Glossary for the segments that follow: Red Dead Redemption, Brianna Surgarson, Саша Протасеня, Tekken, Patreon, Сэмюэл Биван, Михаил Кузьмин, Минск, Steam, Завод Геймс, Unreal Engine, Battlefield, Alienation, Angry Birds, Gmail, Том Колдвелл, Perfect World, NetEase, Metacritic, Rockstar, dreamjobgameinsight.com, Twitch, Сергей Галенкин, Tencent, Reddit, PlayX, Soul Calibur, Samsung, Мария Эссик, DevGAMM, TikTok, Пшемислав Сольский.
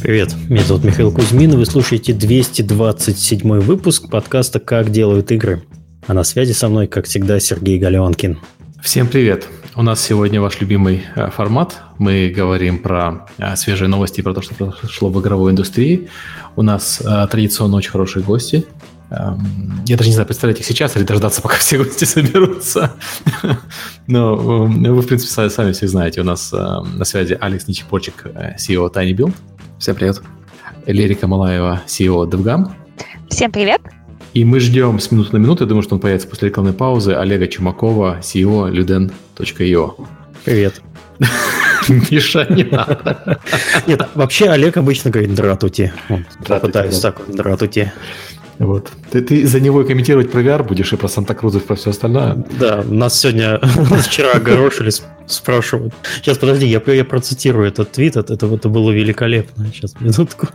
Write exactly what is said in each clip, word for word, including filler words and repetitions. Привет, меня зовут Михаил Кузьмин, и вы слушаете двести двадцать седьмой выпуск подкаста «Как делают игры». А на связи со мной, как всегда, Сергей Галенкин. Всем привет. У нас сегодня ваш любимый формат. Мы говорим про свежие новости, про то, что произошло в игровой индустрии. У нас традиционно очень хорошие гости. Я даже не знаю, представлять их сейчас или дождаться, пока все гости соберутся. Но вы, в принципе, сами все знаете. У нас на связи Алекс Ничипорчик, си и о TinyBuild. Всем привет. Лерика Малаева, си и о DevGAMM. Всем привет. И мы ждем с минуты на минуту, я думаю, что он появится после рекламной паузы, Олега Чумакова, си и о луден точка ай о. Привет. Миша, не надо. Нет, вообще Олег обычно говорит «дратути». Пытаюсь так, «дратути». Вот. Ты, ты за него и комментировать про ви ар будешь, и про Санта-Крузов, и про все остальное. Да, нас сегодня, нас вчера огорошили, спрашивают. Сейчас, подожди, я, я процитирую этот твит, это, это было великолепно. Сейчас, минутку.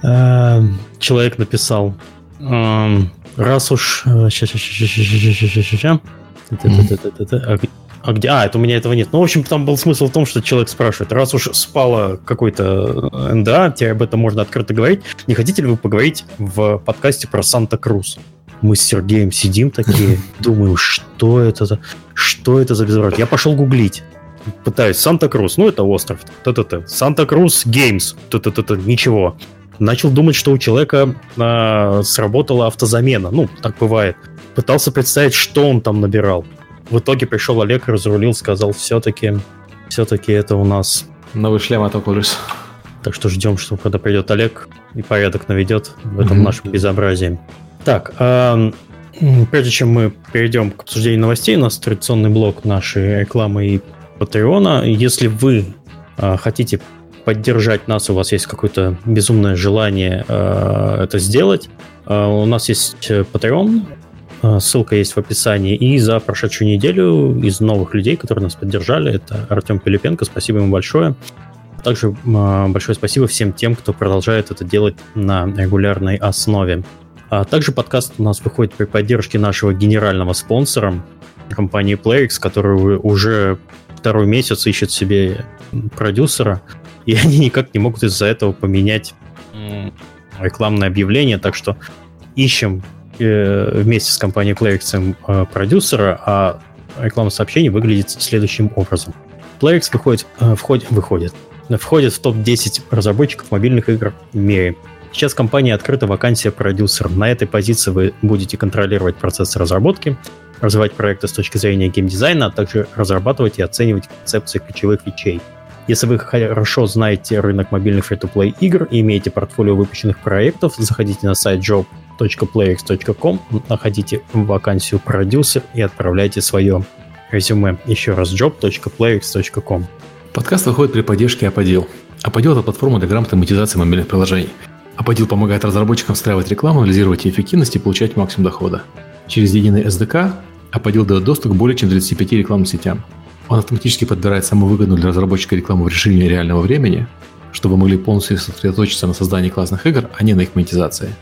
Человек написал, раз уж... А, где? а, это у меня этого нет. Ну, в общем, там был смысл в том, что человек спрашивает, раз уж спало какой-то эн дэ а, тебе об этом можно открыто говорить, не хотите ли вы поговорить в подкасте про Санта-Крус? Мы с Сергеем сидим такие, думаем, что это за... Что это за безобразие? Я пошел гуглить. Пытаюсь. Санта-Крус, ну, это остров. Т-т-т. Санта-Крус Геймс. Т-т-т-т. Ничего. Начал думать, что у человека э, сработала автозамена. Ну, так бывает. Пытался представить, что он там набирал. В итоге пришел Олег, разрулил, сказал, все-таки, все-таки это у нас... Новый шлем от Oculus. Так что ждем, что когда придет Олег и порядок наведет в этом mm-hmm. нашем безобразии. Так, э, прежде чем мы перейдем к обсуждению новостей, у нас традиционный блок нашей рекламы и Патреона. Если вы э, хотите поддержать нас, у вас есть какое-то безумное желание э, это сделать, э, у нас есть Patreon. Ссылка есть в описании. И за прошедшую неделю из новых людей, которые нас поддержали, это Артем Пилипенко. Спасибо ему большое. Также большое спасибо всем тем, кто продолжает это делать на регулярной основе. А также подкаст у нас выходит при поддержке нашего генерального спонсора, компании PlayX, которая уже второй месяц ищет себе продюсера. И они никак не могут из-за этого поменять рекламное объявление. Так что ищем вместе с компанией PlayX продюсера, а реклама сообщений выглядит следующим образом. PlayX выходит, входит, выходит, входит в топ десять разработчиков мобильных игр в мире. Сейчас в компании открыта вакансия продюсера. На этой позиции вы будете контролировать процесс разработки, развивать проекты с точки зрения геймдизайна, а также разрабатывать и оценивать концепции ключевых фичей. Если вы хорошо знаете рынок мобильных фри-то-плей игр и имеете портфолио выпущенных проектов, заходите на сайт джоб точка плейикс точка ком, находите вакансию продюсер и отправляйте свое резюме. Еще раз джоб точка плейикс точка ком. Подкаст выходит при поддержке Аподил. Аподил – это платформа для грамотной монетизации мобильных приложений. Аподил помогает разработчикам встраивать рекламу, анализировать ее эффективность и получать максимум дохода. Через единый эс ди кей Аподил дает доступ к более чем тридцати пяти рекламным сетям. Он автоматически подбирает самую выгодную для разработчика рекламу в режиме реального времени, чтобы могли полностью сосредоточиться на создании классных игр, а не на их монетизации.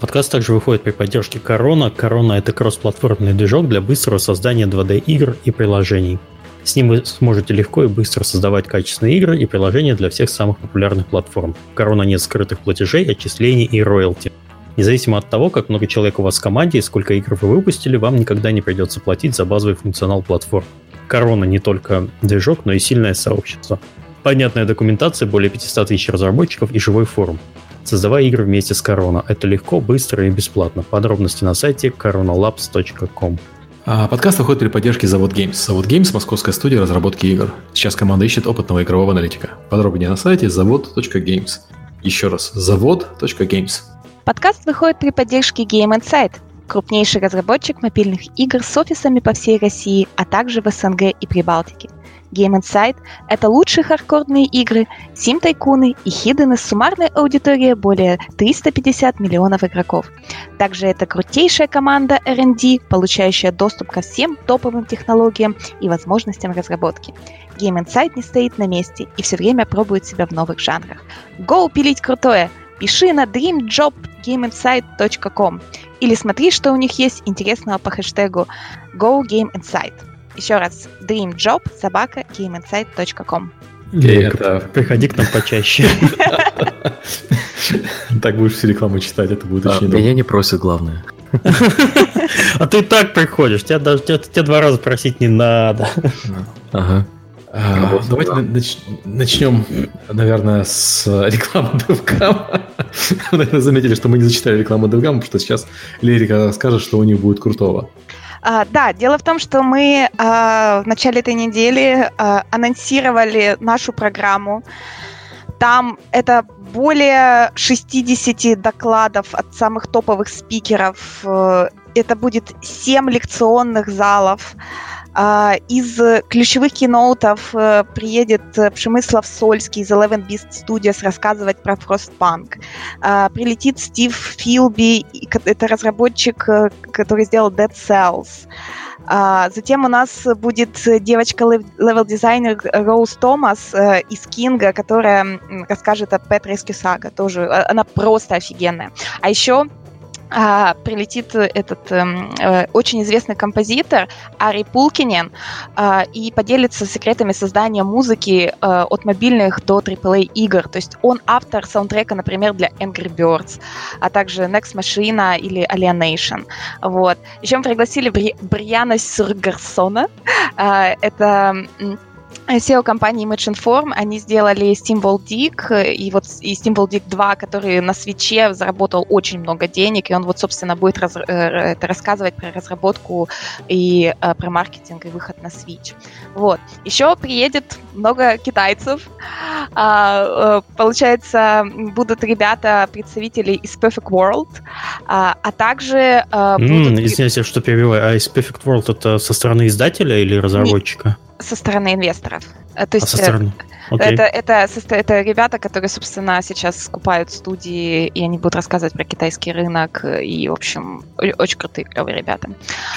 Подкаст также выходит при поддержке Corona. Corona – это кроссплатформенный движок для быстрого создания два дэ игр и приложений. С ним вы сможете легко и быстро создавать качественные игры и приложения для всех самых популярных платформ. В Corona нет скрытых платежей, отчислений и роялти. Независимо от того, как много человек у вас в команде и сколько игр вы выпустили, вам никогда не придется платить за базовый функционал платформ. Корона не только движок, но и сильное сообщество. Понятная документация, более пятьсот тысяч разработчиков и живой форум. Создавай игры вместе с Корона. Это легко, быстро и бесплатно. Подробности на сайте корона лабс точка ком. Подкаст выходит при поддержке Завод Геймс. Завод Геймс – московская студия разработки игр. Сейчас команда ищет опытного игрового аналитика. Подробнее на сайте завод точка геймс. Еще раз, завод точка геймс. Подкаст выходит при поддержке Game Insight. Крупнейший разработчик мобильных игр с офисами по всей России, а также в эс эн гэ и Прибалтике. Game Insight – это лучшие хардкорные игры, сим-тайкуны и хидены с суммарной аудиторией более триста пятьдесят миллионов игроков. Также это крутейшая команда ар энд ди, получающая доступ ко всем топовым технологиям и возможностям разработки. Game Insight не стоит на месте и все время пробует себя в новых жанрах. Go пилить крутое! Пиши на дрим джоб гейм инсайт точка ком или смотри, что у них есть интересного по хэштегу GoGameInsight. Еще раз, dreamjobgameinsight точка ком. Приходи к нам почаще. Так будешь всю рекламу читать, это будет очень долго. Меня не просят, главное. А ты так приходишь, тебя два раза просить не надо. Ага. Давайте начнем, наверное, с рекламы DevGAMM. Вы, наверное, заметили, что мы не зачитали рекламу DevGAMM, потому что сейчас Лерика скажет, что у них будет крутого. А, да, дело в том, что мы а, в начале этой недели а, анонсировали нашу программу. Там это более шестьдесят докладов от самых топовых спикеров. Это будет семь лекционных залов. Из ключевых кейноутов приедет Пшемислав Сольский из Eleven Beast Studios рассказывать про Frostpunk. Прилетит Стив Филби, это разработчик, который сделал Dead Cells. Затем у нас будет девочка-левел-дизайнер Роуз Томас из Кинга, которая расскажет о Pet Rescue Saga. Тоже, она просто офигенная. А еще... А, прилетит этот э, очень известный композитор Ари Пулкинен э, и поделится секретами создания музыки э, от мобильных до ААА-игр. То есть он автор саундтрека, например, для Angry Birds, а также Next Machina или Alienation. Вот. Еще мы пригласили Бри- Бриана Сюргарсона. Э, это... си и о компании Image Inform, они сделали Symbol Dick, и вот и Symbol Dick два, который на Switch заработал очень много денег, и он вот, собственно, будет раз, это рассказывать про разработку и про маркетинг и выход на Switch. Вот. Еще приедет много китайцев. Получается, будут ребята, представители из Perfect World, а также... Будут... Mm, извините, что перебиваю. А из Perfect World это со стороны издателя или разработчика? Не... Со стороны инвесторов. То есть, а со стороны? Это, это, это, это ребята, которые, собственно, сейчас скупают студии, и они будут рассказывать про китайский рынок, и, в общем, очень крутые, клевые ребята.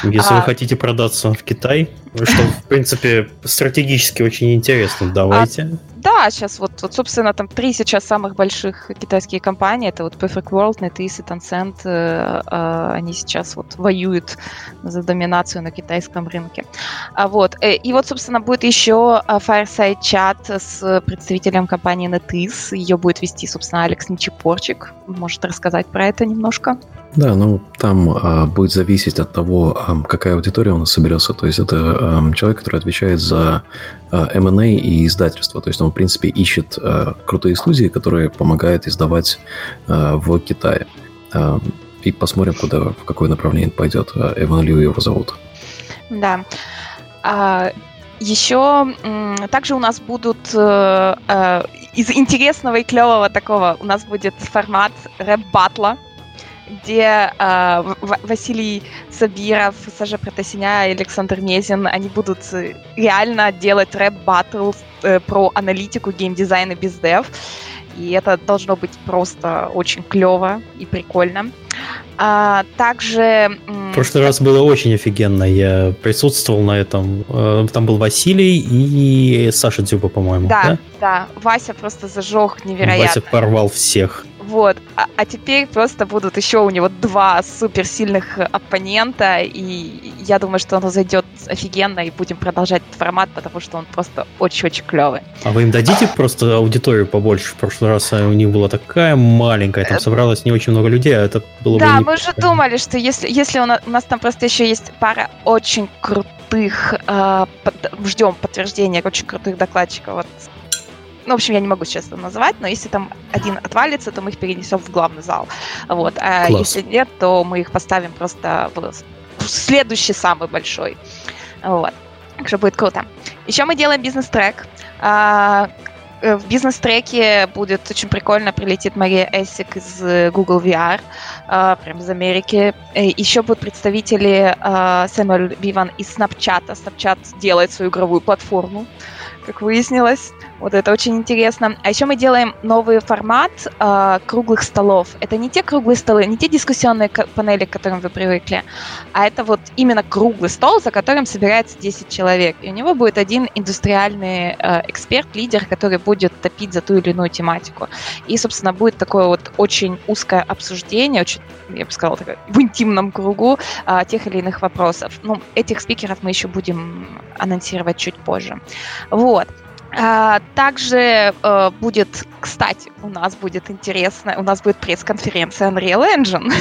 Если а... вы хотите продаться в Китай, что, в принципе, стратегически очень интересно, давайте. А, да, сейчас вот, вот, собственно, там три сейчас самых больших китайские компании, это вот Perfect World, NetEase и Tencent, э, э, они сейчас вот воюют за доминацию на китайском рынке. А, вот, э, и вот, собственно, будет еще Fireside Chat с представителем компании NetEase. Ее будет вести, собственно, Алекс Ничипорчик. Может рассказать про это немножко? Да, ну, там а, будет зависеть от того, а, какая аудитория у нас соберется. То есть это а, человек, который отвечает за а, эм энд эй и издательство. То есть он, в принципе, ищет а, крутые студии, которые помогают издавать а, в Китае. А, и посмотрим, куда, в какое направление пойдет. А, Эван Лью его зовут. Да. А... Еще также у нас будут э, из интересного и клевого такого у нас будет формат рэп-батла, где э, Василий Сабиров, Саша Протасеня и Александр Мезин, они будут реально делать рэп-баттл э, про аналитику, геймдизайн и бездев. И это должно быть просто очень клево и прикольно. А, также... В прошлый раз было очень офигенно. Я присутствовал на этом. Там был Василий и Саша Дзюба, по-моему. Да, да, да. Вася просто зажег невероятно. Вася порвал всех. Вот. А, а теперь просто будут еще у него два суперсильных оппонента. И я думаю, что оно зайдет офигенно. И будем продолжать этот формат, потому что он просто очень-очень клевый. А вы им дадите просто аудиторию побольше? В прошлый раз у них была такая маленькая. Там собралось не очень много людей, а это было бы... Да, мы же думали, что если, если у, нас, у нас там просто еще есть пара очень крутых... Э, под, ждем подтверждения очень крутых докладчиков. Вот. Ну, в общем, я не могу сейчас это назвать, но если там один отвалится, то мы их перенесем в главный зал. Вот. А класс. Если нет, то мы их поставим просто в следующий самый большой. Вот. Так что будет круто. Еще мы делаем бизнес-трек. В бизнес-треке будет очень прикольно, прилетит Мария Эссик из Google ви ар, прям из Америки. Еще будут представители Сэмюэл Биван из Snapchat. Snapchat делает свою игровую платформу, как выяснилось. Вот это очень интересно. А еще мы делаем новый формат э, круглых столов. Это не те круглые столы, не те дискуссионные панели, к которым вы привыкли, а это вот именно круглый стол, за которым собирается десять человек. И у него будет один индустриальный э, эксперт, лидер, который будет топить за ту или иную тематику. И, собственно, будет такое вот очень узкое обсуждение, очень, я бы сказала, такое, в интимном кругу э, тех или иных вопросов. Ну, этих спикеров мы еще будем анонсировать чуть позже. Вот. Также будет, кстати, у нас будет интересно, у нас будет пресс-конференция Unreal Engine.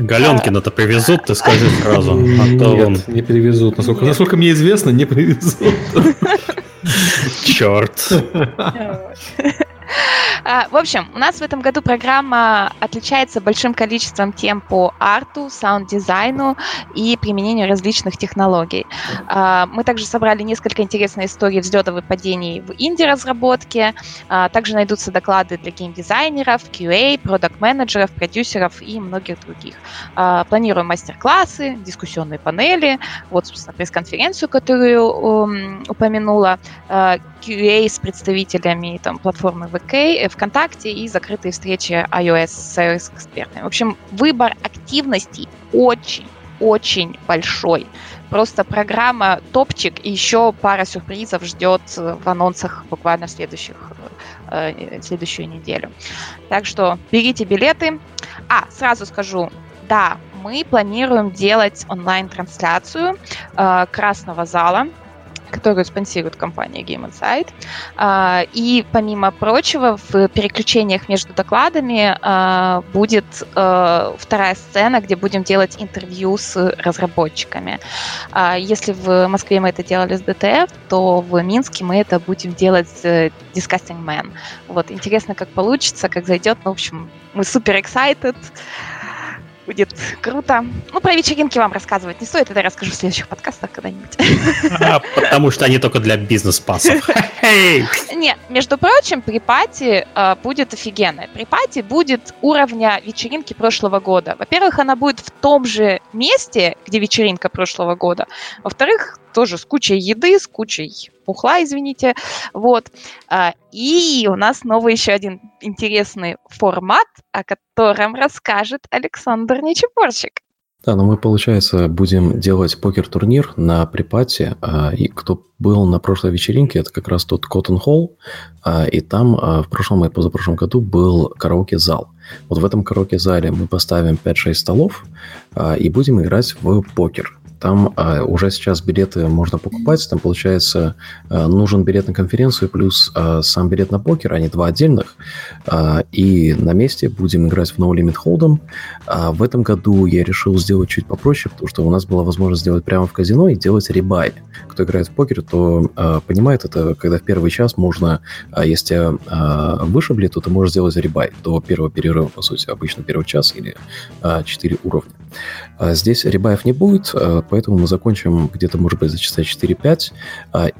Галенкина-то привезут, ты скажи сразу. Нет, он... не привезут. Насколько, Нет. насколько мне известно, не привезут. Черт. В общем, у нас в этом году программа отличается большим количеством тем по арту, саунд-дизайну и применению различных технологий. Мы также собрали несколько интересных историй взлетов и падений в инди-разработке. Также найдутся доклады для геймдизайнеров, кью эй, продакт-менеджеров, продюсеров и многих других. Планируем мастер-классы, дискуссионные панели, вот, собственно, пресс-конференцию, которую упомянула, кью эй с представителями там, платформы вэ ка, ВКонтакте и закрытые встречи iOS с экспертами. В общем, выбор активностей очень-очень большой. Просто программа топчик, и еще пара сюрпризов ждет в анонсах буквально в следующих, э, следующую неделю. Так что берите билеты. А, сразу скажу, да, мы планируем делать онлайн-трансляцию э, «Красного зала», которую спонсирует компания Game Insight. И, помимо прочего, в переключениях между докладами будет вторая сцена, где будем делать интервью с разработчиками. Если в Москве мы это делали с ди ти эф, то в Минске мы это будем делать с Disgusting Man. Вот. Интересно, как получится, как зайдет. Ну, в общем, мы супер excited. Будет круто. Ну, про вечеринки вам рассказывать не стоит, это я расскажу в следующих подкастах когда-нибудь. А, потому что они только для бизнес-пассов. Не, между прочим, при пати э, будет офигенная. При пати будет уровня вечеринки прошлого года. Во-первых, она будет в том же месте, где вечеринка прошлого года. Во-вторых, тоже с кучей еды, с кучей пухла, извините. Вот. И у нас новый еще один интересный формат, о котором расскажет Александр Ничипорчик. Да, но ну мы, получается, будем делать покер-турнир на припате. И кто был на прошлой вечеринке, это как раз тот Cotton Hall. И там в прошлом и позапрошлом году был караоке-зал. Вот в этом караоке-зале мы поставим пять-шесть столов и будем играть в покер. Там а, уже сейчас билеты можно покупать. Там, получается, а, нужен билет на конференцию плюс а, сам билет на покер. Они два отдельных. А, и на месте будем играть в No Limit Hold'em. А, в этом году я решил сделать чуть попроще, потому что у нас была возможность сделать прямо в казино и делать ребай. Кто играет в покер, то а, понимает это, когда в первый час можно, а, если тебя а, вышибли, то ты можешь сделать ребай до первого перерыва, по сути. Обычно первый час или а, четыре уровня. А, здесь ребаев не будет, поэтому мы закончим где-то, может быть, за часа четыре-пять,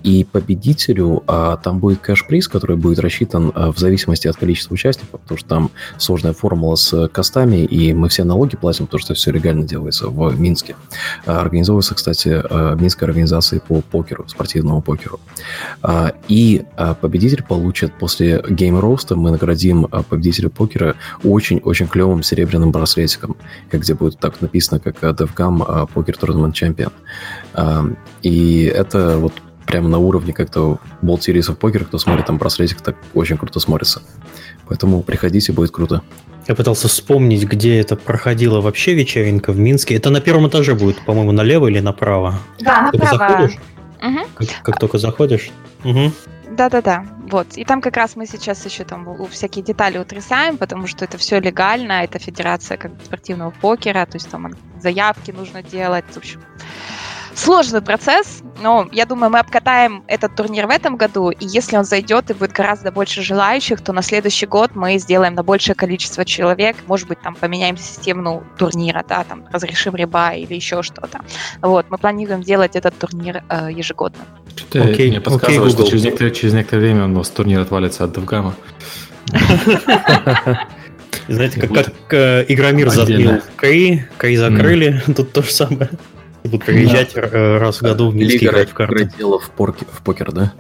и победителю там будет кэш-приз, который будет рассчитан в зависимости от количества участников, потому что там сложная формула с костами, и мы все налоги платим, потому что все легально делается в Минске. Организовывается, кстати, Минская организация по покеру, спортивному покеру. И победитель получит после гейм-роуста, мы наградим победителя покера очень-очень клевым серебряным браслетиком, где будет так написано, как DevGAMM Poker Tournament Чемпион. Uh, и это вот прямо на уровне как-то World Series of Poker, кто смотрит там браслетик, так очень круто смотрится. Поэтому приходите, будет круто. Я пытался вспомнить, где это проходила вообще вечеринка в Минске. Это на первом этаже будет, по-моему, налево или направо? Да, только направо. Угу. Как, как только заходишь. Угу. Да-да-да, вот. И там как раз мы сейчас еще там всякие детали утрясаем, потому что это все легально, это федерация как бы спортивного покера, то есть там заявки нужно делать, в общем... Сложный процесс, но я думаю, мы обкатаем этот турнир в этом году, и если он зайдет и будет гораздо больше желающих, то на следующий год мы сделаем на большее количество человек, может быть, там поменяем систему турнира, да, там разрешим ребай или еще что-то. Вот, мы планируем делать этот турнир э, ежегодно. Что-то окей, мне подсказывает, что через некоторое, через некоторое время у нас турнир отвалится от DevGAMM. Знаете, как Игромир затмил Кри, Кри закрыли, тут то же самое. Будут приезжать да. раз в году в Минск играть в карты. Лига дело в, порке, в покер, да?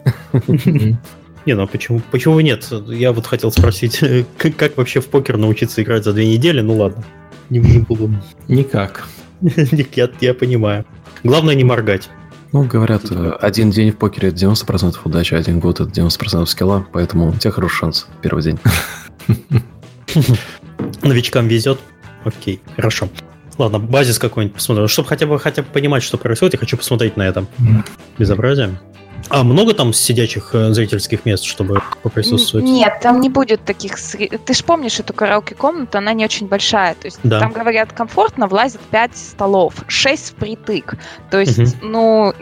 Не, ну почему почему нет? Я вот хотел спросить, как, как вообще в покер научиться играть за две недели? Ну ладно, не буду. Никак. я, я понимаю. Главное не моргать. Ну, говорят, один день в покере — это девяносто процентов удачи, один год — это девяносто процентов скилла, поэтому у тебя хороший шанс первый день. Новичкам везет? Окей, хорошо. Ладно, базис какой-нибудь посмотрим. Чтобы хотя бы хотя бы понимать, что происходит, я хочу посмотреть на это. Mm-hmm. Безобразие. А много там сидячих э, зрительских мест, чтобы поприсутствовать? Нет, там не будет таких... Ты ж помнишь эту караоке-комнату, она не очень большая. То есть да. Там, говорят, комфортно влазит пять столов, шесть впритык. То есть, угу. ну,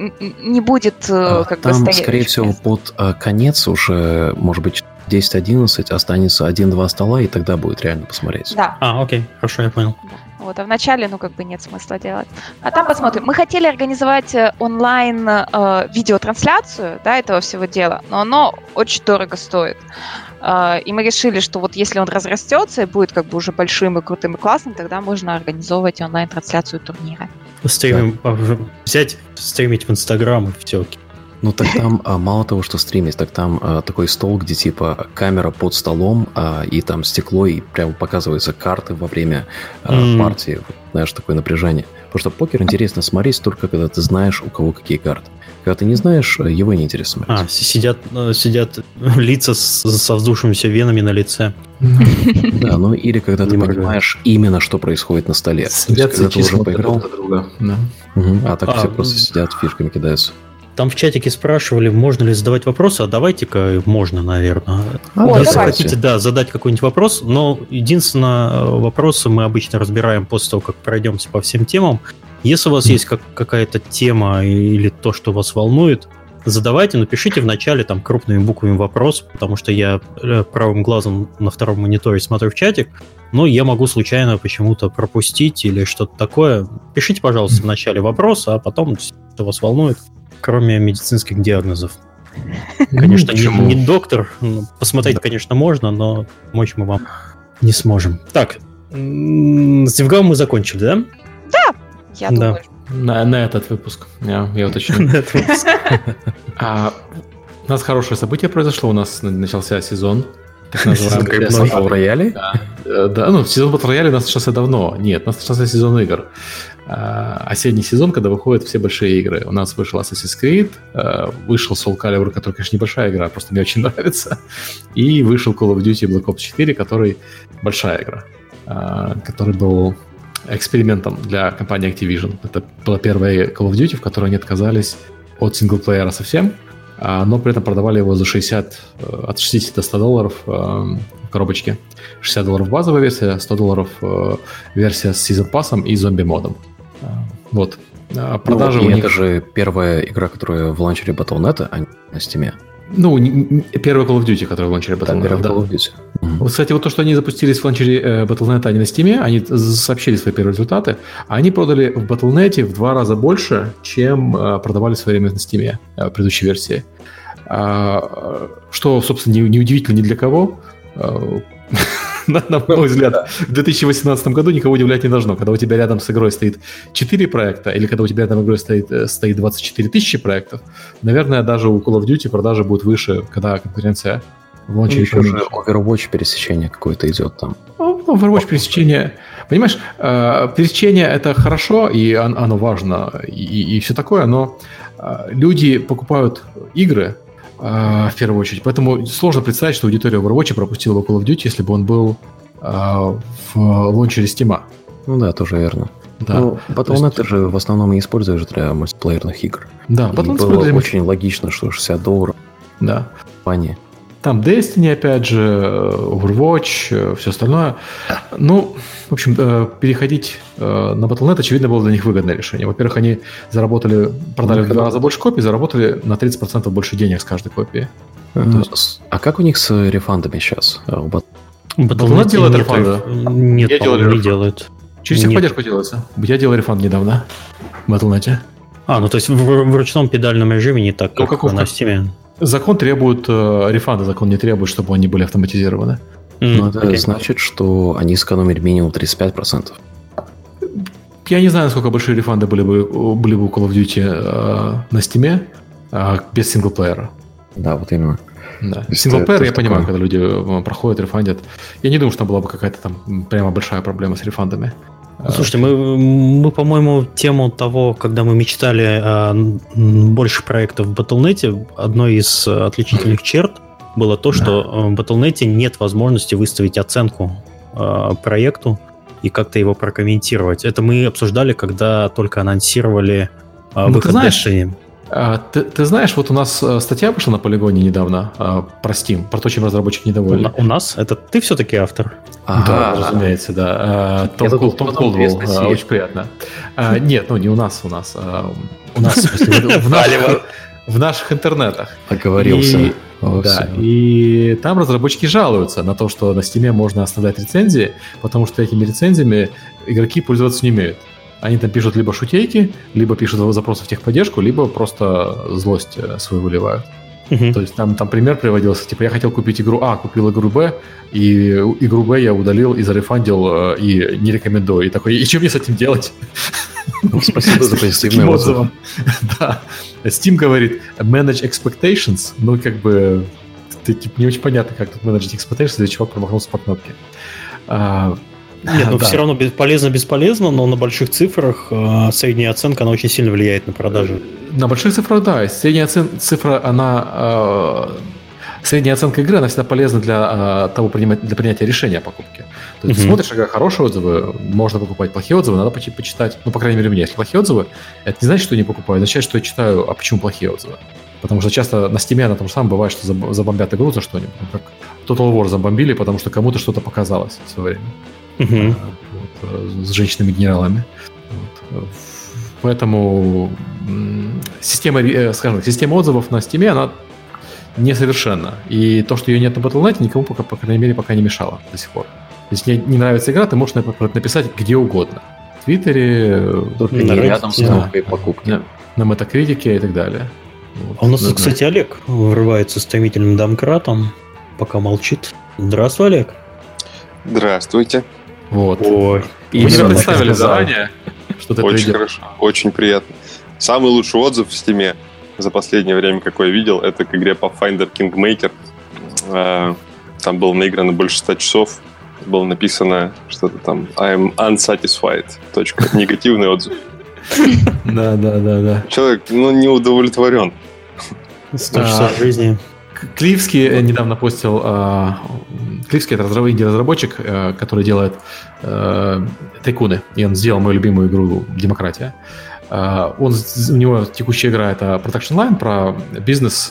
не будет э, как там, бы стоять. Там, скорее всего, мест. под э, конец уже, может быть, десять-одиннадцать останется один-два стола, и тогда будет реально посмотреть. Да. А, окей, хорошо, я понял. Вот, а в начале, ну, как бы нет смысла делать. А там посмотрим. Мы хотели организовать онлайн э, видеотрансляцию, да, этого всего дела, но оно очень дорого стоит. Э, и мы решили, что вот если он разрастется и будет как бы уже большим и крутым и классным, тогда можно организовывать онлайн-трансляцию турнира. Стримим, да. Взять, стримить в Инстаграм и в ТикТоке. Ну, так там мало того, что стримить, так там а, такой стол, где типа камера под столом, а, и там стекло, и прямо показываются карты во время а, mm. партии. Вот, знаешь, такое напряжение. Потому что покер интересно смотреть только, когда ты знаешь, у кого какие карты. Когда ты не знаешь, его не интересно смотреть. А, сидят, сидят лица с, со вздувшимися венами на лице. Да, ну или когда ты понимаешь именно, что происходит на столе. Сидят, когда ты уже поиграл. А так все просто сидят, фишками кидаются. Там в чатике спрашивали, можно ли задавать вопросы, а давайте-ка можно, наверное. А, О, если хотите, да, задать какой-нибудь вопрос, но единственное, вопросы мы обычно разбираем после того, как пройдемся по всем темам. Если у вас mm. есть как, какая-то тема или то, что вас волнует, задавайте, но пишите вначале там крупными буквами вопрос, потому что я правым глазом на втором мониторе смотрю в чатик, но я могу случайно почему-то пропустить или что-то такое. Пишите, пожалуйста, вначале вопрос, а потом, что вас волнует. Кроме медицинских диагнозов. Конечно, ну, не, не доктор. Посмотреть, да. конечно, можно, но помочь мы вам не сможем. Так, с DevGAMM мы закончили, да? Да, я да. думаю. На, на этот выпуск. Я, я уточню. На этот выпуск. А, у нас хорошее событие произошло. У нас начался сезон. Так называемый сезон Battle Royale? Да. да, ну, сезон Battle Royale у нас начался давно. Нет, у нас начался сезон игр. Осенний сезон, когда выходят все большие игры. У нас вышел Assassin's Creed, вышел Soul Calibur, который, конечно, небольшая игра, просто мне очень нравится, и вышел Call of Duty Black Ops четыре, который большая игра, который был экспериментом для компании Activision. Это была первая Call of Duty, в которой они отказались от синглплеера совсем, но при этом продавали его за шестьдесят, от шестидесяти до ста долларов в коробочке. шестьдесят долларов базовая версия, сто долларов версия с Season Pass'ом и зомби-модом. Вот. А продажи ну, у них... Это же первая игра, которая в ланчере Battle точка нет, а не на Steam. Ну, первая Call of Duty, которая в ланчере Battle точка нет. Да. Mm-hmm. Кстати, вот то, что они запустились в ланчере Battle точка нет, а не на Steam, они сообщили свои первые результаты, а они продали в Battle точка нет в два раза больше, чем продавали в свое время на Steam в предыдущей версии. Что, собственно, неудивительно ни для кого. На мой взгляд, в две тысячи восемнадцатом году никого удивлять не должно. Когда у тебя рядом с игрой стоит четыре проекта, или когда у тебя рядом с игрой стоит, стоит двадцать четыре тысячи проектов, наверное, даже у Call of Duty продажи будут выше, когда конкуренция в лонче еще меньше. Overwatch пересечение какое-то идет там. Overwatch пересечение... Понимаешь, пересечение это хорошо, и оно важно, и, и все такое, но люди покупают игры... Uh, в первую очередь. Поэтому сложно представить, что аудитория Overwatch пропустила бы Call of Duty, если бы он был uh, в лончере Steam. Ну да, тоже верно. Да. Но Battle точка нет есть... ты же в основном и используешь для мультиплеерных игр. Да, и было для... очень логично, что шестьдесят долларов. Да. Компания. Там Destiny, опять же, Overwatch, все остальное. Ну, в общем, переходить на Battle точка нет, очевидно, было для них выгодное решение. Во-первых, они заработали, продали в два раза больше копий, заработали на тридцать процентов больше денег с каждой копии. Mm-hmm. Есть... А как у них с рефандами сейчас? Battle точка нет делает рефанды? Нет, я делаю, не делают. Через нет. техподдержку делается. Я делал рефанд недавно в Battle точка нет. А, ну то есть в, в ручном педальном режиме не так, как ну, на Steam. Закон требует э, рефанда, закон не требует, чтобы они были автоматизированы. Mm, Но это okay. значит, что они сэкономили минимум тридцать пять процентов. Я не знаю, насколько большие рефанды были бы, были бы у Call of Duty э, на Steam э, без синглплеера. Да, вот именно. Да. Синглплеер я такое... понимаю, когда люди проходят, рефандят. Я не думаю, что там была бы какая-то там прямо большая проблема с рефандами. Слушайте, мы, мы, по-моему, тему того, когда мы мечтали о больше проектов в Battle точка нет, одной из отличительных черт было то, что в Battle точка нет нет возможности выставить оценку э, проекту и как-то его прокомментировать. Это мы обсуждали, когда только анонсировали э, выход Destiny. Ты, ты знаешь, вот у нас статья вышла на Полигоне недавно про Steam, про то, чем разработчик недоволен. У нас? Это ты все-таки автор? А, да, да, разумеется, да. Том Колдвелл, очень приятно. Нет, ну не у нас, у нас. У нас, в смысле, в наших интернетах. Оговорился. Да, и там разработчики жалуются на то, что на Steam можно оставлять рецензии, потому что этими рецензиями игроки пользоваться не умеют. Они там пишут либо шутейки, либо пишут запросы в техподдержку, либо просто злость свою выливают. Uh-huh. То есть там, там пример приводился, типа я хотел купить игру А, купил игру Б, и игру Б я удалил и зарефандил, и не рекомендую. И такой, и что мне с этим делать? Спасибо за позитивный отзыв. Да. Steam говорит, manage expectations, ну как бы не очень понятно, как тут manage expectations, если чувак промахнулся по кнопке. Нет, ну да. Все равно полезно-бесполезно, но на больших цифрах э, средняя оценка, она очень сильно влияет на продажи. На больших цифрах, да. Средняя оцен... цифра, она... Э... Средняя оценка игры, она всегда полезна для, э, того, принимать... для принятия решения о покупке. То есть, угу. Ты смотришь, ага, хорошие отзывы, можно покупать, плохие отзывы, надо почти почитать. Ну, по крайней мере, у меня. Если плохие отзывы, это не значит, что я не покупаю, означает, что я читаю, а почему плохие отзывы. Потому что часто на Steam, на том же самом бывает, что забомбят игру за что-нибудь. Как Total War забомбили, потому что кому-то что-то показалось в свое время. Uh-huh. Вот, с женщинами-генералами. Вот. Поэтому система, скажем так, система отзывов на Steam, она несовершенна. И то, что ее нет на Battle точка нет, никому, пока, по крайней мере, пока не мешало до сих пор. Если тебе не нравится игра, ты можешь написать где угодно. В Твиттере, только не рядом с кнопкой покупки. На, на Метакритике и так далее. Вот. А у нас, ну, кстати, да. Олег врывается стремительным домкратом, пока молчит. Здравствуй, Олег. Здравствуйте. Вот. Ой, и мы не представили заранее, что ты придешь. Очень хорошо, очень приятно. Самый лучший отзыв в Steam за последнее время, какой я видел, это к игре Pathfinder Kingmaker. Там было наиграно больше ста часов. Было написано что-то там I'm unsatisfied. Точка. Негативный отзыв. Да, да, да, да. Человек, ну, не удовлетворен. сто часов жизни. Клифский недавно постил... Клифский — это инди-разработчик, который делает тайкуны. И он сделал мою любимую игру «Демократия». Он, у него текущая игра — это Production Line, про бизнес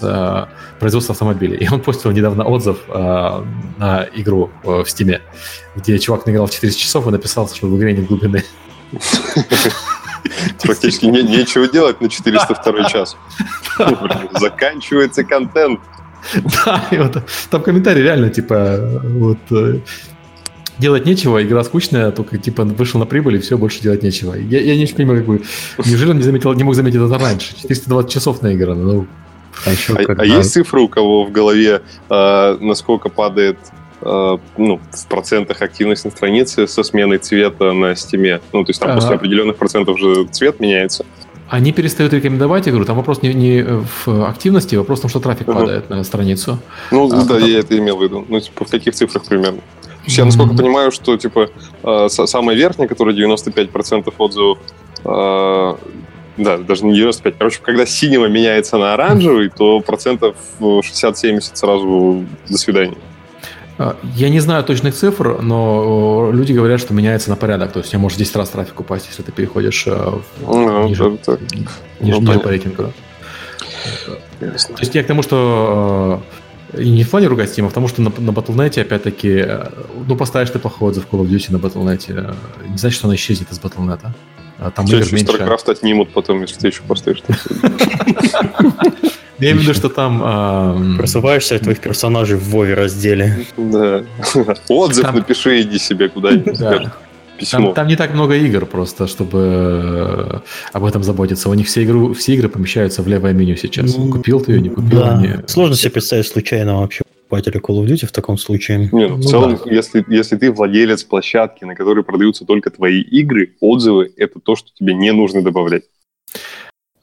производства автомобилей. И он постил недавно отзыв на игру в Steam, где чувак наиграл в четырнадцать часов и написал, что в игре нет глубины. Практически нечего делать на четыреста второй час. Заканчивается контент. Да, и вот, там комментарий реально, типа, вот, э, делать нечего, игра скучная, только, типа, вышел на прибыль, и все, больше делать нечего. Я, я не понимаю, как бы, неужели он не заметил, не мог заметить это раньше? четыреста двадцать часов наиграно, ну... А, еще а, а есть цифры у кого в голове, э, насколько падает, э, ну, в процентах активность на странице со сменой цвета на Steam? Ну, то есть там а-га. После определенных процентов уже цвет меняется. Они перестают рекомендовать игру. Там вопрос не, не в активности, вопрос в том, что трафик uh-huh. падает на страницу. Ну, а, да, там... я это имел в виду. Ну, типа, в каких цифрах примерно? То есть, я, насколько mm-hmm. понимаю, что, типа, э, самая верхняя, которая девяносто пять процентов отзывов, э, да, даже не девяносто пять, короче, когда синего меняется на оранжевый, mm-hmm. то процентов шестьдесят-семьдесят сразу до свидания. Я не знаю точных цифр, но люди говорят, что меняется на порядок. То есть у тебя может десять раз трафик упасть, если ты переходишь ну, ниже, так, так. ниже, ну, ниже по рейтингу. Ясно. То есть я к тому, что и не в плане ругать Steam, а потому что на, на Battle точка нет, опять-таки, ну, поставишь ты плохой отзыв в Call of Duty на Battle точка нет, не значит, что она исчезнет из Battle точка нет. Там игр меньше. StarCraft отнимут потом, если ты еще поставишь. Я имею в виду, что там... Просыпаешься от твоих персонажей в Вове разделе. Да. Отзыв напиши, иди себе куда-нибудь. Там, там не так много игр просто, чтобы об этом заботиться. У них все, игру, все игры помещаются в левое меню сейчас. Купил ты ее, не купил? Да. Не... Сложно себе представить случайно вообще покупателя Call of Duty в таком случае. Не, ну, в ну, целом, да. если, если ты владелец площадки, на которой продаются только твои игры, отзывы — это то, что тебе не нужно добавлять.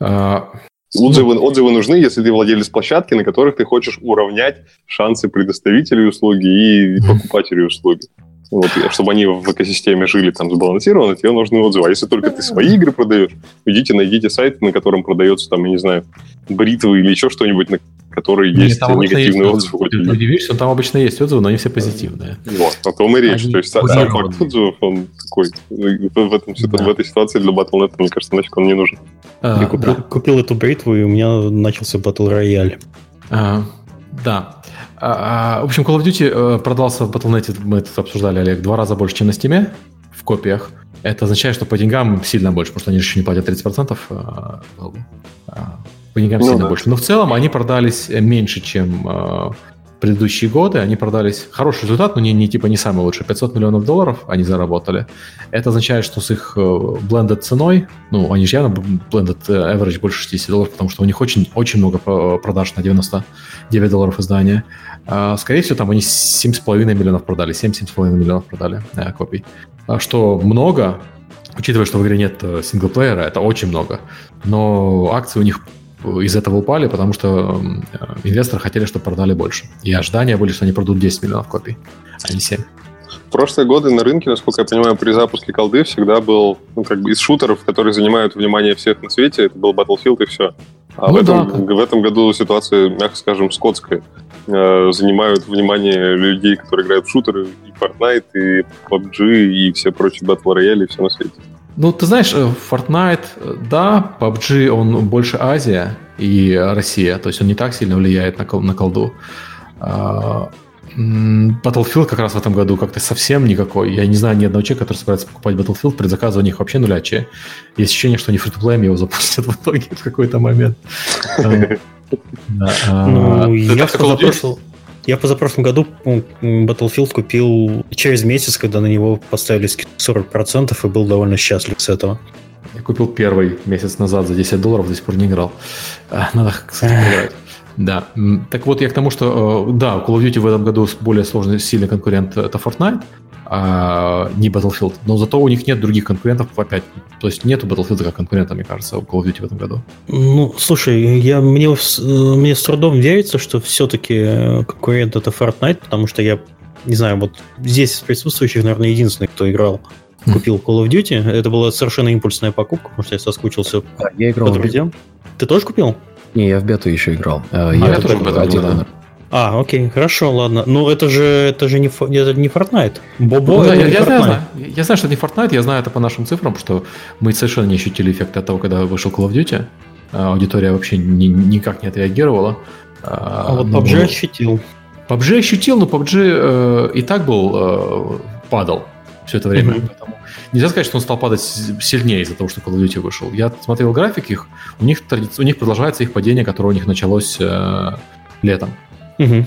А... Отзывы, отзывы нужны, если ты владелец площадки, на которых ты хочешь уравнять шансы предоставителей услуги и покупателей услуги. Вот, чтобы они в экосистеме жили там сбалансированно, тебе нужны отзывы. А если только ты свои игры продаешь, идите, найдите сайт, на котором продается там, я не знаю, бритвы или еще что-нибудь, на которые есть негативные отзывы. Ты удивишься, там обычно есть отзывы, но они все позитивные. Вот, о том и речь. То есть факт отзывов, он такой, в этой ситуации для Battle точка нет, мне кажется, нафиг он не нужен. Я купил эту бритву, и у меня начался Battle Royale. Да. В общем, Call of Duty продался в Battle точка нет, мы тут обсуждали, Олег, два раза больше, чем на Steam в копиях. Это означает, что по деньгам сильно больше, потому что они еще не платят тридцать процентов. По деньгам ну, сильно да. больше. Но в целом они продались меньше, чем предыдущие годы. Они продались... Хороший результат, но не, не типа не самый лучший. пятьсот миллионов долларов они заработали. Это означает, что с их blended ценой, ну, они же явно blended average больше шестьдесят долларов, потому что у них очень, очень много продаж на девяносто девять долларов издания. Скорее всего, там они семь с половиной миллионов продали, семь-семь с половиной миллионов продали копий. Что много, учитывая, что в игре нет синглплеера, это очень много. Но акции у них из этого упали, потому что инвесторы хотели, чтобы продали больше. И ожидания были, что они продадут десять миллионов копий, а не семь. В прошлые годы на рынке, насколько я понимаю, при запуске колды всегда был, ну, как бы из шутеров, которые занимают внимание всех на свете, это был Battlefield и все. А ну, в, этом, да. в этом году ситуация, мягко скажем, скотская. Занимают внимание людей, которые играют в шутеры, и Fortnite, и пабджи, и все прочие Battle Royale, и все на свете. Ну, ты знаешь, Fortnite, да, пабджи, он больше Азия и Россия, то есть он не так сильно влияет на, кол- на колду. Battlefield как раз в этом году как-то совсем никакой. Я не знаю ни одного человека, который собирается покупать Battlefield, предзаказы у них вообще нулячие. Есть ощущение, что они фри-то-плеем его запустят в итоге в какой-то момент. Я в позапрошлом году Battlefield купил через месяц, когда на него поставили скидку сорок процентов, и был довольно счастлив с этого. Я купил первый месяц назад за десять долларов, до сих пор не играл. Надо, кстати, играть. Да. Так вот, я к тому, что да, Call of Duty в этом году более сложный, сильный конкурент — это Fortnite, а не Battlefield. Но зато у них нет других конкурентов опять. То есть нету Battlefield как конкурента, мне кажется, у Call of Duty в этом году. Ну, слушай, я, мне, мне с трудом верится, что все-таки конкурент — это Fortnite, потому что я, не знаю, вот здесь из присутствующих, наверное, единственный, кто играл, купил Call of Duty. Это была совершенно импульсная покупка, потому что я соскучился да, я играл по друзьям. Ты тоже купил? Не, я в бету еще играл. А, я, я тоже в бету играл. А, окей, хорошо, ладно. Но это же, это же не, это не Fortnite. Бобо, ну, это я, не я, Fortnite. Знаю, я знаю, что это не Fortnite, я знаю это по нашим цифрам, что мы совершенно не ощутили эффекта от того, когда вышел Call of Duty. Аудитория вообще ни, никак не отреагировала. А, а вот пабджи ну, ощутил. пабджи ощутил, но пабджи э, и так был, э, падал все это время. Mm-hmm. Поэтому нельзя сказать, что он стал падать сильнее из-за того, что Call of Duty вышел. Я смотрел график их, у них, у них продолжается их падение, которое у них началось э, летом. Угу.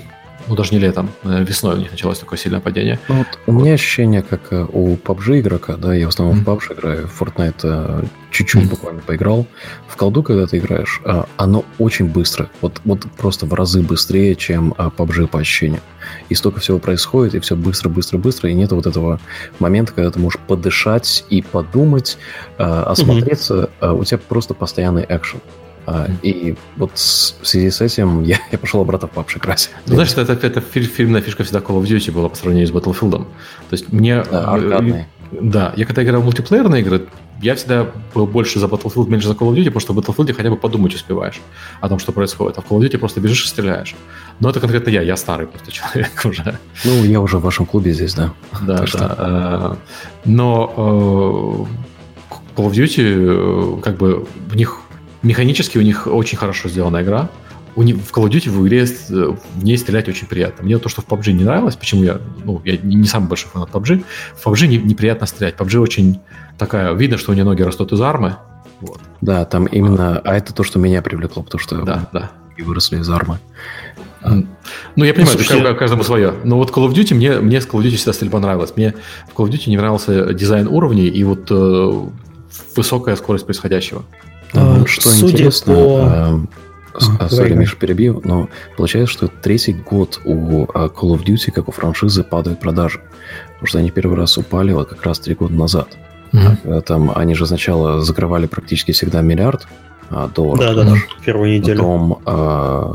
Ну, даже не летом, весной у них началось такое сильное падение. Ну, вот у меня ощущение, как у пабджи игрока, да, я в основном mm-hmm. в пабджи играю, в Fortnite чуть-чуть mm-hmm. буквально поиграл. В колду, когда ты играешь, оно очень быстро, вот, вот просто в разы быстрее, чем пабджи по ощущениям. И столько всего происходит, и все быстро-быстро-быстро, и нет вот этого момента, когда ты можешь подышать и подумать, осмотреться, mm-hmm. у тебя просто постоянный экшен. Uh, mm-hmm. И вот в связи с этим я, я пошел обратно в пабджи играть. Ну, знаешь, это, это, это фильмная фишка всегда Call of Duty была по сравнению с Battlefield. То есть мне... Да, аркадные. Да, я когда играл в мультиплеерные игры, я всегда был больше за Battlefield, меньше за Call of Duty, потому что в Battlefield хотя бы подумать успеваешь о том, что происходит. А в Call of Duty просто бежишь и стреляешь. Но это конкретно я, я старый просто человек уже. Ну, я уже в вашем клубе здесь, да. Да, так да. Что... Но Call of Duty, как бы, в них... Механически у них очень хорошо сделана игра. У них, в Call of Duty в игре в ней стрелять очень приятно. Мне вот то, что в пабджи не нравилось, почему я, ну, я не самый большой фанат пабджи, в пабджи не, неприятно стрелять. пабджи очень такая, видно, что у нее ноги растут из армы. Вот. Да, там именно, а это то, что меня привлекло, потому что да, да. и выросли из армы. Ну, я понимаю, что ну, каждому свое. Но вот Call of Duty, мне, мне с Call of Duty всегда стрельба нравилась. Мне в Call of Duty не нравился дизайн уровней и вот э, высокая скорость происходящего. А, что судя интересно, по... а, сори, Миша, перебью, но получается, что третий год у Call of Duty, как у франшизы, падают продажи. Потому что они первый раз упали вот как раз три года назад. Mm-hmm. Там они же сначала закрывали практически всегда миллиард а, долларов. Да, да, да, первую неделю. Потом а,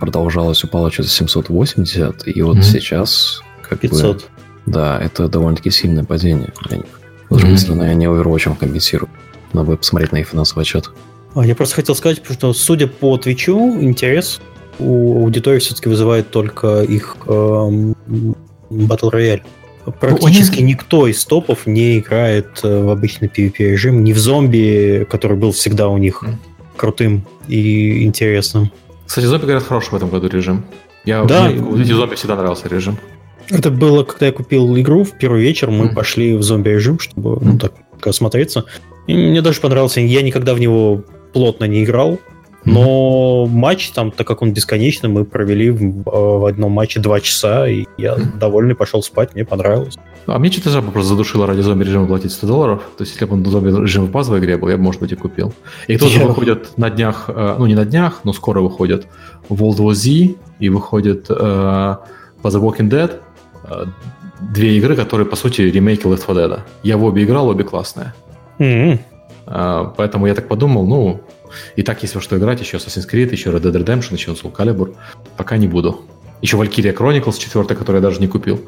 продолжалось, упало что-то семьсот восемьдесят, и вот mm-hmm. сейчас... Как пятьсот. Бы, Да, это довольно-таки сильное падение для них. С другой mm-hmm. стороны, они Overwatch'ом компенсируют. Надо бы посмотреть на их финансовый отчет. А я просто хотел сказать, что, судя по Twitch'у, интерес у аудитории все-таки вызывает только их Battle Royale. Практически никто из топов не играет в обычный PvP-режим, не в зомби, который был всегда у них крутым и интересным. Кстати, зомби, говорят, хороший в этом году режим. Я, да. Мне зомби всегда нравился режим. Это было, когда я купил игру, в первый вечер мы mm-hmm. пошли в зомби-режим, чтобы mm-hmm. ну, так осмотреться. И мне даже понравился. Я никогда в него плотно не играл, но mm-hmm. матч там, так как он бесконечный, мы провели в, в одном матче два часа, и я mm-hmm. довольный пошел спать, мне понравилось. А мне что-то жаба просто задушила ради зомби-режима платить сто долларов. То есть, если бы он зомби-режим в базовой игре был, я бы, может быть, и купил. И тоже yeah. выходит на днях, ну не на днях, но скоро выходит World War Z и выходит uh, The Walking Dead. Две игры, которые, по сути, ремейки Left four Dead. Я в обе играл, обе классные. Mm-hmm. Uh, поэтому я так подумал, ну, и так есть во что играть. Еще Assassin's Creed, еще Red Dead Redemption, еще Soul Calibur. Пока не буду. Еще Valkyria Chronicles четыре, которую я даже не купил.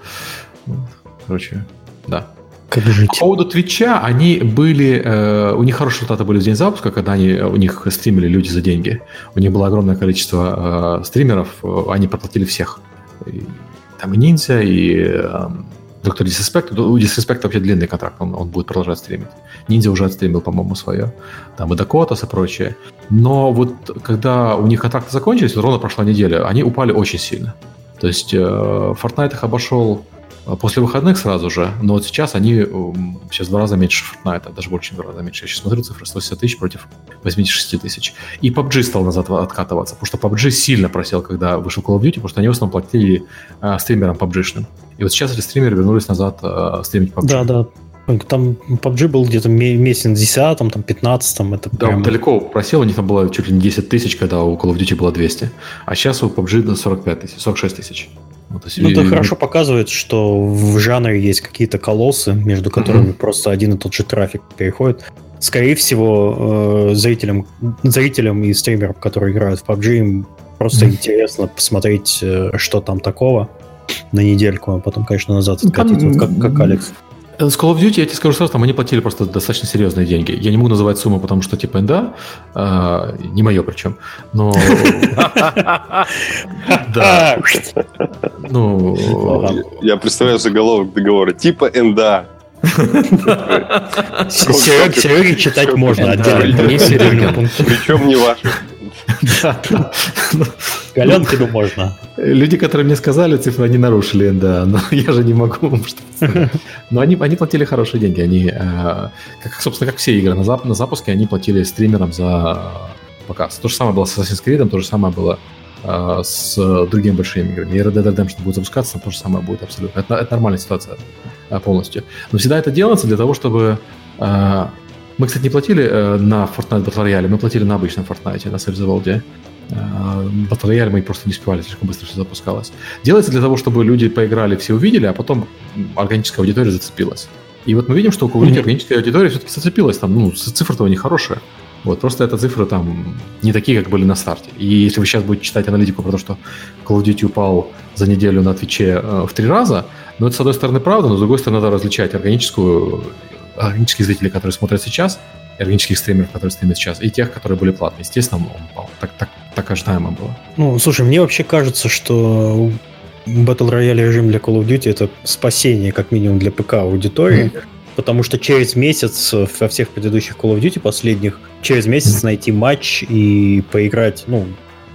Короче, да. Как жить? По поводу Твича, они были... Э, у них хорошие результаты были в день запуска, когда они, у них стримили люди за деньги. У них было огромное количество э, стримеров, э, они проплатили всех. И, там и Ниндзя, и... Э, Доктор Дисреспект, у Дисреспекта вообще длинный контракт, он, он будет продолжать стримить. Ниндзя уже отстримил, по-моему, свое. Там и Дакотас и прочее. Но вот когда у них контракты закончились, вот ровно прошла неделя, они упали очень сильно. То есть э, Fortnite их обошел после выходных сразу же, но вот сейчас они э, сейчас в два раза меньше Fortnite, даже больше, чем в два раза меньше. Я сейчас смотрю цифры, сто шестьдесят тысяч против восемьдесят шесть тысяч. И пабг стал назад откатываться, потому что пабг сильно просел, когда вышел Call of Duty, потому что они в основном платили э, стримерам пабгшным. И вот сейчас эти стримеры вернулись назад э, стримить пабг. Да, да. Там пабг был где-то месяц на десятом, там пятнадцатом. Это да, прям... он далеко просел, у них там было чуть ли не десять тысяч, когда у Call of Duty было двести. А сейчас у пабг сорок пять тысяч, сорок шесть тысяч. Вот, ну, и... это хорошо показывает, что в жанре есть какие-то колоссы, между которыми mm-hmm. просто один и тот же трафик переходит. Скорее всего, э, зрителям, зрителям и стримерам, которые играют в пабг, им просто mm-hmm. интересно посмотреть, э, что там такого. На недельку, а потом, конечно, назад откатить, вот как, как Алекс. С Call of Duty, я тебе скажу сразу, там они платили просто достаточно серьезные деньги. Я не могу называть сумму, потому что, типа, да, э, не мое причем, но... Да. Ну... Я представляю заголовок договора. Типа эн дэ а. Сереги читать можно отдельно. Причем не ваши. Галенкину можно. Люди, которые мне сказали цифры, они нарушили эн дэ а, но я же не могу. Но они, они платили хорошие деньги. Они, как, собственно, как все игры на, зап- на запуске, они платили стримерам за показ. То же самое было с Assassin's Creed, то же самое было э, с другими большими играми. И Red Dead Redemption будет запускаться, то же самое будет абсолютно. Это, это нормальная ситуация полностью. Но всегда это делается для того, чтобы... Э, мы, кстати, не платили э, на Fortnite Battle Royale, мы платили на обычном Fortnite, на Севзеволде. Battle Royale мы просто не успевали, слишком быстро все запускалось. Делается для того, чтобы люди поиграли, все увидели, а потом органическая аудитория зацепилась. И вот мы видим, что у кого-нибудь mm-hmm. органическая аудитория все-таки зацепилась. Там, ну, цифры-то у них хорошие. Вот, просто это цифры там не такие, как были на старте. И если вы сейчас будете читать аналитику про то, что Call of Duty упал за неделю на Твиче э, в три раза, ну, это, с одной стороны, правда, но, с другой стороны, надо различать органическую, органические зрители, которые смотрят сейчас, органических стримеров, которые стримят сейчас, и тех, которые были платные. Естественно, он упал. Так, так, так ожидаемо было. Ну, слушай, мне вообще кажется, что Battle Royale режим для Call of Duty — это спасение, как минимум, для ПК-аудитории, mm-hmm. потому что через месяц во всех предыдущих Call of Duty последних, через месяц mm-hmm. найти матч и поиграть, ну,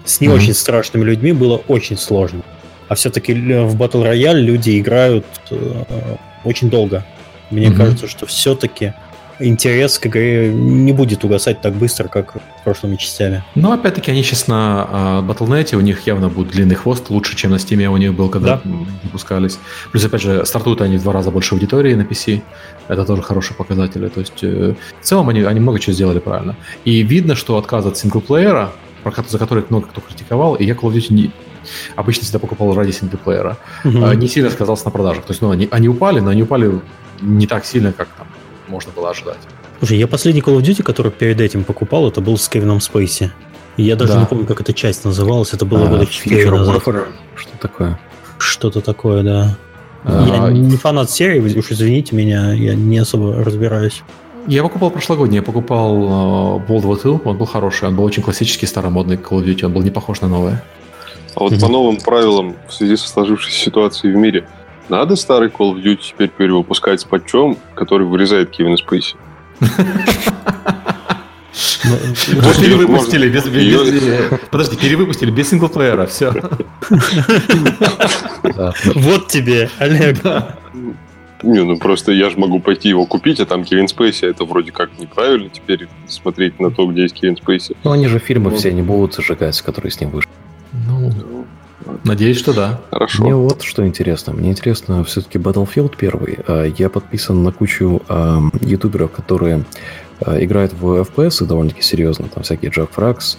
с не mm-hmm. очень страшными людьми было очень сложно. А все-таки в Battle Royale люди играют э, очень долго. Мне mm-hmm. кажется, что все-таки интерес к игре не будет угасать так быстро, как прошлыми частями. Но опять-таки они сейчас на uh, Battle.net, у них явно будет длинный хвост, лучше, чем на Steam у них был, когда выпускались. Да. Плюс, опять же, стартуют они в два раза больше аудитории на пи си. Это тоже хорошие показатели. То есть э, в целом они, они много чего сделали правильно. И видно, что отказ от синглплеера, за который много кто критиковал, и я Call of Duty не... обычно всегда покупал ради синглплеера, угу. не сильно сказался на продажах. То есть ну, они, они упали, но они упали не так сильно, как там можно было ожидать. Слушай, я последний Call of Duty, который перед этим покупал, это был с Кевином Спейси. Я даже да. не помню, как эта часть называлась. Это было а, года четыре назад. Warfare. Что такое? Что-то такое, да. Я а, не фанат серии, уж извините меня, я не особо разбираюсь. Я покупал прошлогодний, я покупал World War Two, он был хороший, он был очень классический, старомодный Call of Duty, он был не похож на новое. А вот mm-hmm. по новым правилам, в связи со сложившейся ситуацией в мире, надо старый Call of Duty теперь перевыпускать с патчом, который вырезает Кевина Спейси. Вот перевыпустили без, без, без... Подожди, перевыпустили без синглплеера, все. Вот тебе, Олег. Не, ну просто я же могу пойти его купить, а там Кевин Спейси, а это вроде как неправильно теперь смотреть на то, где есть Кевин Спейси. Ну они же фильмы вот. Все не будут зажигать, которые с ним вышли. Ну, надеюсь, что да. Хорошо. Мне вот что интересно. Мне интересно все-таки Battlefield первый. Я подписан на кучу э, ютуберов, которые играют в эф пи эс и довольно-таки серьезно, там всякие Jack Frags.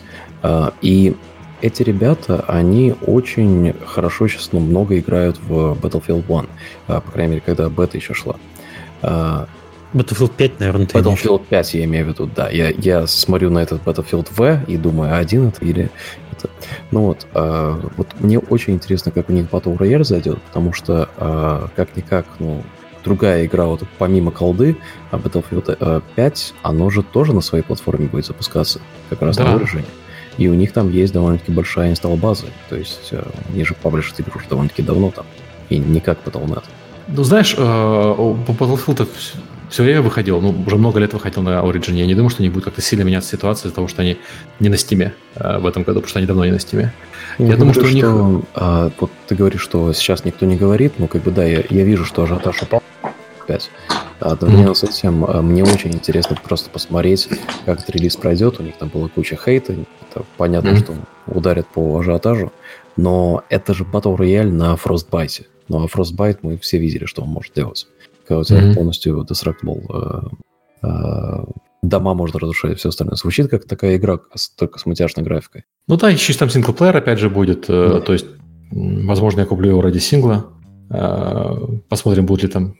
И эти ребята, они очень хорошо сейчас ну, много играют в Battlefield один, по крайней мере, когда бета еще шла. Battlefield пять, наверное, ты Battlefield пять, я имею в виду, да. Я, я смотрю на этот Battlefield V и думаю, а один это или это. Ну вот, а, вот мне очень интересно, как у них Battle Royale зайдет, потому что а, как-никак, ну, другая игра, вот помимо колды, Battlefield пять, оно же тоже на своей платформе будет запускаться, как раз да. на выражение. И у них там есть довольно-таки большая инсталл-база, то есть они же паблишат игру уже довольно-таки давно там, и не как Battle точка нет. Ну, знаешь, Battlefield все время выходил, ну, уже много лет выходил на Origin, я не думаю, что они будут как-то сильно меняться ситуация из-за того, что они не на Steam в этом году, потому что они давно не на Steam. Я, я думаю, что у них... Что, а, вот ты говоришь, что сейчас никто не говорит, ну, как бы, да, я, я вижу, что ажиотаж упал пять. Одновременно mm-hmm. с этим мне очень интересно просто посмотреть, как этот релиз пройдет. У них там была куча хейта. Это понятно, mm-hmm. что ударят по ажиотажу. Но это же Battle Royale на Frostbite. Ну, а Frostbite мы все видели, что он может делать. Когда у тебя mm-hmm. полностью Destructible... Э, э, дома можно разрушать, все остальное. Звучит как такая игра, только с мультяшной графикой. Ну да, еще там синглплеер опять же будет. Mm-hmm. То есть, возможно, я куплю его ради сингла. Посмотрим, будет ли там...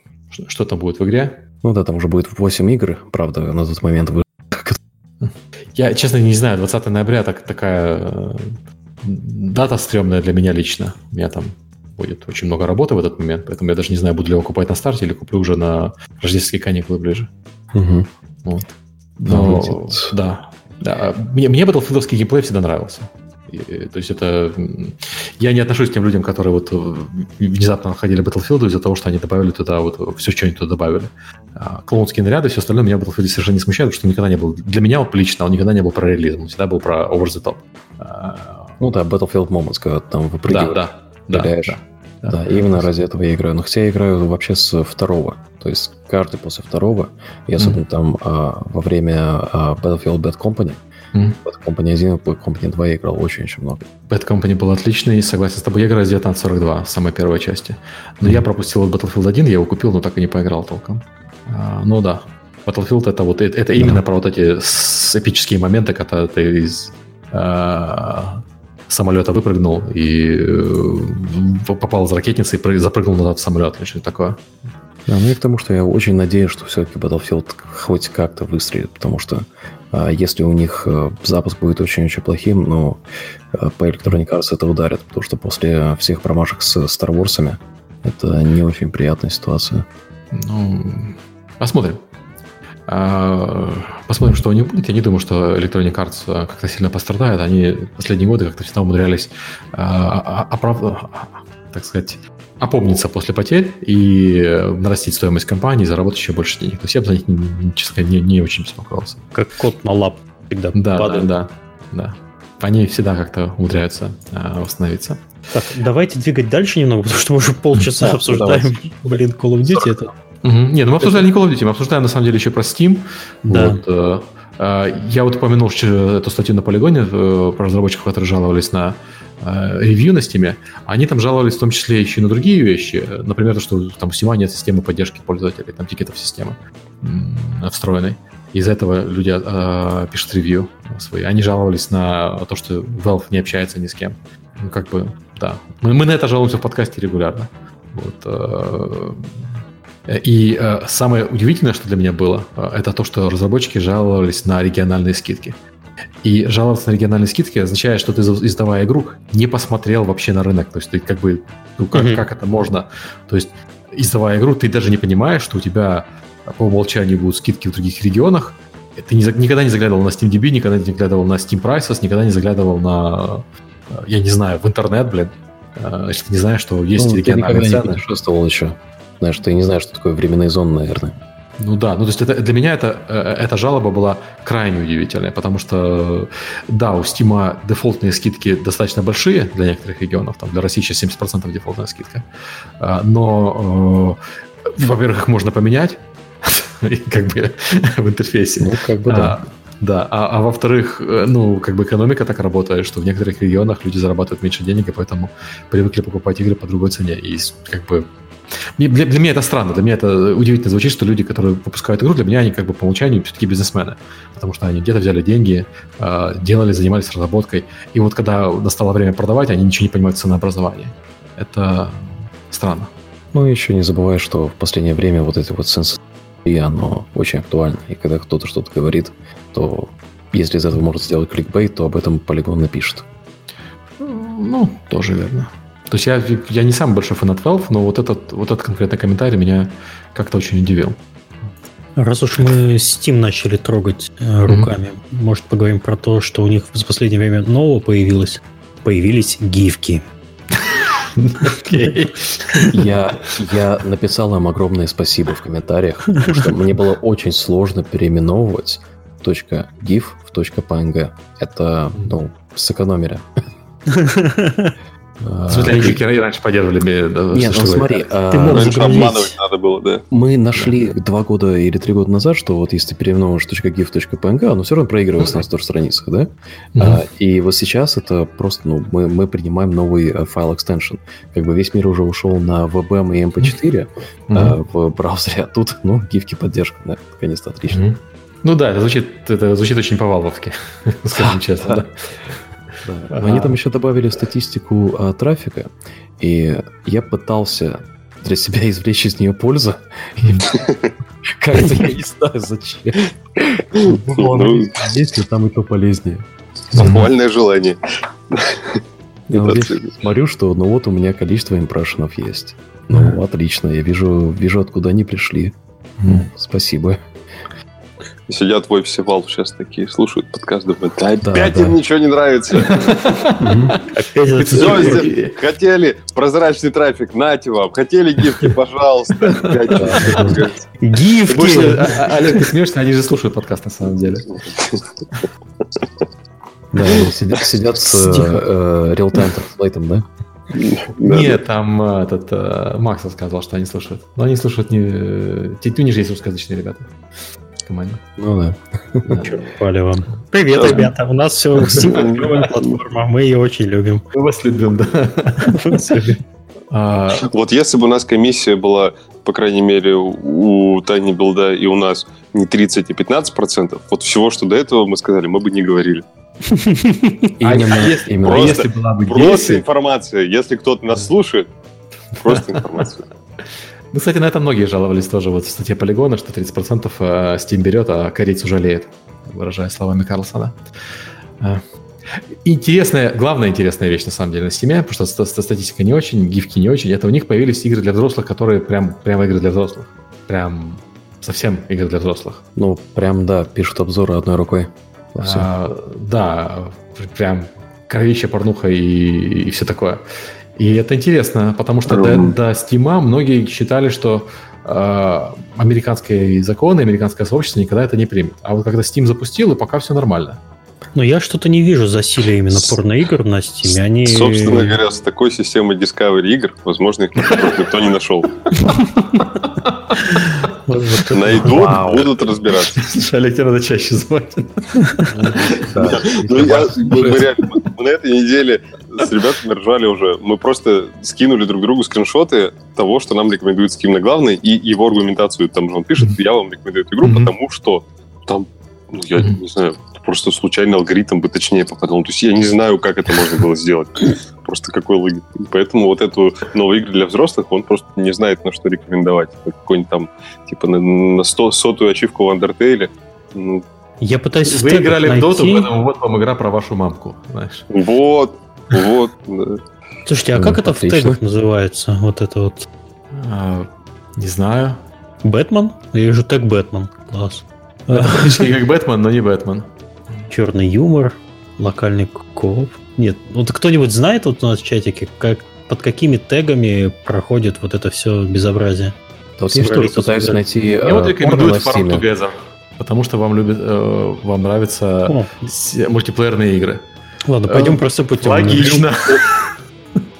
Что там будет в игре? Ну да, там уже будет восемь игр, правда, на тот момент вы... Я, честно, не знаю, двадцатого ноября так, такая дата стрёмная для меня лично. У меня там будет очень много работы в этот момент, поэтому я даже не знаю, буду ли его покупать на старте или куплю уже на рождественские каникулы ближе. Угу. Вот. Но, ну, да, да. Мне, мне Battlefield-овский геймплей всегда нравился. И, то есть это... Я не отношусь к тем людям, которые вот внезапно находили Battlefield из-за того, что они добавили туда вот все, что они туда добавили. Клоунские наряды и все остальное меня Battlefield совершенно не смущает, потому что он никогда не был... Для меня вот лично он никогда не был про релиз, он всегда был про over the top. Ну да, Battlefield Moments, когда там выпрыгиваешь, да, да, стреляешь. Да, да, да, да, именно ради этого я играю. Но хотя я играю вообще с второго. То есть карты после второго. И особенно mm-hmm. там а, во время а, Battlefield Bad Company Mm-hmm. Bad Company один, Bad Company два я играл очень-очень много. Bad Company был отличный, согласен с тобой. Я играл с девятнадцать сорок два, с самой первой части. Но mm-hmm. я пропустил Battlefield один, я его купил, но так и не поиграл толком. А, ну да, Battlefield это вот это, это mm-hmm. именно про вот эти эпические моменты, когда ты из а, самолета выпрыгнул и э, попал из ракетницы и запрыгнул назад в самолет, что-то такое. Да, ну и к тому, что я очень надеюсь, что все-таки Battlefield хоть как-то выстрелит, потому что если у них запуск будет очень-очень плохим, но по Electronic Arts это ударит, потому что после всех промашек с Star Wars'ами это не очень приятная ситуация. Ну, посмотрим. Посмотрим, что у них будет. Я не думаю, что Electronic Arts как-то сильно пострадает. Они в последние годы как-то всегда умудрялись оправдывать, так сказать, опомниться после потерь и нарастить стоимость компании, заработать еще больше денег. То есть я бы за них, честно говоря, не, не очень беспокоился. Как кот на лап всегда да, падает. Да, да, да. Они всегда как-то умудряются э, восстановиться. Так, давайте двигать дальше немного, потому что мы уже полчаса обсуждаем, блин, Call of Duty это... Не, ну мы обсуждали не Call of Duty, мы обсуждаем на самом деле еще про Steam. Да. Я вот упомянул эту статью на полигоне про разработчиков, которые жаловались на ревью на Steam. Они там жаловались в том числе еще и на другие вещи. Например, то, что там у Steam нет системы поддержки пользователей, там тикетов системы встроенной. Из-за этого люди э, пишут ревью свои. Они жаловались на то, что Valve не общается ни с кем. Ну, как бы, да. Мы, мы на это жалуемся в подкасте регулярно. Вот. И э, самое удивительное, что для меня было, это то, что разработчики жаловались на региональные скидки. И жаловаться на региональные скидки означает, что ты, издавая игру, не посмотрел вообще на рынок. То есть ты как бы, ну как, mm-hmm. как это можно? То есть издавая игру, ты даже не понимаешь, что у тебя по умолчанию будут скидки в других регионах. Ты не, никогда не заглядывал на SteamDB, никогда не заглядывал на Steam Prices, никогда не заглядывал на, я не знаю, в интернет, блин. Если ты не знаешь, что есть ну, региональные цены. Ты никогда не путешествовал еще. Знаешь, ты не знаешь, что такое временные зоны, наверное. Ну да, ну то есть это, для меня это, эта жалоба была крайне удивительной, потому что, да, у Steam дефолтные скидки достаточно большие для некоторых регионов, там для России сейчас семьдесят процентов дефолтная скидка, но, во-первых, их можно поменять, как бы в интерфейсе. Ну, как бы да. Да, а, а во-вторых, ну, как бы экономика так работает, что в некоторых регионах люди зарабатывают меньше денег, и поэтому привыкли покупать игры по другой цене. И как бы... Для, для меня это странно, для меня это удивительно звучит, что люди, которые выпускают игру, для меня они как бы по умолчанию все-таки бизнесмены, потому что они где-то взяли деньги, делали, занимались разработкой, и вот когда настало время продавать, они ничего не понимают в ценообразовании. Это странно. Ну и еще не забывай, что в последнее время вот это вот сенсация, оно очень актуально, и когда кто-то что-то говорит, то если из этого может сделать кликбейт, то об этом Polygon напишет. Ну, тоже верно. То есть я, я не самый большой фанат Valve, но вот этот, вот этот конкретный комментарий меня как-то очень удивил. Раз уж мы Steam начали трогать э, руками, mm-hmm. может, поговорим про то, что у них в последнее время нового появилось? Появились гифки. Okay. я, я написал им огромное спасибо в комментариях, потому что мне было очень сложно переименовывать .gif в .png. Это, ну, сэкономили. Смотри, гифки раньше поддерживали. Да, нет, ну смотри, а... ты можешь раньше обманывать надо было, да. Мы нашли два года или три года назад, что вот если ты переименовываешь .gif в .png, оно все равно проигрывается на сто страницах, да? Mm-hmm. А, и вот сейчас это просто, ну, мы, мы принимаем новый а, файл экстеншн. Как бы весь мир уже ушел на ви би эм и эм пэ четыре mm-hmm. а, в браузере, а тут, ну, гифки поддержка, да, наконец-то отлично. Mm-hmm. Ну да, это звучит, это звучит очень по-валовски, скажем честно, да. Да. Ага. Они там еще добавили статистику а, трафика, и я пытался для себя извлечь из нее пользу. Как-то я не знаю, зачем. Если там и то полезнее. Нормальное желание. Смотрю, что ну вот у меня количество импрессионов есть. Ну, отлично, я вижу, откуда они пришли. Спасибо. Сидят в офисе Valve сейчас такие, слушают подкаст, думают, да, опять да, им да. ничего не нравится. Хотели прозрачный трафик, нате вам. Хотели гифки, пожалуйста. Гифки! Олег, ты смеешься, они же слушают подкаст на самом деле. Да, сидят с реал-тайм транслейтом, да? Нет, там этот Макс рассказывал, что они слушают. Но они слушают не... Тетюни же есть русскоязычные ребята. Команде. Ну да. да. Чупали вам. Привет, да. ребята. У нас все симпатичная платформа. Мы ее очень любим. Мы вас любим, да. Вот если бы у нас комиссия была, по крайней мере, у TinyBuild и у нас не тридцать, а пятнадцать процентов, вот всего, что до этого мы сказали, мы бы не говорили. Просто информация. Если кто-то нас слушает, просто информация. Ну, кстати, на это многие жаловались тоже вот в статье Полигона, что тридцать процентов Steam берет, а корейцу жалеет, выражая словами Карлсона. Интересная, главная интересная вещь на самом деле на Steam, потому что статистика не очень, гифки не очень, это у них появились игры для взрослых, которые прям, прям игры для взрослых. Прям совсем игры для взрослых. Ну, прям, да, пишут обзоры одной рукой. А, да, прям кровища, порнуха и, и все такое. И это интересно, потому что до, до Steam многие считали, что э, американские законы, американское сообщество никогда это не примет. А вот когда Steam запустил, и пока все нормально. Но я что-то не вижу засилия именно порноигр на Steam. Они... Собственно говоря, с такой системой Discovery игр, возможно, их никто не нашел. Найдут, будут разбираться. Слушай, тебе надо чаще звать. Мы на этой неделе с ребятами ржали уже. Мы просто скинули друг другу скриншоты того, что нам рекомендует Steam на главный, и его аргументацию. Там же он пишет, я вам рекомендую эту игру, потому что там, ну, я не знаю, просто случайный алгоритм бы точнее попадал. То есть я не знаю, как это можно было сделать. Просто какой логик. Поэтому вот эту новую игру для взрослых он просто не знает, на что рекомендовать. Какой-нибудь там, типа, на сто, сотую ачивку в Undertale. Ну, я пытаюсь Вы играли найти... в доту, поэтому вот вам игра про вашу мамку. Знаешь. Вот, вот. Да. Слушайте, а ну, как это отлично. В тегах называется? Вот это вот. Не знаю. Бэтмен? Я вижу тег Бэтмен. Класс. Почти как Бэтмен, но не Бэтмен. Черный юмор, локальный кооп. Нет, вот кто-нибудь знает вот у нас в чатике, как, под какими тегами проходит вот это все безобразие? Вот я тоже пытаюсь собрали. найти. Я вот рекомендую Farm Together, потому что вам, любит, вам нравятся О. мультиплеерные игры. Ладно, пойдем э, просто путем. Логично.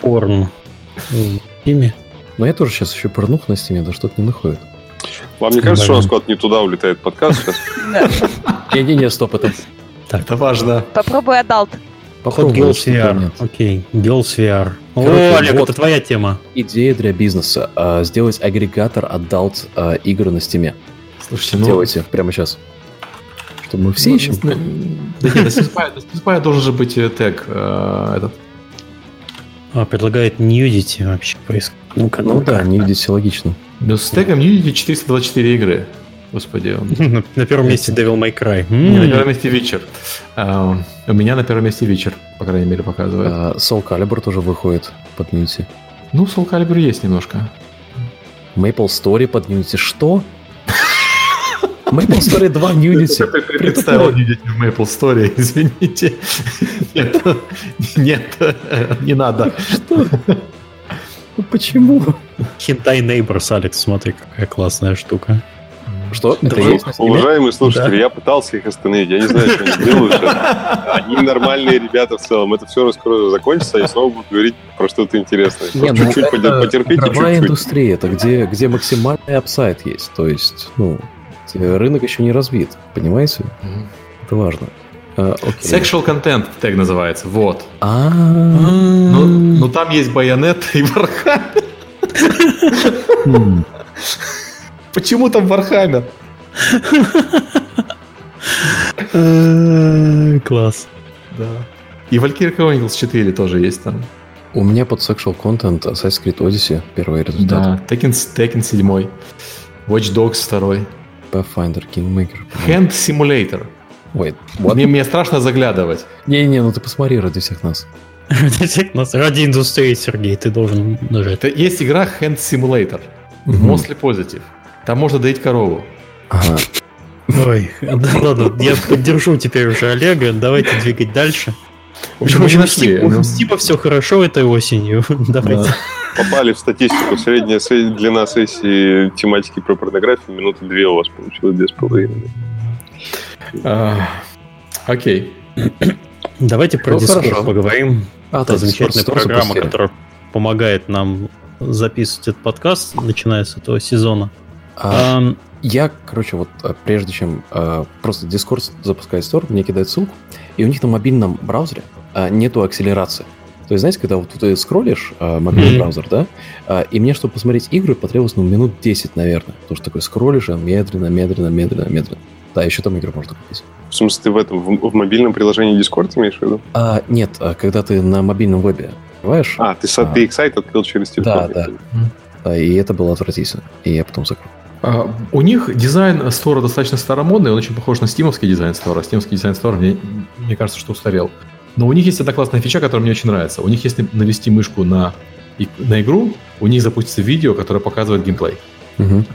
Порн. Ими. Но я тоже сейчас еще порнух на стене, да что-то не находит. Вам не кажется, что у нас куда-то не туда улетает подкаст сейчас? Не-не-не, стоп, это... Это важно. Попробуй адалт. Поход Girls ви ар. Окей, Girls ви ар. О, Олег, это твоя тема. Идея для бизнеса. Сделать агрегатор адалт игр на стиме. Слушайте, ну... Делайте прямо сейчас. Чтобы мы все ищем. Да нет, до Сиспая должен же быть тег этот. А, предлагает ньюдити вообще поиск. Ну-ка, ну да, ньюдити логично. Но с тегом ньюдити четыреста двадцать четыре игры. Господи, он... На первом месте Devil May Cry. Не, на первом месте Witcher. Uh, у меня на первом месте Witcher, по крайней мере, показывает. Uh, Soul Calibur тоже выходит под Unity. Ну, Soul Calibur есть немножко. Maple Story под Unity. Что? Maple Story два Unity. Представил Unity в Maple Story, извините. Нет, нет, не надо. Что? Почему? Хентай Neighbors, Алекс, смотри, какая классная штука. Что? Это есть? Уважаемые слушатели, да. Я пытался их остановить, я не знаю, что они делают. Они нормальные ребята в целом. Это все скоро закончится, и снова будут говорить про что-то интересное. Не, ну чуть-чуть потерпите, чуть-чуть. Это индустрия, это где, где максимальный апсайд есть. То есть, ну, рынок еще не развит, понимаете? Mm-hmm. Это важно. Uh, okay. Sexual content тег называется, вот. А. Ну, ну там есть байонет и Вархаммер. Mm. Почему там Вархаммер? Класс. Да. И Valkyrie Chronicles четыре тоже есть там. У меня под sexual content Assassin's Creed Odyssey первый результат. Да, Tekken семь, Watch Dogs два, Pathfinder Kingmaker. Hand Simulator. Wait, мне, мне страшно заглядывать. Не-не, ну ты посмотри ради всех нас. Ради всех нас. Ради индустрии, Сергей, ты должен нажать. Это есть игра Hand Simulator. Mm-hmm. Mostly Positive. Там можно доить корову. Ага. Ой, ладно, я поддержу теперь уже Олега. Давайте двигать дальше. В общем, мы нашли. У Стива все хорошо этой осенью. Давайте. Попали в статистику. Средняя длина сессии тематики про порнографию минуты две у вас получилось, две с половиной. Окей. Давайте про Discord поговорим. Это замечательная программа, которая помогает нам записывать этот подкаст, начиная с этого сезона. Um, я, короче, вот прежде чем uh, просто Discord запускает Store, мне кидает ссылку, и у них на мобильном браузере uh, нету акселерации. То есть, знаете, когда вот ты скроллишь uh, мобильный mm-hmm. браузер, да, uh, и мне, чтобы посмотреть игры, потребовалось ну, минут десять, наверное. Потому что такой скроллишь, медленно, медленно, медленно, медленно. Да, еще там игры можно купить. В смысле, ты в этом в, в мобильном приложении Discord имеешь в виду? Uh, нет, uh, когда ты на мобильном вебе открываешь. А, ты uh, ты Excite открыл через телефон. Да, да. Mm-hmm. И это было отвратительно. И я потом закрыл. Uh, у них дизайн стора достаточно старомодный, он очень похож на стимовский дизайн стора. Стимовский дизайн стора, мне, мне кажется, что устарел. Но у них есть одна классная фича, которая мне очень нравится. У них если навести мышку на, на игру, у них запустится видео, которое показывает геймплей. Uh-huh.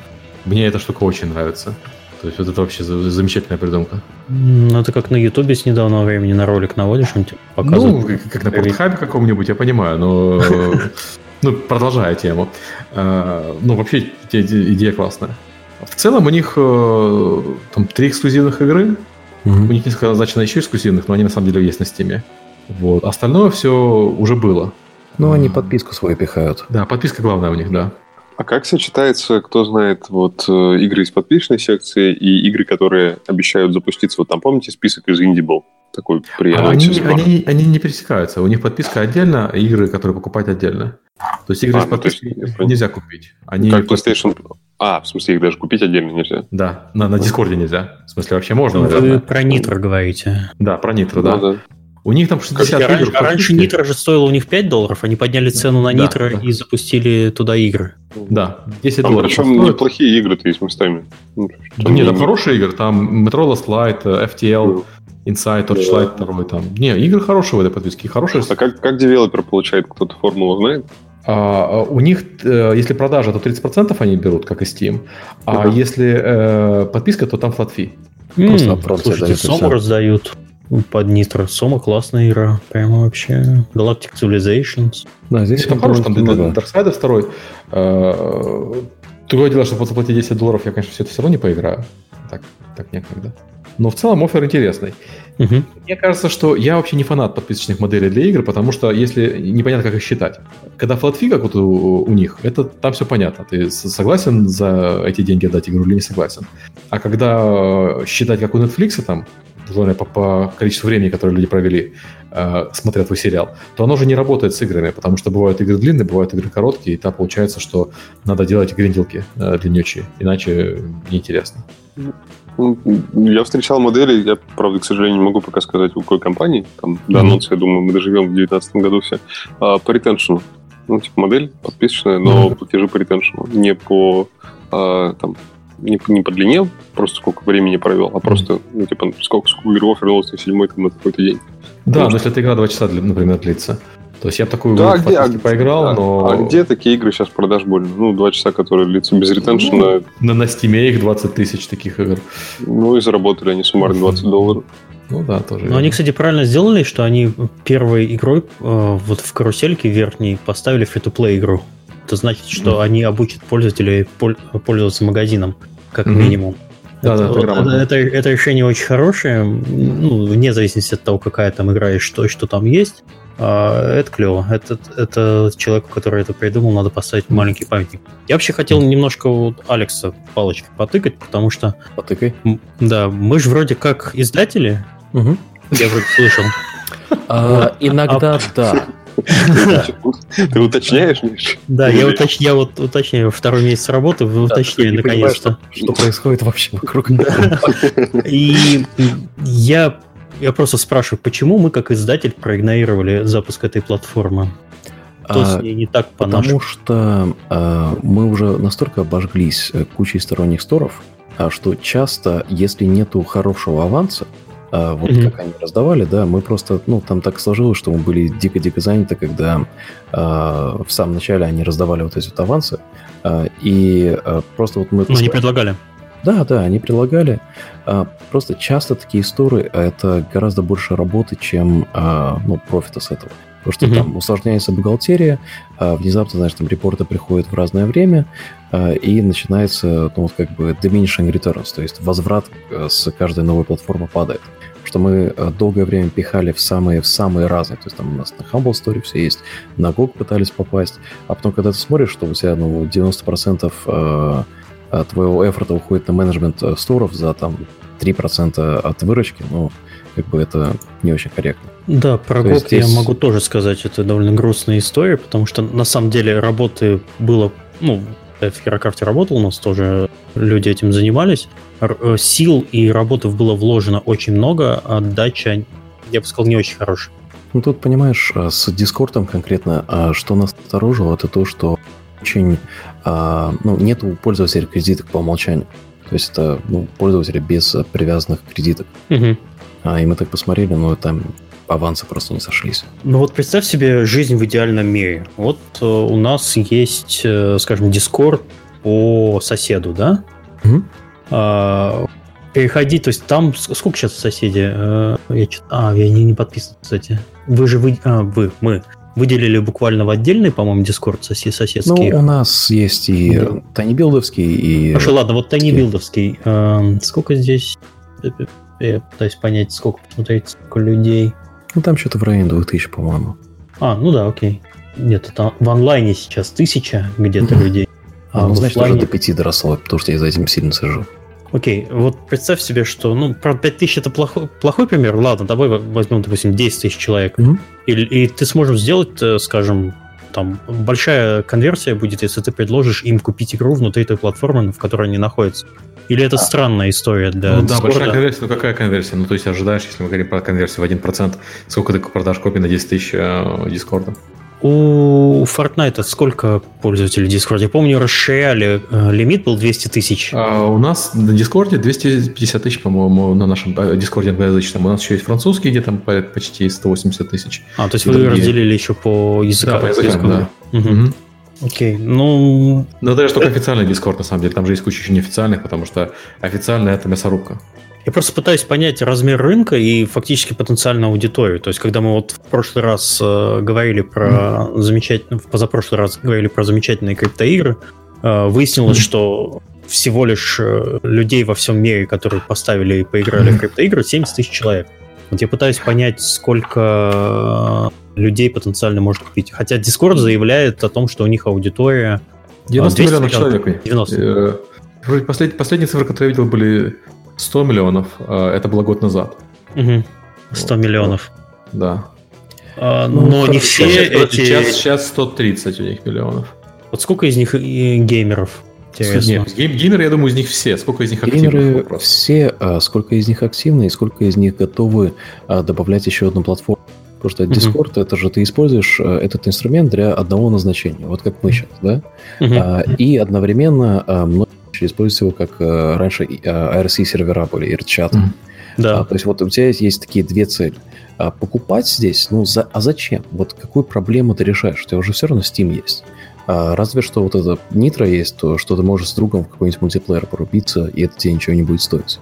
Мне эта штука очень нравится. То есть вот это вообще замечательная придумка. Ну, это как на Ютубе с недавнего времени на ролик наводишь, он тебе показывает. Ну, как на Портхабе каком-нибудь, я понимаю, но... Ну, продолжая тему. Ну, вообще, идея классная. В целом у них там три эксклюзивных игры. Mm-hmm. У них несколько назначено еще эксклюзивных, но они на самом деле есть на Steam. Вот. Остальное все уже было. Ну, они подписку свою пихают. Да, подписка главная у них, да. А как сочетается, кто знает, вот игры из подписочной секции и игры, которые обещают запуститься? Вот там, помните, список из Indie Ball? Такой приятный. Они, они, они не пересекаются. У них подписка отдельно, а игры, которые покупать отдельно. То есть игры а, из подписки ну, нельзя купить. Они как PlayStation... А, в смысле, их даже купить отдельно нельзя? Да, на, на Discord нельзя. В смысле, вообще можно, ну, наверное. Вы про Nitro говорите. Да, про Nitro, да. да. да. У них там шестьдесят игр. Раньше, раньше Nitro же стоило у них пять долларов, они подняли цену на Nitro да, да. и запустили туда игры. Да, десять долларов. Причем неплохие игры-то есть местами. Ну, да, нет, там хорошие игры, там Metro Last Light, эф ти эл, Insight, Torchlight, второй там. Не, игры хорошие в этой подписке, хорошие. А как, как девелопер получает, кто-то формулу знает? Uh, у них, uh, если продажа, то тридцать процентов они берут, как и Steam. А uh-huh. если uh, подписка, то там флат фи. Mm, слушайте, Сому раздают под Nitro. Сома классная игра. Прямо вообще. Galactic Civilizations. Да, здесь там хорош, там Darkside второй. Uh, другое дело, что заплатить десять долларов, я, конечно, все это все равно не поиграю. Так, так некогда. Но в целом оффер интересный. Uh-huh. Мне кажется, что я вообще не фанат подписочных моделей для игр, потому что если непонятно, как их считать. Когда флатфи, как вот у, у них, это там все понятно. Ты согласен за эти деньги отдать игру или не согласен. А когда считать, как у Netflix, там, по, по количеству времени, которое люди провели, э, смотря твой сериал, то оно же не работает с играми, потому что бывают игры длинные, бывают игры короткие, и там получается, что надо делать гринделки э, длиннючие, иначе неинтересно. Я встречал модели, я, правда, к сожалению, не могу пока сказать, у какой компании, там, до анонса, я думаю, мы доживем в две тысячи девятнадцатом году все, а, по ретеншену. Ну, типа, модель подписочная, но mm-hmm. платежи по ретеншену. Не по, а, там, не, не по длине, просто сколько времени провел, а просто, ну, типа, сколько, сколько игроков вернулось на седьмой там, на какой-то день. Да, но если эта игра два часа, например, длится. То есть я такую да, где, а, поиграл, а, но... А где такие игры сейчас продаж больно? Ну, два часа, которые длится без ретеншена. Ну, на, на Steam их двадцать тысяч таких игр. Ну, и заработали они суммарно двадцать долларов. Ну, да, тоже. Но они, кстати, правильно сделали, что они первой игрой э, вот в карусельке верхней поставили free-to-play игру. Это значит, что mm-hmm. они обучат пользователей пол- пользоваться магазином, как mm-hmm. минимум. Да, это, да, вот, это, это, это решение очень хорошее, ну, вне зависимости от того, какая там игра и что, что там есть. Это клево. Это, это человеку, который это придумал, надо поставить маленький памятник. Я вообще хотел немножко вот Алекса палочкой потыкать, потому что... Потыкай. Да, мы же вроде как издатели. Угу. Я вроде слышал. Иногда да. Ты уточняешь, Миш? Да, я уточняю. Второй месяц работы, вы уточняли наконец-то. Что происходит вообще вокруг. И я... Я просто спрашиваю, почему мы, как издатель, проигнорировали запуск этой платформы? То а, не так по-нашему. Потому что а, мы уже настолько обожглись кучей сторонних сторов, а, что часто, если нету хорошего аванса, а, вот mm-hmm. как они раздавали, да, мы просто, ну, там так сложилось, что мы были дико-дико заняты, когда а, в самом начале они раздавали вот эти вот авансы, а, и а, просто вот мы... Ну, они предлагали. Да, да, они предлагали. Просто часто такие истории – это гораздо больше работы, чем ну, профита с этого. Потому что mm-hmm. там усложняется бухгалтерия, внезапно, знаешь, там репорты приходят в разное время, и начинается, ну, вот как бы diminishing returns, то есть возврат с каждой новой платформы падает. Что мы долгое время пихали в самые, в самые разные. То есть там у нас на Humble Story все есть, на GOG пытались попасть. А потом, когда ты смотришь, что у тебя ну, девяносто процентов твоего эфорта уходит на менеджмент сторов за там три процента от выручки, но как бы это не очень корректно. Да, про GOG здесь... я могу тоже сказать, это довольно грустная история, потому что на самом деле работы было, ну, я в Херокрафте работал, у нас тоже люди этим занимались, сил и работов было вложено очень много, а отдача, я бы сказал, не очень хорошая. Ну тут, понимаешь, с Discord'ом конкретно, что нас насторожило, это то, что очень... А, ну, нет у пользователя кредиток по умолчанию. То есть это ну, пользователи без привязанных кредиток. Угу. А, и мы так посмотрели, но там авансы просто не сошлись. Ну вот представь себе жизнь в идеальном мире. Вот э, у нас есть, э, скажем, Discord по соседу, да? Угу. А, переходи, то есть там... Сколько сейчас соседей? А, я, а, я не, не подписан, кстати. Вы же... Вы, а, вы, мы... Выделили буквально в отдельный, по-моему, Discord соседский. Ну, у нас есть и да. TinyBuild'овский, и... Хорошо, ладно, вот TinyBuild'овский. Э, сколько здесь... Я пытаюсь понять, сколько посмотреть, сколько людей. Ну, там что-то в районе двух тысяч, по-моему. А, ну да, окей. Где-то там в онлайне сейчас тысяча где-то mm-hmm. людей. А, а ну, значит, онлайне... уже до пяти доросло, потому что я за этим сильно сижу. Окей, вот представь себе, что, ну, правда, пять тысяч это плохой, плохой пример. Ладно, давай возьмем, допустим, десять тысяч человек. Mm-hmm. И, и ты сможешь сделать, скажем, там, большая конверсия будет, если ты предложишь им купить игру внутри той платформы, в которой они находятся. Или это а. странная история для ну, Discord? Да, большая конверсия, ну какая конверсия? Ну, то есть ожидаешь, если мы говорим про конверсию в один процент, сколько ты продашь копий на десять тысяч э, Discord? У Fortnite сколько пользователей в Discord? Я помню, расширяли, лимит был двести тысяч. А у нас на Discord двести пятьдесят тысяч, по-моему, на нашем Discord англоязычном. У нас еще есть французский, где там почти сто восемьдесят тысяч. А, то есть и вы другие разделили еще по языкам? Да, по языкам, да. Угу. Угу. Окей, ну... Ну, даже только официальный Discord, на самом деле. Там же есть куча еще неофициальных, потому что официальная — это мясорубка. Я просто пытаюсь понять размер рынка и фактически потенциальную аудиторию. То есть, когда мы вот в прошлый раз э, говорили про mm-hmm. замечательные, в позапрошлый раз говорили про замечательные криптоигры, э, выяснилось, mm-hmm. что всего лишь людей во всем мире, которые поставили и поиграли mm-hmm. в криптоигры, семьдесят тысяч человек. Вот я пытаюсь понять, сколько людей потенциально может купить. Хотя Discord заявляет о том, что у них аудитория девяносто миллионов человек. девяносто. Послед, Последние цифры, которые я видел, были сто миллионов. Это было год назад. Угу. сто вот. миллионов. Да. А, ну, но не все сейчас, эти... Сейчас, сейчас сто тридцать у них миллионов. Вот сколько из них геймеров? Интересно. Нет, геймеры, я думаю, из них все. Сколько из них активных? Геймеры все. А сколько из них активны и сколько из них готовы а, добавлять еще одну платформу? Потому что Discord, mm-hmm. это же ты используешь этот инструмент для одного назначения. Вот как мы сейчас, да? Mm-hmm. А, и одновременно а, многие используют его, как а, раньше ай ар си-сервера были, ай ар си-чаты. Mm-hmm. Да. А, то есть вот у тебя есть, есть такие две цели. А, покупать здесь, ну, за, а зачем? Вот какую проблему ты решаешь? У тебя уже все равно Steam есть. А, разве что вот это Nitro есть, то что ты можешь с другом в какой-нибудь мультиплеер порубиться, и это тебе ничего не будет стоить.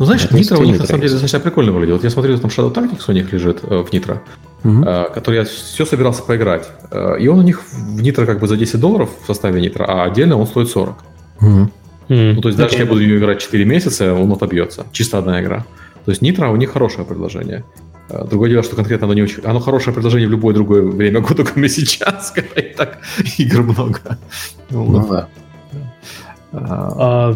Ну, знаешь, это Nitro у них, на самом деле, достаточно прикольно выглядит. Вот я смотрю, там Shadow Tactics у них лежит э, в Nitro, угу. э, который я все собирался поиграть. Э, и он у них в Nitro как бы за десять долларов в составе Nitro, а отдельно он стоит сорок. Угу. Ну, то есть, даже okay. я буду ее играть четыре месяца, он отобьется. Чисто одна игра. То есть, Nitro у них хорошее предложение. Другое дело, что конкретно оно не очень... Оно хорошее предложение в любое другое время года, кроме сейчас, когда и так игр много. Ну, ну вот. Да.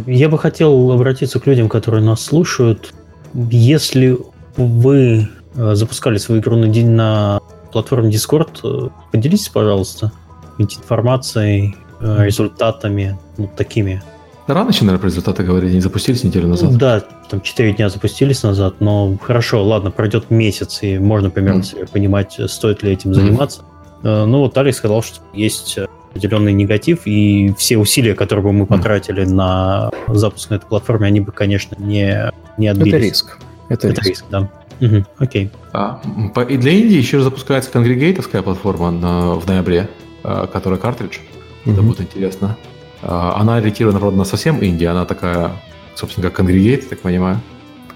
Я бы хотел обратиться к людям, которые нас слушают. Если вы запускали свою игру на день на платформе Discord, поделитесь, пожалуйста, информацией, результатами, ну, такими. Рано еще, наверное, про результаты говорить, они запустились неделю назад. Да, там четыре дня запустились назад, но хорошо, ладно, пройдет месяц, и можно примерно mm. себе понимать, стоит ли этим заниматься. Mm. Ну вот Алекс сказал, что есть определенный негатив, и все усилия, которые бы мы потратили mm. на запуск на этой платформе, они бы, конечно, не, не отбились. Это риск. Это, Это риск. риск, да. Угу. Окей. А, и для Индии еще запускается конгрегейтовская платформа на, в ноябре, которая картридж. Mm-hmm. Это будет интересно. Она ориентирована, правда, на совсем Индии. Она такая, собственно, как конгрегейт, так понимаю.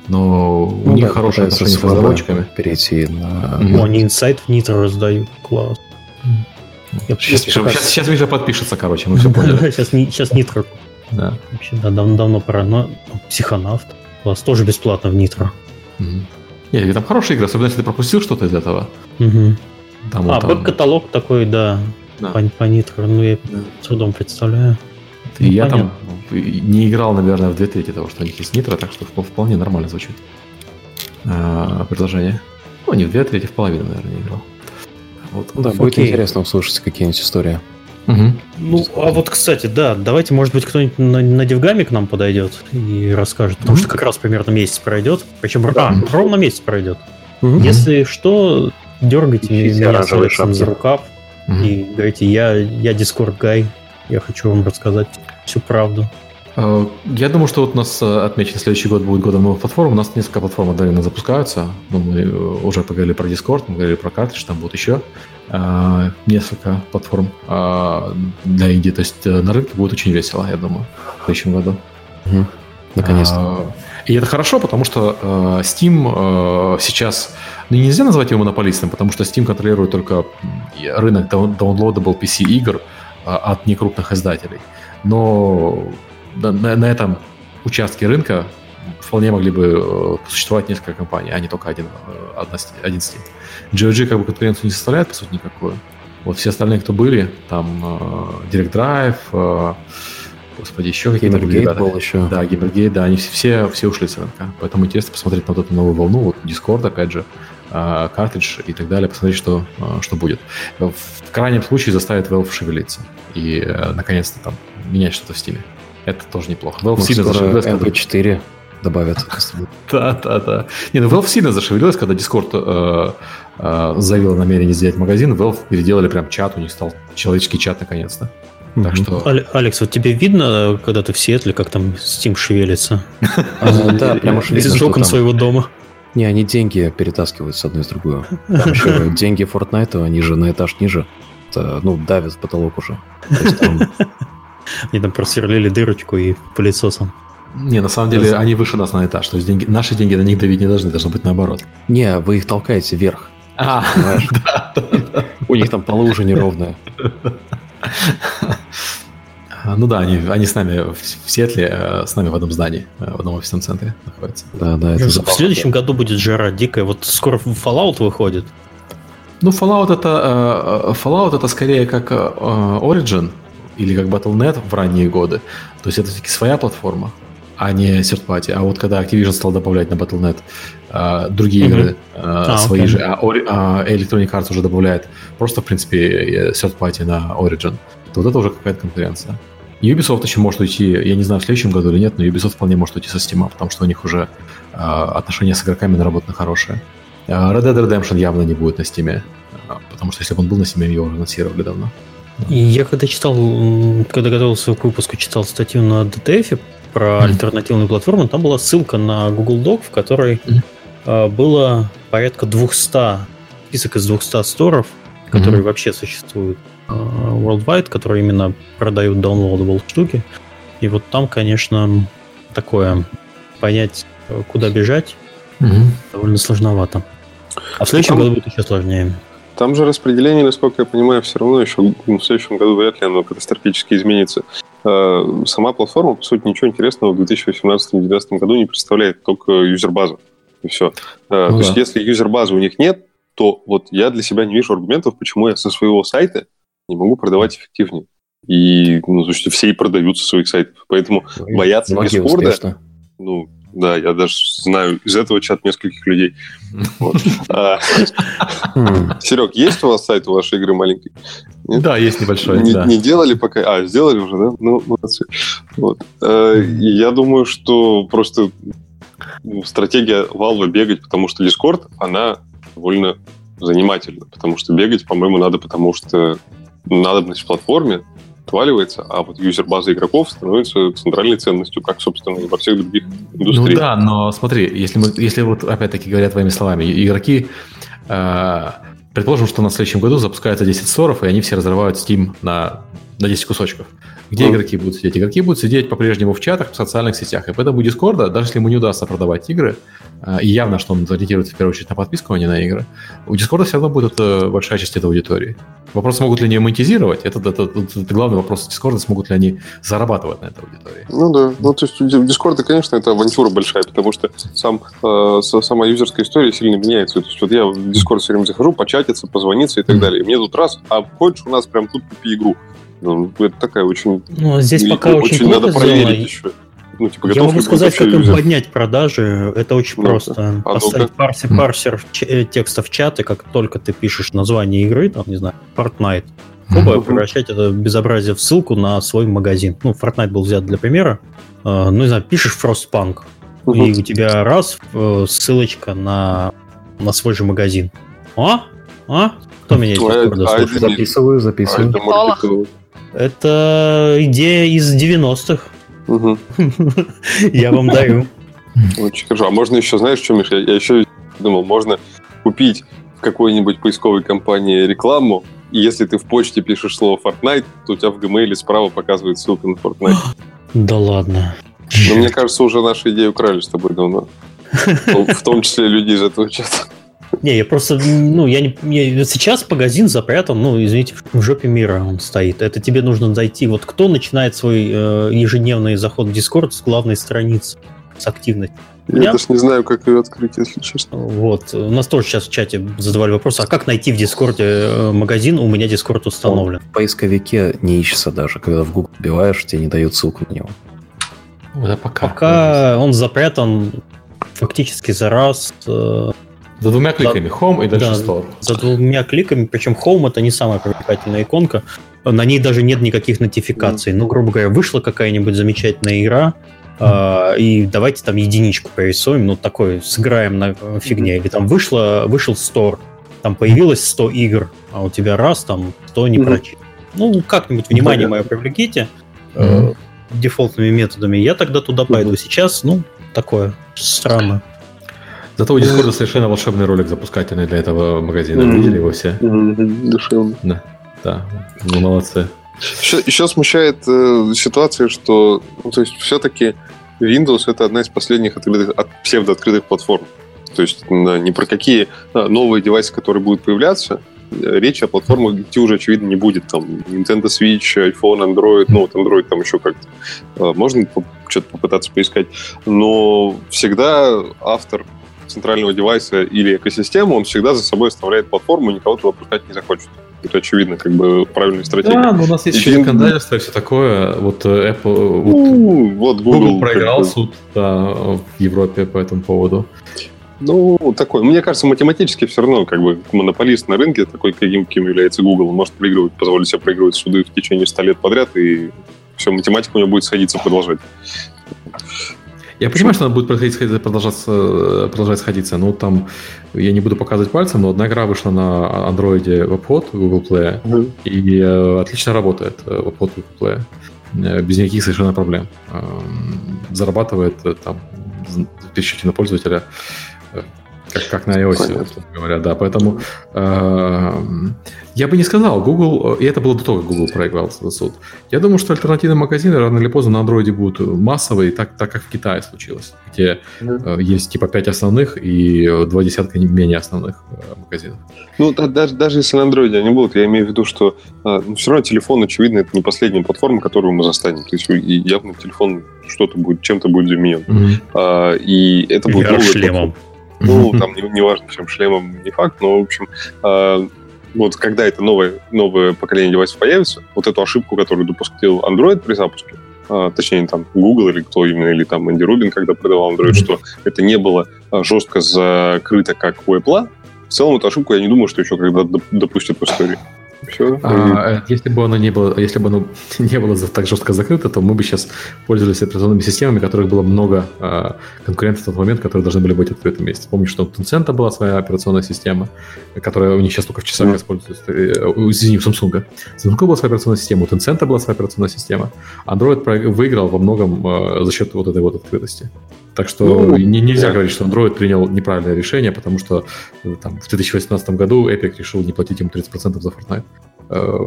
Но ну, у них да, хорошие отношения с разработчиками. Перейти на... Mm-hmm. Они инсайт в Nitro раздают. Класс. Mm. Я сейчас, сейчас, сейчас Миша подпишется, короче, мы все поняли. Сейчас, сейчас Nitro. Да. Вообще, да, давно, давно пора. Но психонавт. Класс, тоже бесплатно в Nitro. Mm-hmm. Нет, там хорошая игра, особенно если ты пропустил что-то из этого. Mm-hmm. Там, а, веб-каталог там... такой, да, да. По, по Nitro. Ну, я да. с трудом представляю. Ну, я понятно. Там не играл, наверное, в две трети того, что у них есть Nitro, так что вполне нормально звучит а, предложение. Ну, не в две трети, в половину, наверное, не играл. Вот. Да, будет окей. Интересно услышать какие-нибудь истории. Угу. Ну, Дискорд. А вот, кстати, да, давайте, может быть, кто-нибудь на, на DevGAMM к нам подойдет и расскажет, потому угу. что как раз примерно месяц пройдет, причем да. а, ровно месяц пройдет. Угу. Если что, дергайте и меня за рукав угу. и говорите, я, я Discord guy, я хочу вам рассказать всю правду. Я думаю, что вот у нас отмечен следующий год будет годом новых платформ. У нас несколько платформ отдаленно запускаются. Ну, мы уже поговорили про Discord, мы говорили про картридж, там будут еще э, несколько платформ э, для Индии. То есть на рынке будет очень весело, я думаю, в следующем году. Угу. Наконец-то. А, и это хорошо, потому что э, Steam э, сейчас... Ну, нельзя назвать его монополистом, потому что Steam контролирует только рынок downloadable пи си-игр э, от некрупных издателей. Но... На, на, на этом участке рынка вполне могли бы э, существовать несколько компаний, а не только один, э, одна, один Steam. джи о джи как бы конкуренцию не составляет, по сути, никакую. Вот все остальные, кто были, там э, Direct Drive, э, господи, еще какие-то были. Gamergate был еще. Да, Gamergate, да, они все, все ушли с рынка. Поэтому интересно посмотреть на вот эту новую волну, вот Discord, опять же, э, картридж и так далее, посмотреть, что, э, что будет. В крайнем случае заставит Valve шевелиться и, э, наконец-то, там, менять что-то в Steam. Это тоже неплохо. Valve сильно зашевелился. эм пэ четыре добавят. Да-да-да. Не, ну Valve сильно зашевелилась, когда Discord заявил намерение сделать магазин. Valve переделали прям чат, у них стал человеческий чат наконец-то. Так что... Алекс, вот тебе видно, когда ты в Сиэтле, как там Steam шевелится? Да, прямо шевелится. Из окон своего дома. Не, они деньги перетаскивают с одной с другой. Деньги Fortnite, они же на этаж ниже. Ну, давят потолок уже. Они там просверлили дырочку и пылесосом. Не, на самом деле, они выше нас на этаж. То есть деньги, наши деньги на них давить не должны, должно быть наоборот. Не, вы их толкаете вверх. А, да, да. У них там полы уже неровные. Ну да, они, они с нами в Сиэтле, с нами в одном здании, в одном офисном центре находятся. Да, да, это в следующем году будет жара дикая. Вот скоро Fallout выходит. Ну, Fallout это, Fallout это скорее как Origin или как Battle точка нет в ранние годы. То есть это все-таки своя платформа, а не сердпати. А вот когда Activision стал добавлять на Battle точка нет а, другие mm-hmm. игры а, а, свои okay. же, а, а Electronic Arts уже добавляет просто, в принципе, сердпати на Origin, то вот это уже какая-то конкуренция. Ubisoft еще может уйти, я не знаю, в следующем году или нет, но Ubisoft вполне может уйти со Steam, потому что у них уже а, отношения с игроками наработаны хорошие. А Red Dead Redemption явно не будет на Steam, а, потому что если бы он был на Steam, его уже анонсировали давно. И я когда читал, когда готовился к выпуску, читал статью на ди ти эф про mm-hmm. альтернативную платформу, там была ссылка на Google Doc, в которой mm-hmm. было порядка двухсот, список из двухсот сторов, которые mm-hmm. вообще существуют worldwide, которые именно продают downloadable штуки. И вот там, конечно, такое понять, куда бежать, mm-hmm. довольно сложновато. А в следующем там... году будет еще сложнее. Там же распределение, насколько я понимаю, все равно еще в следующем году вряд ли оно катастрофически изменится. Сама платформа, по сути, ничего интересного в две тысячи восемнадцатом-две тысячи девятнадцатом году не представляет, только юзербазу. И все. Ну, то да. есть, если юзербазы у них нет, то вот я для себя не вижу аргументов, почему я со своего сайта не могу продавать эффективнее. И, ну, слушайте, все и продают со своих сайтов. Поэтому и бояться Дискорда... Ну, да, я даже знаю из этого чат нескольких людей. Серег, есть у вас сайт у вашей игры маленький? Да, есть небольшой. Не делали пока? А, сделали уже, да? Ну, молодцы. Я думаю, что просто стратегия Valve бегать, потому что Discord, она довольно занимательна. Потому что бегать, по-моему, надо, потому что надобность в платформе отваливается, а вот юзер-база игроков становится центральной ценностью, как, собственно, во всех других индустриях. Ну да, но смотри, если, мы, если вот опять-таки говоря твоими словами, игроки, э, предположим, что на следующем году запускаются десять сторов, и они все разрывают Steam на, на десять кусочков. Где mm. игроки будут сидеть? Игроки будут сидеть по-прежнему в чатах, в социальных сетях. И поэтому Discord, даже если ему не удастся продавать игры, э, и явно, что он ориентируется в первую очередь на подписку, а не на игры, у Discord все равно будет э, большая часть этой аудитории. Вопрос, могут ли они монетизировать, это, это, это, это главный вопрос Дискорда, смогут ли они зарабатывать на этой аудитории. Ну да, ну то есть у Дискорда, конечно, это авантюра большая, потому что сам, э, сама юзерская история сильно меняется. То есть вот я в Дискорд все время захожу, початиться, позвониться и так mm-hmm. далее. И мне тут раз, а хочешь у нас прям тут купи игру. Ну, это такая очень... Ну, здесь великая, пока очень, очень надо проверить сделано. Еще. Ну, типа, я могу сказать, как им поднять продажи. Это очень ну, просто. А Поставить парсер, парсер mm. текста в чат, и как только ты пишешь название игры, там, не знаю, Fortnite, оба mm-hmm. превращать это безобразие в ссылку на свой магазин. Ну, Fortnite был взят для примера. Ну, не знаю, пишешь Frostpunk, mm-hmm. и у тебя раз ссылочка на, на свой же магазин. А? А? Кто меня здесь? Записываю, записываю. А, это идея из девяностых. Угу. Я вам даю. Очень хорошо. А можно еще, знаешь, что, Миша? Я еще думал, можно купить в какой-нибудь поисковой компании рекламу, и если ты в почте пишешь слово Fortnite, то у тебя в Gmail справа показывает ссылку на Fortnite. Да ладно. Но мне кажется, уже нашу идею украли с тобой давно. В том числе люди из этого чата. Не, я просто, ну, я не... Я, сейчас магазин запрятан, ну, извините, в жопе мира он стоит. Это тебе нужно зайти. Вот кто начинает свой э, ежедневный заход в Discord с главной страницы, с активностью? Я, я даже не знаю, как ее открыть, если честно. Вот. У нас тоже сейчас в чате задавали вопрос, а как найти в Discord магазин? У меня Discord установлен. Он в поисковике не ищется даже. Когда в Google вбиваешь, тебе не дают ссылку на него. Да, пока. Пока он запрятан фактически за раз... Э, За двумя кликами. За... Home и дальше да, Store. За двумя кликами. Причем Home — это не самая привлекательная иконка. На ней даже нет никаких нотификаций. Mm. Ну, грубо говоря, вышла какая-нибудь замечательная игра, и давайте там единичку порисуем, ну, такой, сыграем на фигне. Или там вышло, вышел Store, там появилось сто игр, а у тебя раз, там, сто не прочитано. Ну, как-нибудь внимание мое привлеките дефолтными методами, я тогда туда пойду. Сейчас, ну, такое странно. Зато у Discord совершенно волшебный ролик запускательный для этого магазина. Mm-hmm. Видели его все? Mm-hmm. Душевно. Да, да. Ну, молодцы. Еще, еще смущает э, ситуация, что, ну, то есть, все-таки Windows — это одна из последних открытых, от, псевдооткрытых платформ. То есть, ни про какие новые девайсы, которые будут появляться, речи о платформах, где уже, очевидно, не будет. Там Nintendo Switch, iPhone, Android, ну, вот Android там еще как-то. Можно что-то попытаться поискать. Но всегда автор центрального девайса или экосистемы, он всегда за собой оставляет платформу, и никого туда пускать не захочет. Это, очевидно, как бы правильная стратегия. Да, но у нас есть еще законодательство и все такое. Вот Apple, ну, вот, вот Google, Google проиграл суд, да, в Европе по этому поводу. Ну, такой. Мне кажется, математически все равно, как бы, монополист на рынке, такой, каким является Google, он может проигрывать, позволить себе проигрывать суды в течение ста лет подряд, и все, математика у него будет сходиться, продолжать. Я понимаю, что она будет продолжаться, продолжать сходиться, но там, я не буду показывать пальцем, но одна игра вышла на андроиде в обход Google Play, mm-hmm. и э, отлично работает в обход Google Play, без никаких совершенно проблем. Э, зарабатывает там тысячи на пользователя, как, как на iOS, условно говоря, да, поэтому э, я бы не сказал, Google, и это было до того, как Google проиграл суд. Я думаю, что альтернативные магазины рано или поздно на Android будут массовые, так, так как в Китае случилось, где mm-hmm. э, есть типа пять основных и два десятка менее основных э, магазинов. Ну, да, даже, даже если на Android они будут, я имею в виду, что э, ну, все равно телефон, очевидно, это не последняя платформа, которую мы застанем, то есть явно телефон что-то будет, чем-то будет заменен. Mm-hmm. Э, и это будет новая шлемом. Ну, там, не, не важно, чем шлемом, не факт, но, в общем, э, вот когда это новое, новое поколение девайсов появится, вот эту ошибку, которую допустил Android при запуске, э, точнее, там, Google или кто именно, или там Энди Рубин, когда продавал Android, mm-hmm. что это не было жестко закрыто, как у Apple, в целом эту ошибку я не думаю, что еще когда допустят в истории. Все. А, если бы оно не было, если бы оно не было так жестко закрыто, то мы бы сейчас пользовались операционными системами, которых было много а, конкурентов в тот момент, которые должны были быть открытыми. Если помнишь, что у Tencent была своя операционная система, которая у них сейчас только в часах mm. используется. Извини, у Samsung. Samsung была своя операционная система, у Tencent была своя операционная система. Android выиграл во многом а, за счет вот этой вот открытости. Так что ну, не, нельзя да. говорить, что Android принял неправильное решение, потому что там, в две тысячи восемнадцатом году Epic решил не платить им тридцать процентов за Fortnite.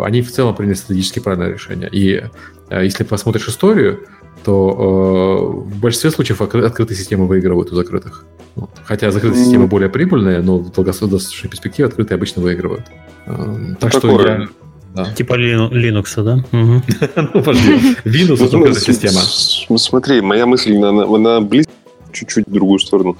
Они в целом приняли стратегически правильное решение. И если посмотришь историю, то э, в большинстве случаев открытые системы выигрывают у закрытых. Вот. Хотя закрытые mm. системы более прибыльные, но в долгосрочной перспективе открытые обычно выигрывают. Э, так что я... Да. Типа Linux, да? Ну, пошли. Windows — это открытая система. Смотри, моя мысль, она близко чуть-чуть в другую сторону.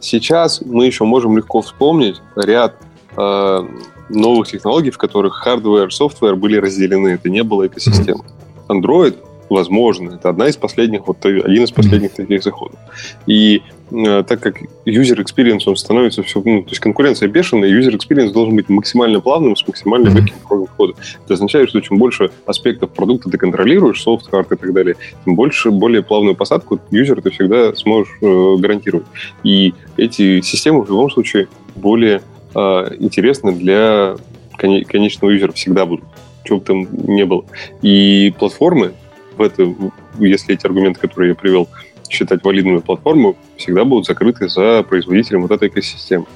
Сейчас мы еще можем легко вспомнить ряд новых технологий, в которых хардвер и софтвер были разделены. Это не было экосистемы. Android, возможно, это одна из последних, вот один из последних таких заходов. И э, так как user experience, он становится все... Ну, то есть конкуренция бешеная, user experience должен быть максимально плавным, с максимально легким порогом входа. Это означает, что чем больше аспектов продукта ты контролируешь, софт, хард и так далее, тем больше, более плавную посадку юзер ты всегда сможешь э, гарантировать. И эти системы в любом случае более э, интересны для кон- конечного юзера, всегда будут, чего бы там ни было. И платформы, в это, если эти аргументы, которые я привел, считать валидными платформы, всегда будут закрыты за производителем вот этой экосистемы.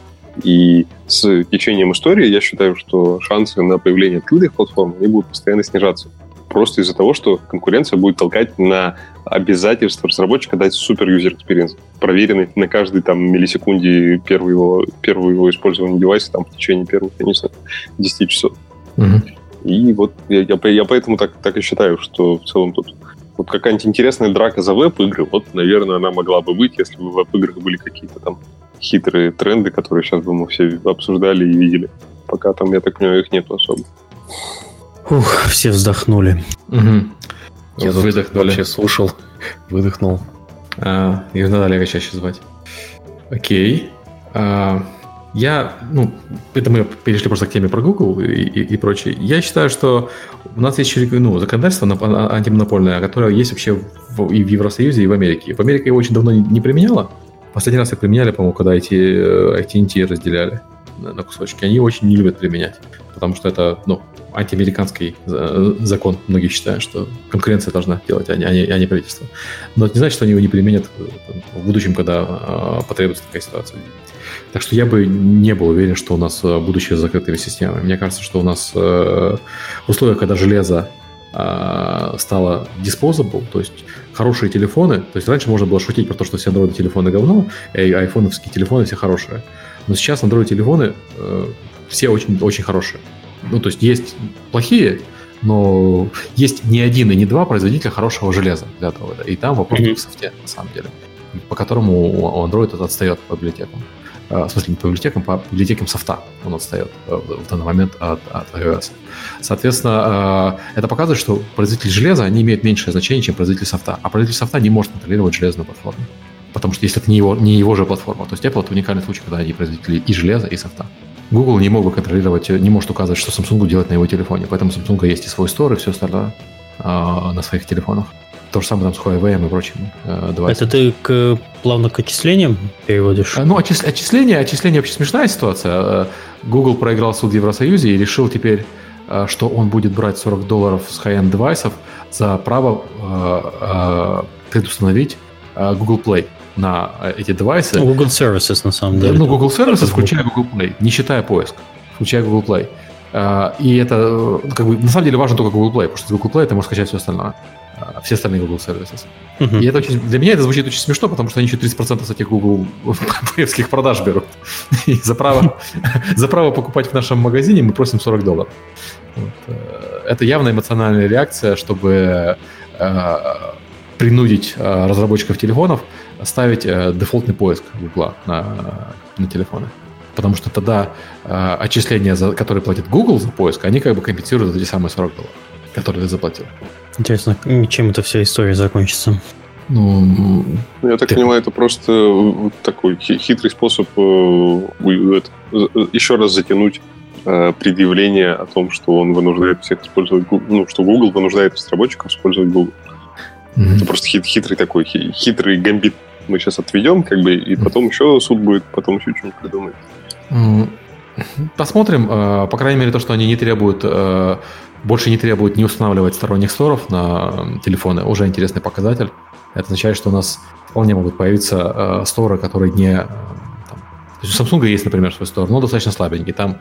И с течением истории я считаю, что шансы на появление открытых платформ они будут постоянно снижаться. Просто из-за того, что конкуренция будет толкать на обязательство разработчика дать супер-юзер-экспириенс, проверенный на каждой там миллисекунде первого его, первого его использования девайса там, в течение первых, конечно, десяти часов. Mm-hmm. И вот я, я, я поэтому так, так и считаю, что в целом тут вот какая-нибудь интересная драка за веб-игры, вот, наверное, она могла бы быть, если бы в веб-играх были какие-то там хитрые тренды, которые сейчас бы мы все обсуждали и видели. Пока там, я так понимаю, их нету особо. Ух, все вздохнули. Угу. Я тут выдохнули. Вообще слушал. Выдохнул. А, их надо Олега чаще звать. Окей. А, Я, ну, это мы перешли просто к теме про Google и, и, и прочее. Я считаю, что у нас есть еще, ну, законодательство антимонопольное, которое есть вообще в, и в Евросоюзе, и в Америке. В Америке его очень давно не применяла. Последний раз их применяли, по-моему, когда эти эй ти энд ти разделяли на кусочки. Они очень не любят применять, потому что это, ну, антиамериканский закон. Многие считают, что конкуренция должна делать, а не, а не правительство. Но это не значит, что они его не применят в будущем, когда потребуется такая ситуация. Так что я бы не был уверен, что у нас будущее с закрытыми системами. Мне кажется, что у нас э, в условиях, когда железо э, стало disposable, то есть хорошие телефоны, то есть раньше можно было шутить про то, что все андроидные телефоны говно, и айфоновские телефоны все хорошие. Но сейчас андроидные телефоны э, все очень-очень хорошие. Ну, то есть есть плохие, но есть не один и не два производителя хорошего железа для этого. И там вопрос mm-hmm. в софте, на самом деле, по которому у Android это отстает по библиотекам. В смысле, не по библиотекам, по библиотекам софта он отстает в данный момент от, от iOS. Соответственно, это показывает, что производители железа, они имеют меньшее значение, чем производители софта. А производитель софта не может контролировать железную платформу, потому что если это не его, не его же платформа. То есть Apple — это уникальный случай, когда они производители и железа, и софта. Google не мог бы контролировать, не может указывать, что Samsung делать на его телефоне. Поэтому у Samsung есть и свой стор, и все остальное э, на своих телефонах. То же самое там с Huawei и прочим. Э, Это ты к, плавно к отчислениям переводишь? А, ну, отчис, отчисления, отчисления вообще смешная ситуация. Google проиграл суд в Евросоюзе и решил теперь, что он будет брать сорок долларов с high-end девайсов за право э, э, предустановить Google Play на эти девайсы. Google Services, на самом деле. Ну, Google Services, включая Google Play, не считая поиск, включая Google Play. И это, как бы, на самом деле важно только Google Play, потому что с Google Play ты можешь скачать все остальное. Все остальные Google Services. Uh-huh. И это очень, для меня это звучит очень смешно, потому что они еще тридцать процентов с этих Google Play-евских продаж берут. И за право, за право покупать в нашем магазине мы просим сорок долларов. Вот. Это явно эмоциональная реакция, чтобы принудить разработчиков телефонов ставить э, дефолтный поиск Google на, на телефоны. Потому что тогда э, отчисления, за, которые платит Google за поиск, они как бы компенсируют эти самые сорок долларов, которые ты заплатил. Интересно, чем эта вся история закончится? Ну, я так ты... понимаю, это просто такой хитрый способ э, еще раз затянуть э, предъявление о том, что он вынуждает всех использовать Google, ну, что Google вынуждает разработчиков использовать Google. Mm-hmm. Это просто хит, хитрый такой, хит, хитрый гамбит. Мы сейчас отведем, как бы, и потом еще суд будет, потом еще что-нибудь придумает. Посмотрим. По крайней мере, то, что они не требуют, больше не требуют не устанавливать сторонних сторов на телефоны, уже интересный показатель. Это означает, что у нас вполне могут появиться сторы, которые не... То есть у Samsung есть, например, свой стор, но достаточно слабенький. Там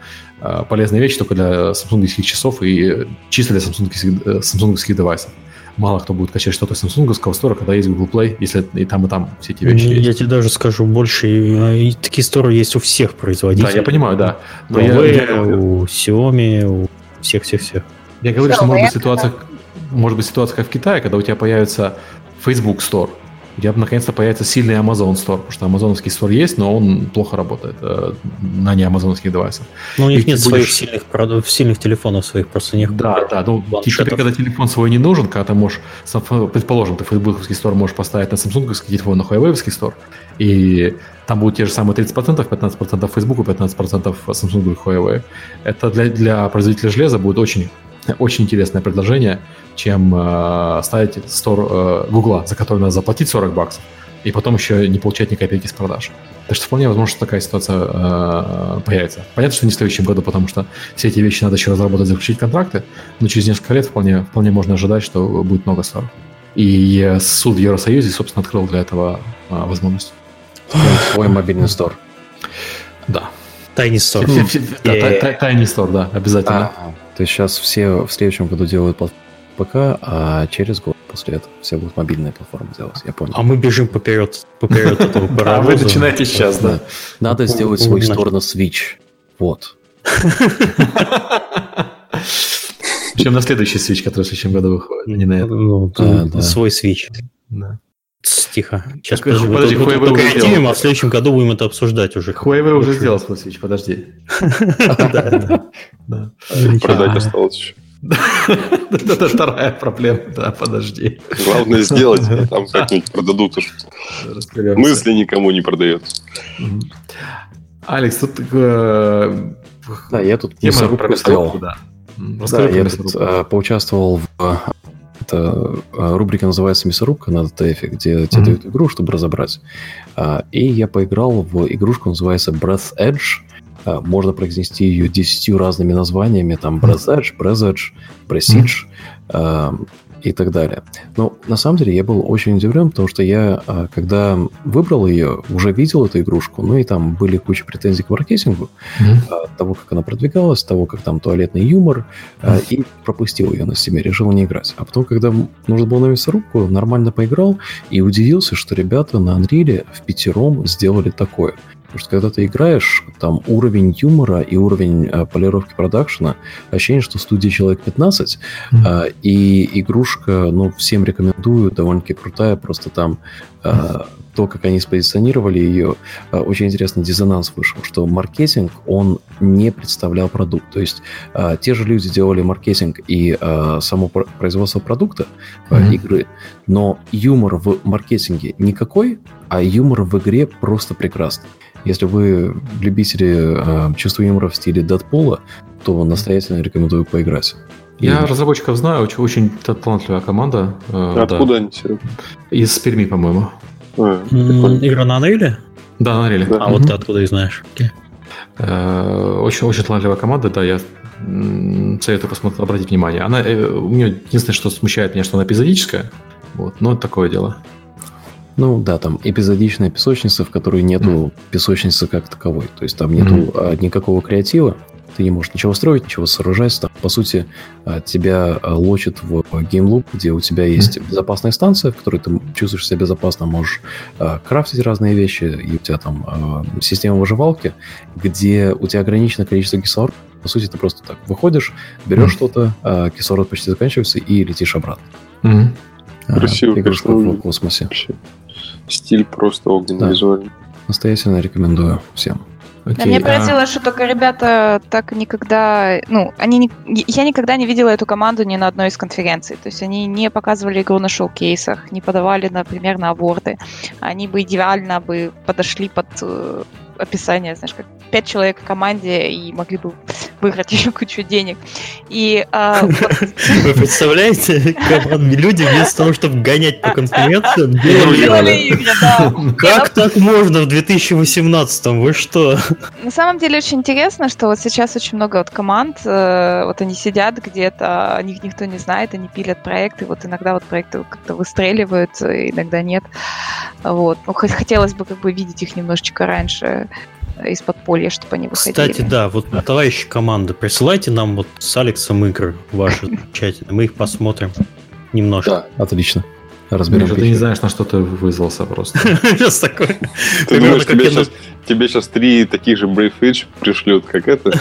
полезные вещи только для самсунговских часов и чисто для самсунговских девайсов. Мало кто будет качать что-то с Samsung-овского стора, когда есть Google Play, если и там, и там все эти вещи я есть. Я тебе даже скажу больше, и, и такие сторы есть у всех производителей. Да, я понимаю, да. У Huawei, у Xiaomi, у всех-всех-всех. Я говорю, что, что может, быть ситуация, может быть ситуация, как в Китае, когда у тебя появится Facebook Store, у тебя наконец-то появится сильный Amazon Store, потому что амазоновский стор есть, но он плохо работает э, на неамазоновских девайсах. Ну, у них и нет своих будешь... сильных, правда, сильных телефонов своих, просто не Да, да, ну, теперь, когда телефон свой не нужен, когда ты можешь, предположим, ты фейсбуковский стор можешь поставить на самсунговский телефон, на хуавейовский стор, и там будут те же самые тридцать процентов, пятнадцать процентов Фейсбуку, пятнадцать процентов Samsung и Huawei. Это для, для производителя железа будет очень... Очень интересное предложение, чем э, ставить стор э, Гугла, за который надо заплатить сорок баксов, и потом еще не получать ни копейки с продаж. Так что вполне возможно, что такая ситуация э, появится. Понятно, что не в следующем году, потому что все эти вещи надо еще разработать, заключить контракты, но через несколько лет вполне, вполне можно ожидать, что будет много сторов. И суд в Евросоюзе, собственно, открыл для этого э, возможность. Свой мобильный стор. Да. Тайни стор. Тайни стор, да, обязательно. То есть сейчас все в следующем году делают ПК, а через год после этого все будут мобильные платформы делать, я понял. А мы бежим поперед, поперед этого паровоза. А вы начинаете сейчас, да. Надо сделать свой стор на Switch. Вот. Причем на следующий Switch, который в следующем году выходит, не на этом. Свой Switch. Да. Тихо. Сейчас так, подожди, подожди, подожди, Huawei уже сделал. А в следующем году будем это обсуждать уже. Huawei уже сделал свой Switch, подожди. Продать осталось еще. Это вторая проблема, да, подожди. Главное сделать, а там как-нибудь продадут уж. Мысли никому не продается. Алекс, тут... Э, да, я тут мясорубку да. Да, я тут, э, поучаствовал в... Это, рубрика называется «Мясорубка» на ди ти эф, где тебе mm-hmm. дают игру, чтобы разобрать. А, и я поиграл в игрушку, называется Breath Edge. А, можно произнести ее десятью разными названиями. Там Breath Edge, Breath Edge, Prestige mm-hmm. а, и так далее. Но на самом деле я был очень удивлен, потому что я, а, когда выбрал ее, уже видел эту игрушку. Ну и там были куча претензий к маркетингу. Mm-hmm. А, того, как она продвигалась, того, как там туалетный юмор. А, и пропустил ее на себе, решил не играть. А потом, когда нужно было на мясорубку, нормально поиграл и удивился, что ребята на Unreal в пятером сделали такое. Потому что когда ты играешь, там уровень юмора и уровень э, полировки продакшена, ощущение, что в студии человек пятнадцать, mm-hmm. э, и игрушка, ну, всем рекомендую, довольно-таки крутая, просто там э, то, как они спозиционировали ее, э, очень интересный диссонанс вышел, что маркетинг, он не представлял продукт. То есть э, те же люди делали маркетинг и э, само производство продукта, э, mm-hmm. игры, но юмор в маркетинге никакой, а юмор в игре просто прекрасный. Если вы любители э, чувства юмора в стиле Дэдпула, то настоятельно рекомендую поиграть. Я И... разработчиков знаю, очень, очень талантливая команда. Э, Откуда да. они все? Из Перми, по-моему. А, м-м, игра на Unreal? Да, на Unreal. Да. А mm-hmm. вот ты откуда их знаешь? Э, очень, очень талантливая команда, да, я м- советую посмотреть, обратить внимание. Она, э, у нее единственное, что смущает меня, что она эпизодическая, вот, но такое дело. Ну да, там эпизодичная песочница, в которой нету mm-hmm. песочницы как таковой. То есть там нету mm-hmm. а, никакого креатива, ты не можешь ничего строить, ничего сооружать. Там, по сути, а, тебя а, лочат в а, геймлуп, где у тебя есть mm-hmm. безопасная станция, в которой ты чувствуешь себя безопасно, можешь а, крафтить разные вещи, и у тебя там а, система выживалки, где у тебя ограниченное количество кислорода. По сути, ты просто так выходишь, берешь mm-hmm. что-то, а, кислород почти заканчивается, и летишь обратно. Mm-hmm. Красиво, а, игрушка красиво. В космосе. Стиль просто огненный, да. Визуальный. Настоятельно рекомендую всем. Окей, да, меня а... поразило, что только ребята так никогда... Ну, они не... Я никогда не видела эту команду ни на одной из конференций. То есть они не показывали игру на шоукейсах, не подавали, например, на аборды. Они бы идеально бы подошли под э, описание, знаешь, как пять человек в команде и могли бы выиграть еще кучу денег. И, э, вы представляете, люди вместо того, чтобы гонять по конференциям, делали игры. Как так можно в две тысячи восемнадцатом? Вы что? На самом деле очень интересно, что вот сейчас очень много вот команд, вот они сидят где-то, о них никто не знает, они пилят проекты, вот иногда вот проекты как-то выстреливают, иногда нет. Вот. Ну, хотелось бы как бы видеть их немножечко раньше из подполья, чтобы они выходили. Кстати, да, вот, товарищи команды, присылайте нам вот с Алексом игры ваши замечательные, мы их посмотрим немножко. Да, отлично. Разберем. Ты не знаешь, на что ты вызвался просто. Сейчас такое. Ты думаешь, тебе сейчас три таких же Brave Edge пришлют, как это?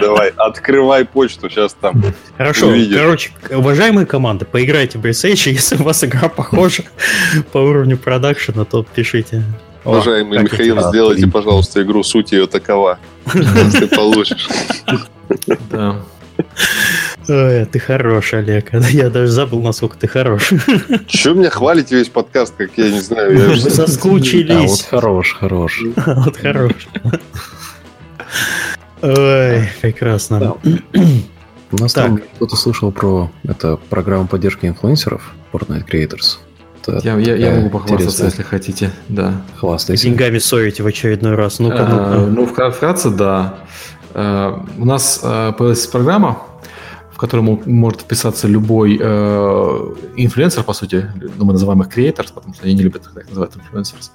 Давай, открывай почту, сейчас там. Хорошо, короче, уважаемые команды, поиграйте в Brave Edge, если у вас игра похожа по уровню продакшена, то пишите. Уважаемый Михаил, сделайте, пожалуйста, игру, суть ее такова. Ты получишь. Да. Ой, ты хорош, Олег. Я даже забыл, насколько ты хорош. Чего меня хвалите весь подкаст, как я не знаю. Я уже... Вы соскучились. А вот хорош, хорош. А вот хорош. Ой, прекрасно. Да. У нас так. Там кто-то слышал про это, программу поддержки инфлюенсеров Fortnite Creators. Я, я, я могу похвастаться, если хотите. Да. Хвастайся. Деньгами ссорите в очередной раз. Ну-ка, а, ну-ка. Ну, вкратце, да. Uh, у нас uh, появилась программа, в которую может вписаться любой uh, инфлюенсер, по сути, ну, мы называем их creators, потому что они не любят их называть influencers.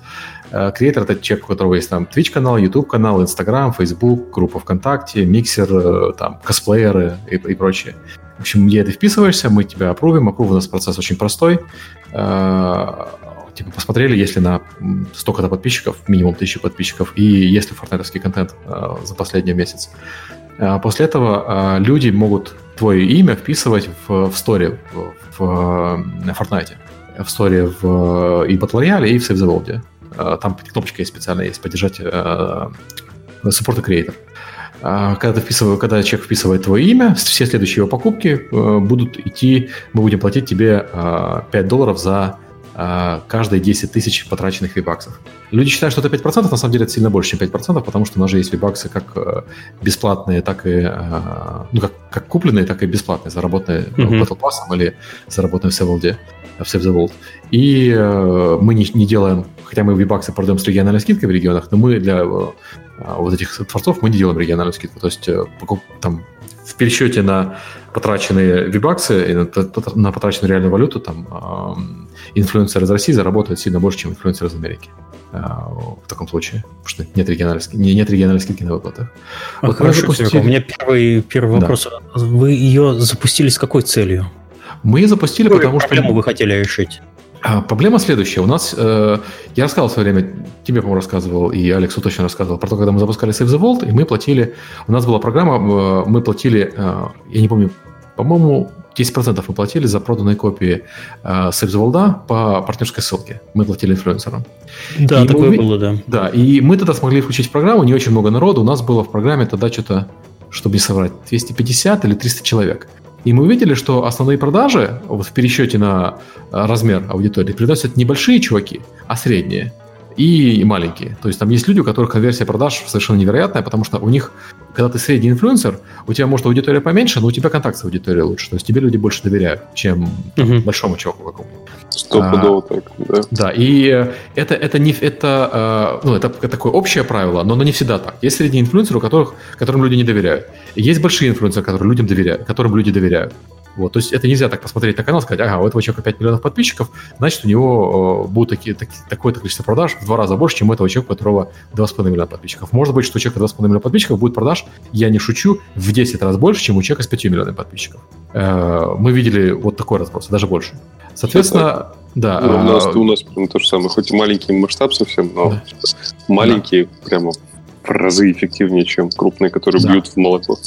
Creator uh, – это человек, у которого есть там Twitch-канал, YouTube-канал, Instagram, Facebook, группа ВКонтакте, миксер, там, косплееры и, и прочее. В общем, где ты вписываешься, мы тебя опрувим. Опрув у нас процесс очень простой. Uh, Типа посмотрели, если на столько-то подписчиков, минимум тысячи подписчиков, и если фортнайтовский контент э, за последний месяц. Э, после этого э, люди могут твое имя вписывать в сторе в, в, в Fortnite, в сторе в, и в Battle Royale, и в Save the World. Э, там кнопочка есть специальная, есть поддержать э, Support и Creator. Э, когда, ты вписываешь, когда человек вписывает твое имя, все следующие его покупки э, будут идти, мы будем платить тебе э, пять долларов за каждые десять тысяч потраченных вибаксов. Люди считают, что это пять процентов, на самом деле это сильно больше, чем пять процентов, потому что у нас же есть вибаксы как бесплатные, так и ну, как, как купленные, так и бесплатные, заработанные mm-hmm. Battle Pass или заработанные в Севолде, в Save the World. И мы не, не делаем, хотя мы вибаксы продаем с региональной скидкой в регионах, но мы для вот этих творцов мы не делаем региональную скидку. То есть там в пересчете на потраченные вибаксы и на, на потраченную реальную валюту там э, инфлюенсеры из России заработают сильно больше, чем инфлюенсеры из Америки. Э, в таком случае. Потому что нет региональной, нет региональной скидки на выплатах. А вот хорошо, запустили... У меня первый, первый вопрос. Да. Вы ее запустили с какой целью? Мы ее запустили, Какую потому проблему что... Проблему вы хотели решить? А, проблема следующая. У нас... Э, я рассказывал в свое время, тебе, по-моему, рассказывал, и Алексу точно рассказывал, про то, когда мы запускали Save the Vault, и мы платили... У нас была программа, э, мы платили... Э, я не помню, по-моему, десять процентов мы платили за проданные копии э, Save the Vault по партнерской ссылке. Мы платили инфлюенсерам. Да, и такое мы, было, да. Да, и мы тогда смогли включить в программу, не очень много народу. У нас было в программе тогда что-то, чтобы не соврать, двести пятьдесят или триста человек. И мы увидели, что основные продажи вот в пересчете на размер аудитории приносят не большие чуваки, а средние и маленькие. То есть там есть люди, у которых конверсия продаж совершенно невероятная, потому что у них, когда ты средний инфлюенсер, у тебя, может, аудитория поменьше, но у тебя контакт с аудиторией лучше. То есть тебе люди больше доверяют, чем uh-huh. большому чуваку какому-нибудь. Стопудово так, да. Да, и это, это, не, это, ну, это такое общее правило, но оно не всегда так. Есть средние инфлюенсеры, у которых, которым люди не доверяют. Есть большие инфлюенсеры, которым, людям доверяют, которым люди доверяют. Вот, то есть это нельзя так посмотреть на канал и сказать, ага, у этого человека пять миллионов подписчиков, значит, у него э, будет такие, так, такое-то количество продаж в два раза больше, чем у этого человека, у которого два с половиной миллиона подписчиков. Может быть, что у человека два с половиной миллиона подписчиков будет продаж, я не шучу, в десять раз больше, чем у человека с пятью миллионами подписчиков. Э, мы видели вот такой разброс, даже больше. Соответственно, да. Ну, у нас, у нас прям то же самое, хоть и маленький масштаб совсем, но да. маленькие да. прямо в разы эффективнее, чем крупные, которые да. бьют в молоко.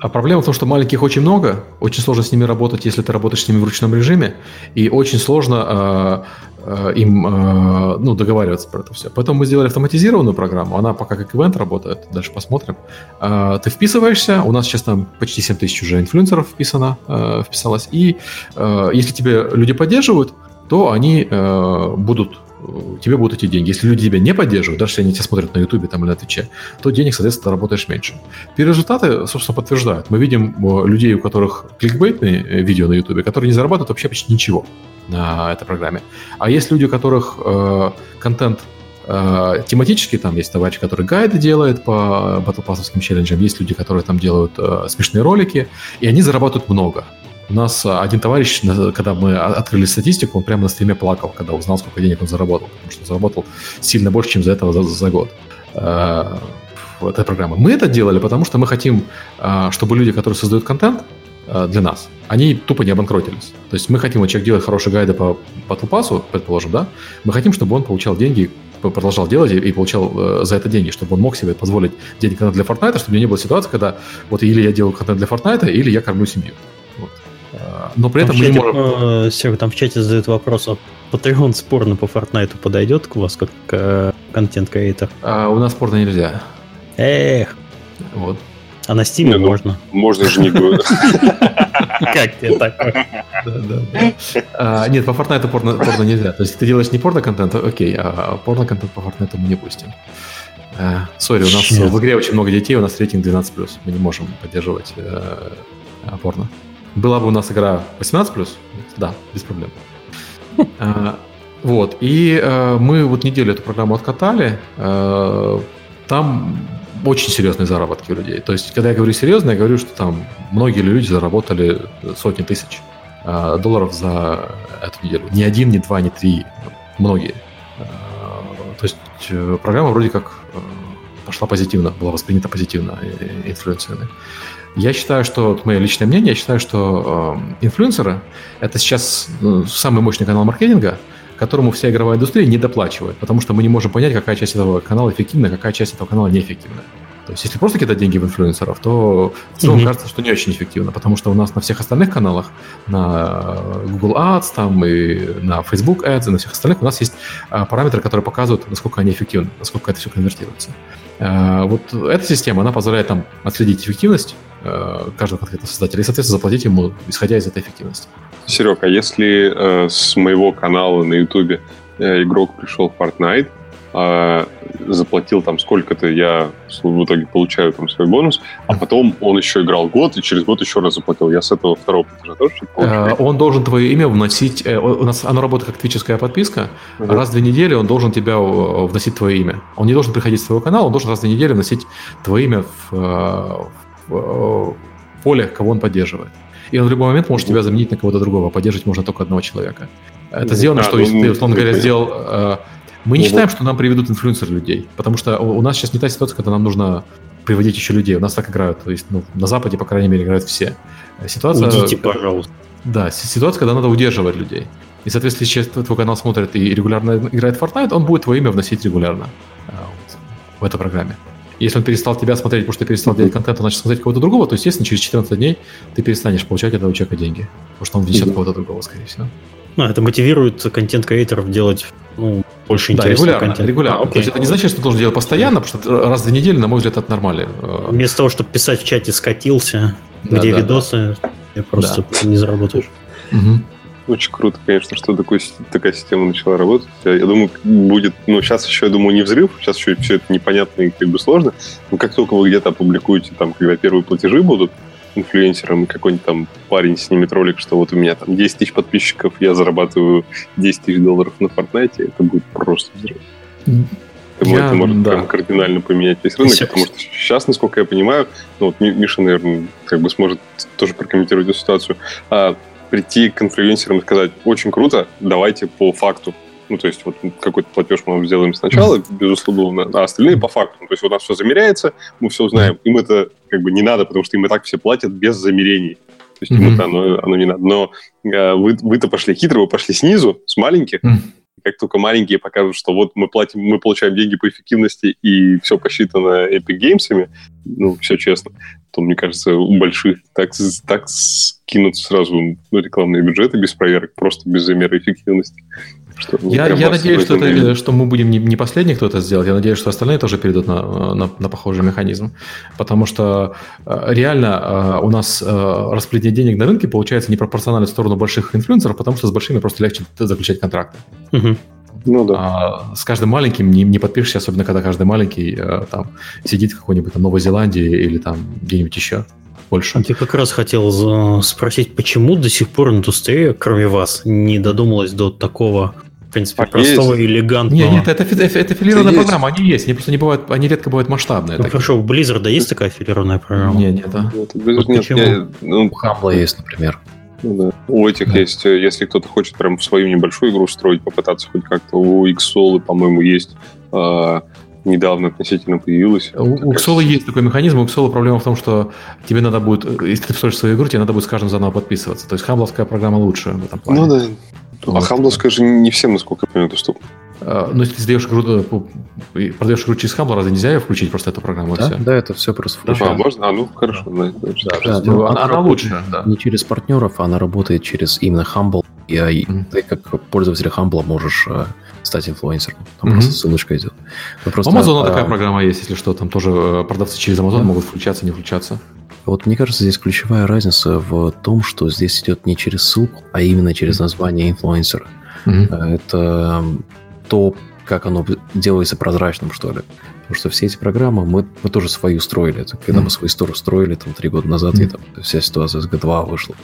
А проблема в том, что маленьких очень много, очень сложно с ними работать, если ты работаешь с ними в ручном режиме, и очень сложно э, э, им э, ну, договариваться про это все. Поэтому мы сделали автоматизированную программу, она пока как ивент работает, дальше посмотрим. Э, ты вписываешься, у нас сейчас там почти семь тысяч уже инфлюенсеров вписано, э, вписалось, и э, если тебе люди поддерживают, то они э, будут... тебе будут идти деньги. Если люди тебя не поддерживают, даже если они тебя смотрят на Ютубе там, или на Твиче, то денег, соответственно, ты работаешь меньше. И результаты, собственно, подтверждают. Мы видим людей, у которых кликбейтные видео на Ютубе, которые не зарабатывают вообще почти ничего на этой программе. А есть люди, у которых э, контент э, тематический, там есть товарищ, который гайды делает по батлпассовским челленджам, есть люди, которые там делают э, смешные ролики, и они зарабатывают много. У нас один товарищ, когда мы открыли статистику, он прямо на стриме плакал, когда узнал, сколько денег он заработал. Потому что заработал сильно больше, чем за этого за, за год. Этой программы. Мы это делали, потому что мы хотим, чтобы люди, которые создают контент для нас, они тупо не обанкротились. То есть мы хотим, вот человек делает хорошие гайды по Battle Pass, предположим, да, мы хотим, чтобы он получал деньги, продолжал делать и получал за это деньги, чтобы он мог себе позволить делать контент для Fortnite, чтобы у меня не было ситуации, когда вот или я делаю контент для Fortnite, или я кормлю семью. Вот. Но при этом там мы чате, не можем... Серега, там в чате задают вопрос, а Patreon спорно по Fortnite подойдет к вас как э, контент-креатор? А у нас спорно нельзя. Эх. Вот. А на Steam ну, можно. Ну, можно же не говорить. Как тебе такое? Нет, по Fortnite порно нельзя. То есть ты делаешь не порно-контент, окей, а порно-контент по Fortnite мы не пустим. Сори, у нас в игре очень много детей, у нас рейтинг двенадцать плюс. Мы не можем поддерживать порно. Была бы у нас игра восемнадцать плюс, да, без проблем. а, вот, и а, мы вот неделю эту программу откатали, а, там очень серьезные заработки у людей. То есть, когда я говорю серьезно, я говорю, что там многие люди заработали сотни тысяч а, долларов за эту неделю. Ни один, ни два, ни три, многие. А, то есть, программа вроде как пошла позитивно, была воспринята позитивно инфлюенсерами. Я считаю, что, вот мое личное мнение, я считаю, что э, инфлюенсеры – это сейчас э, самый мощный канал маркетинга, которому вся игровая индустрия недоплачивает, потому что мы не можем понять, какая часть этого канала эффективна, какая часть этого канала неэффективна. То есть если просто кидать деньги в инфлюенсеров, то в целом mm-hmm. кажется, что не очень эффективно, потому что у нас на всех остальных каналах, на Google Ads, там, и на Facebook Ads, и на всех остальных у нас есть параметры, которые показывают, насколько они эффективны, насколько это все конвертируется. Вот эта система, она позволяет там отследить эффективность каждого конкретного создателя и, соответственно, заплатить ему, исходя из этой эффективности. Серег, а если э, с моего канала на Ютубе э, игрок пришел в Fortnite, э, заплатил там сколько-то, я в итоге получаю там свой бонус, а потом он еще играл год и через год еще раз заплатил. Я с этого второго платежа тоже что-то получаю? Э, он должен твое имя вносить... Э, у нас оно работает как твитческая подписка. Угу. Раз в две недели он должен тебя вносить твое имя. Он не должен приходить с твоего канала, он должен раз в две недели вносить твое имя в... в поле, кого он поддерживает. И он в любой момент может тебя заменить на кого-то другого. Поддерживать можно только одного человека. Это сделано, да, что если ты, условно говоря, сделал... Мы не считаем, что нам приведут инфлюенсеры людей, потому что у нас сейчас не та ситуация, когда нам нужно приводить еще людей. У нас так играют. То есть, ну, на Западе, по крайней мере, играют все. Ситуация... Уйдите, пожалуйста. Да, ситуация, когда надо удерживать людей. И, соответственно, если твой канал смотрит и регулярно играет в Fortnite, он будет твое имя вносить регулярно в этой программе. Если он перестал тебя смотреть, потому что ты перестал делать контент, он начал смотреть кого-то другого, то, естественно, через четырнадцать дней ты перестанешь получать от этого человека деньги. Потому что он внесет mm-hmm. кого-то другого, скорее всего. А, это мотивирует контент-креаторов делать ну, больше интересного да, контента. Регулярно. А, то есть это не значит, что ты должен делать постоянно, потому что раз в две недели, на мой взгляд, это нормально. Вместо того, чтобы писать в чате «скатился», да, где да, видосы, да. ты просто да. не заработаешь. Угу. Очень круто, конечно, что такой, такая система начала работать. Я, я думаю, будет... Ну, сейчас еще, я думаю, не взрыв. Сейчас еще все это непонятно и как бы сложно. Но как только вы где-то опубликуете, там, когда первые платежи будут инфлюенсерам, какой-нибудь там парень снимет ролик, что вот у меня там десять тысяч подписчиков, я зарабатываю десять тысяч долларов на Fortnite, это будет просто взрыв. Думаю, я, это может да. прям кардинально поменять весь рынок, сейчас. Потому что сейчас, насколько я понимаю, ну, вот Миша, наверное, как бы сможет тоже прокомментировать эту ситуацию, а прийти к инфлюенсерам и сказать, очень круто, давайте по факту. Ну, то есть, вот какой-то платеж мы вам сделаем сначала, безусловно, а остальные по факту. То есть, у нас все замеряется, мы все узнаем. Им это как бы не надо, потому что им и так все платят без замерений. То есть, им mm-hmm. это оно, оно не надо. Но э, вы, вы-то пошли хитро, вы пошли снизу, с маленьких. Mm-hmm. Как только маленькие покажут, что вот мы платим, мы получаем деньги по эффективности, и все посчитано Epic Games'ами, ну, все честно, то, мне кажется, у больших так, так скинут сразу рекламные бюджеты без проверок, просто без замера эффективности. Что, я я надеюсь, что, это, что мы будем не, не последний, кто это сделает. Я надеюсь, что остальные тоже перейдут на, на, на похожий механизм. Потому что реально у нас распределение денег на рынке получается непропорционально в сторону больших инфлюенсеров, потому что с большими просто легче заключать контракты. Угу. Ну, да. А с каждым маленьким не, не подпишешься, особенно когда каждый маленький там, сидит в какой-нибудь там, Новой Зеландии или там где-нибудь еще. Больше. Я как раз хотел спросить, почему до сих пор индустрия, кроме вас, не додумалась до такого, в принципе, а простого, есть. элегантного... Нет, нет, это, это, это аффилированная это программа, есть. Они есть, они просто не бывают, они редко бывают масштабные. Ну, хорошо, у Blizzard есть такая аффилированная программа? Нет, нет, да. Нет, Blizzard нет. нет ну, у Хамла есть, например. Ну, да. У этих да. есть, если кто-то хочет прям в свою небольшую игру строить, попытаться хоть как-то, у X-Soul, по-моему, есть... недавно относительно появилось. У Xolo есть такой механизм, у Xolo проблема в том, что тебе надо будет, если ты встроишь свою игру, тебе надо будет с каждым заново подписываться. То есть хамбловская программа лучше в этом плане. Ну да. Вот. А хамбловская же не всем, насколько я понимаю, доступна. А, ну, если ты сдаешь игру, продаешь игру через хамбл, разве нельзя ее включить просто эту программу? Да, да, это все просто включено. А, можно? А, ну, хорошо. Да. Да, да, ну, она, она лучше. Да. Не через партнеров, она работает через именно хамбл. И mm-hmm. ты, как пользователь хамбла, можешь стать инфлюенсером. Там mm-hmm. просто ссылочка идет. Просто, у Амазона а, такая программа есть, если что. Там тоже продавцы через Амазон да. могут включаться, не включаться. Вот мне кажется, здесь ключевая разница в том, что здесь идет не через ссылку, а именно через название инфлюенсера. Mm-hmm. Это то, как оно делается прозрачным, что ли. Потому что все эти программы, мы, мы тоже свою строили. Это, когда mm-hmm. мы свою сторону строили там, три года назад, mm-hmm. и там вся ситуация с джи два вышла.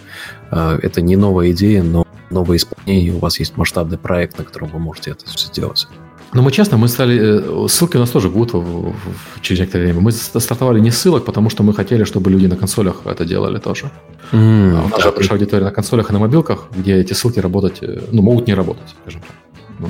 Это не новая идея, но новое исполнение, у вас есть масштабный проект, на котором вы можете это все делать. Но мы честно, мы стали... Ссылки у нас тоже будут в, в, в, через некоторое время. Мы стартовали не ссылок, потому что мы хотели, чтобы люди на консолях это делали тоже. Mm, а у нас да, же большая ты... аудитория на консолях и на мобилках, где эти ссылки работать... Ну, могут не работать, скажем так. Ну,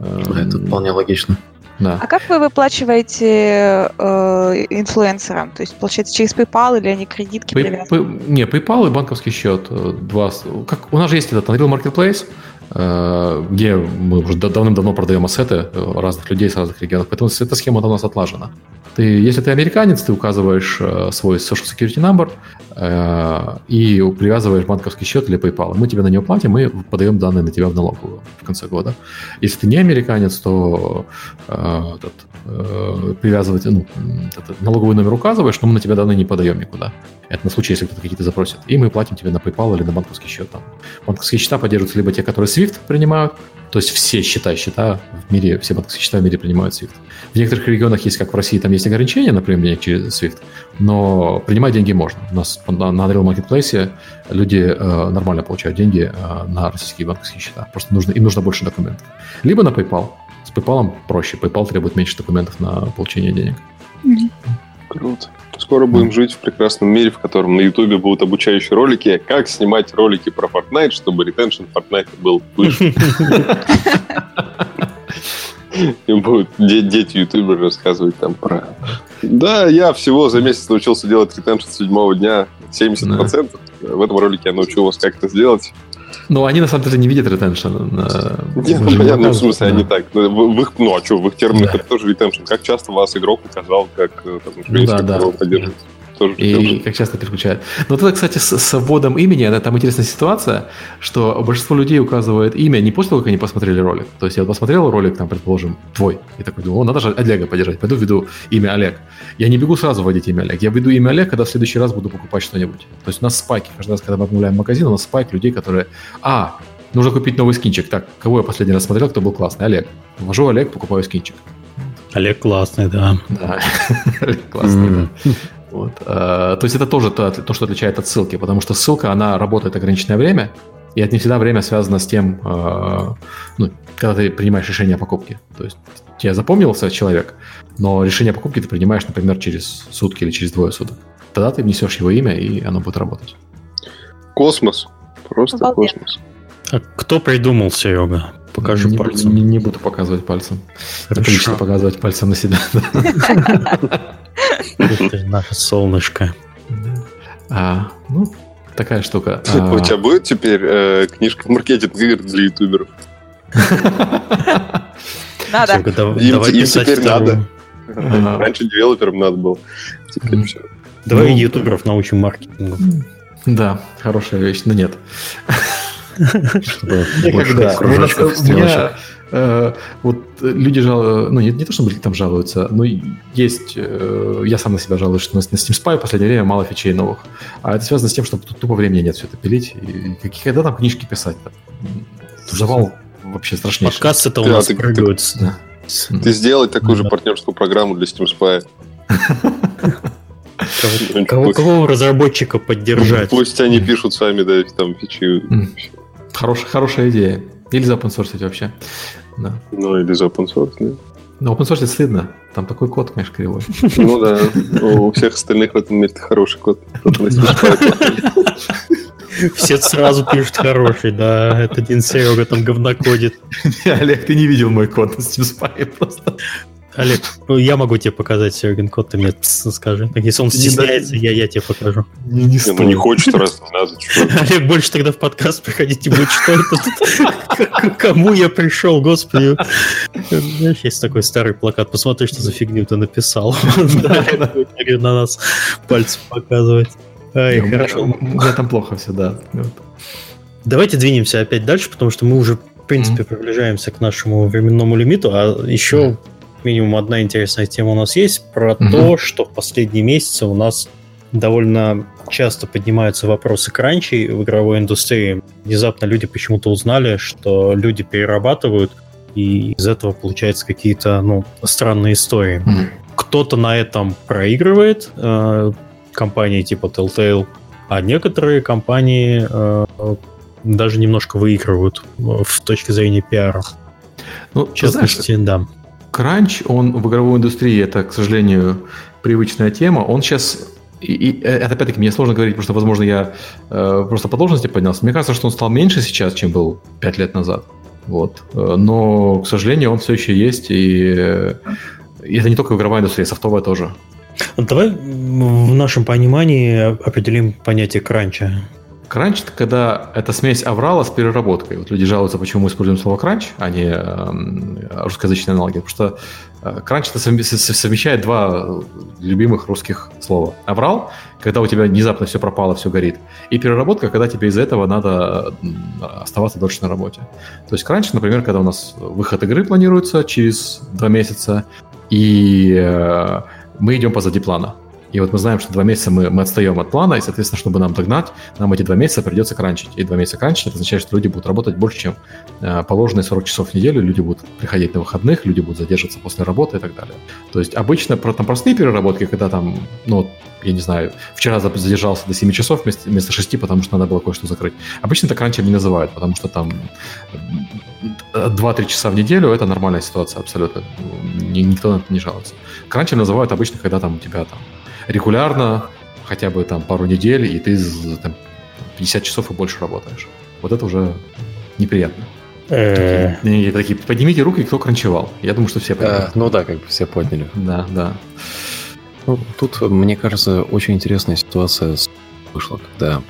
э, да, это вполне логично. Да. А как вы выплачиваете э, инфлюенсерам? То есть, получается, через PayPal или они кредитки Pay, привязаны? Pay, не, PayPal и банковский счет. Два, как, у нас же есть этот Unreal Marketplace, э, где мы уже давным-давно продаем ассеты разных людей с разных регионов. Поэтому эта схема у нас отлажена. Ты, если ты американец, ты указываешь э, свой social security number э, и привязываешь банковский счет или PayPal. Мы тебе на него платим, мы подаем данные на тебя в налоговую в конце года. Если ты не американец, то э, этот, э, привязывать, ну, этот, налоговый номер указываешь, но мы на тебя данные не подаем никуда. Это на случай, если кто-то какие-то запросит. И мы платим тебе на PayPal или на банковский счет. Там. Банковские счета поддерживаются либо те, которые Swift принимают, то есть все счета, счета в мире, все банковские счета в мире принимают Swift. В некоторых регионах есть, как в России, там есть ограничения на применение через Swift, но принимать деньги можно. У нас на Unreal Marketplace люди э, нормально получают деньги э, на российские банковские счета. Просто нужно, им нужно больше документов. Либо на PayPal. С PayPal проще. PayPal требует меньше документов на получение денег. Круто. Скоро будем жить в прекрасном мире, в котором на Ютубе будут обучающие ролики, как снимать ролики про Fortnite, чтобы ретеншн Fortnite был выше. И будут дети-ютуберы рассказывать там про... Да, я всего за месяц научился делать ретеншн с седьмого дня семьдесят процентов. В этом ролике я научил вас как это сделать. Ну, они, на самом деле, не видят ретеншн. Нет, ну, понятно, в смысле, да. Они так. Ну, в их, ну, а что, в их терминах да. Это тоже ретеншн. Как часто вас игрок указал, как ну, да, да. поддерживать? И как часто переключают. Но вот это, кстати, с, с вводом имени, это, там интересная ситуация, что большинство людей указывает имя не после того, как они посмотрели ролик. То есть я посмотрел ролик, там, предположим, твой, и такой думаю, о, надо же Олега поддержать, пойду введу имя Олег. Я не бегу сразу вводить имя Олег, я введу имя Олег, когда в следующий раз буду покупать что-нибудь. То есть у нас спайки, каждый раз, когда мы обновляем магазин, у нас спайк людей, которые, а, нужно купить новый скинчик, так, кого я последний раз смотрел, кто был классный, Олег. Ввожу Олег, покупаю скинчик. Олег классный, да. Да, Олег классный, да. Вот. То есть это тоже то, то, что отличает от ссылки, потому что ссылка, она работает ограниченное время, и это не всегда время связано с тем, ну, когда ты принимаешь решение о покупке. То есть тебе запомнился человек, но решение о покупке ты принимаешь, например, через сутки или через двое суток. Тогда ты внесешь его имя, и оно будет работать. Космос. Просто обалденно. Космос. А кто придумал, Серега? Покажи не, пальцем. Не, не буду показывать пальцем. Это лично показывать пальцем на себя. Это наше солнышко. А, ну, такая штука. А... У тебя будет теперь э, книжка маркетинг игр для ютуберов? Надо. Им теперь надо. Раньше девелоперам надо было. Теперь все. Давай ютуберов научим маркетингу. Да, хорошая вещь, но нет. Никогда. У меня э, вот люди жалуются, ну не, не то, что там жалуются, но есть, э, я сам на себя жалуюсь, что у нас на Steam Spy в последнее время мало фичей новых. А это связано с тем, что тут тупо времени нет все это пилить. И, и когда там книжки писать-то? Завал вообще страшнейший. Подкасты-то у да, нас ты, прыгаются. Ты, да. ты, ты сделай такую да. же партнерскую программу для Steam Spy. Кого, кого разработчика поддержать? Пусть они пишут сами, да, там фичи. Хорош, хорошая идея. Или запонсорсить вообще. Да. Ну, или запонсорсить, да. Но опенсорсить стыдно. Там такой код, конечно, кривой. Ну да. У всех остальных в этом мире хороший код. Все сразу пишут хороший, да. Это один Серега там говнокодит. Олег, ты не видел мой код на Steam Spy просто. Олег, ну я могу тебе показать Серегин код, ты мне скажи. Если он стесняется, я, я тебе покажу. Не, не, не, ну не хочет, раз не надо. Олег, больше тогда в подкаст приходите будет, что это? Кому я пришел, господи? Знаешь, есть такой старый плакат. Посмотри, что за фигню ты написал. На нас пальцем показывать. Ай, хорошо. У меня там плохо все, да. Давайте двинемся опять дальше, потому что мы уже, в принципе, приближаемся к нашему временному лимиту, а еще... минимум одна интересная тема у нас есть про mm-hmm. то, что в последние месяцы у нас довольно часто поднимаются вопросы кранчей в игровой индустрии. Внезапно люди почему-то узнали, что люди перерабатывают, и из этого получаются какие-то ну, странные истории. Mm-hmm. Кто-то на этом проигрывает, э, компании типа Telltale, а некоторые компании э, даже немножко выигрывают в точке зрения пиара. Ну, в частности, да. Кранч, он в игровой индустрии, это, к сожалению, привычная тема. Он сейчас, и, и, это опять-таки мне сложно говорить, потому что, возможно, я э, просто по должности поднялся. Мне кажется, что он стал меньше сейчас, чем был пять лет назад. Вот. Но, к сожалению, он все еще есть, и, и это не только игровая индустрия, софтовая тоже. Давай в нашем понимании определим понятие кранча. Кранч — это когда это смесь аврала с переработкой. Вот люди жалуются, почему мы используем слово кранч, а не э, русскоязычные аналоги. Потому что э, кранч — это совмещает два любимых русских слова. Аврал — когда у тебя внезапно все пропало, все горит. И переработка — когда тебе из-за этого надо оставаться дольше на работе. То есть кранч, например, когда у нас выход игры планируется через два месяца, и э, мы идем позади плана. И вот мы знаем, что два месяца мы, мы отстаем от плана, и, соответственно, чтобы нам догнать, нам эти два месяца придется кранчить. И два месяца кранчить — это означает, что люди будут работать больше, чем э, положенные сорок часов в неделю, люди будут приходить на выходных, люди будут задерживаться после работы и так далее. То есть обычно про, там, простые переработки, когда там, ну, я не знаю, вчера задержался до семи часов вместо, вместо шести, потому что надо было кое-что закрыть. Обычно это кранчем не называют, потому что там два-три часа в неделю — это нормальная ситуация абсолютно. Никто на это не жалуется. Кранчем называют обычно, когда там у тебя там регулярно, хотя бы там пару недель, и ты там пятьдесят часов и больше работаешь. Вот это уже неприятно. Такие, не, такие, поднимите руки, кто кранчевал. Я думаю, что все подняли. А, ну да, как бы все подняли. Да, да. Ну, тут, мне кажется, очень интересная ситуация вышла, когда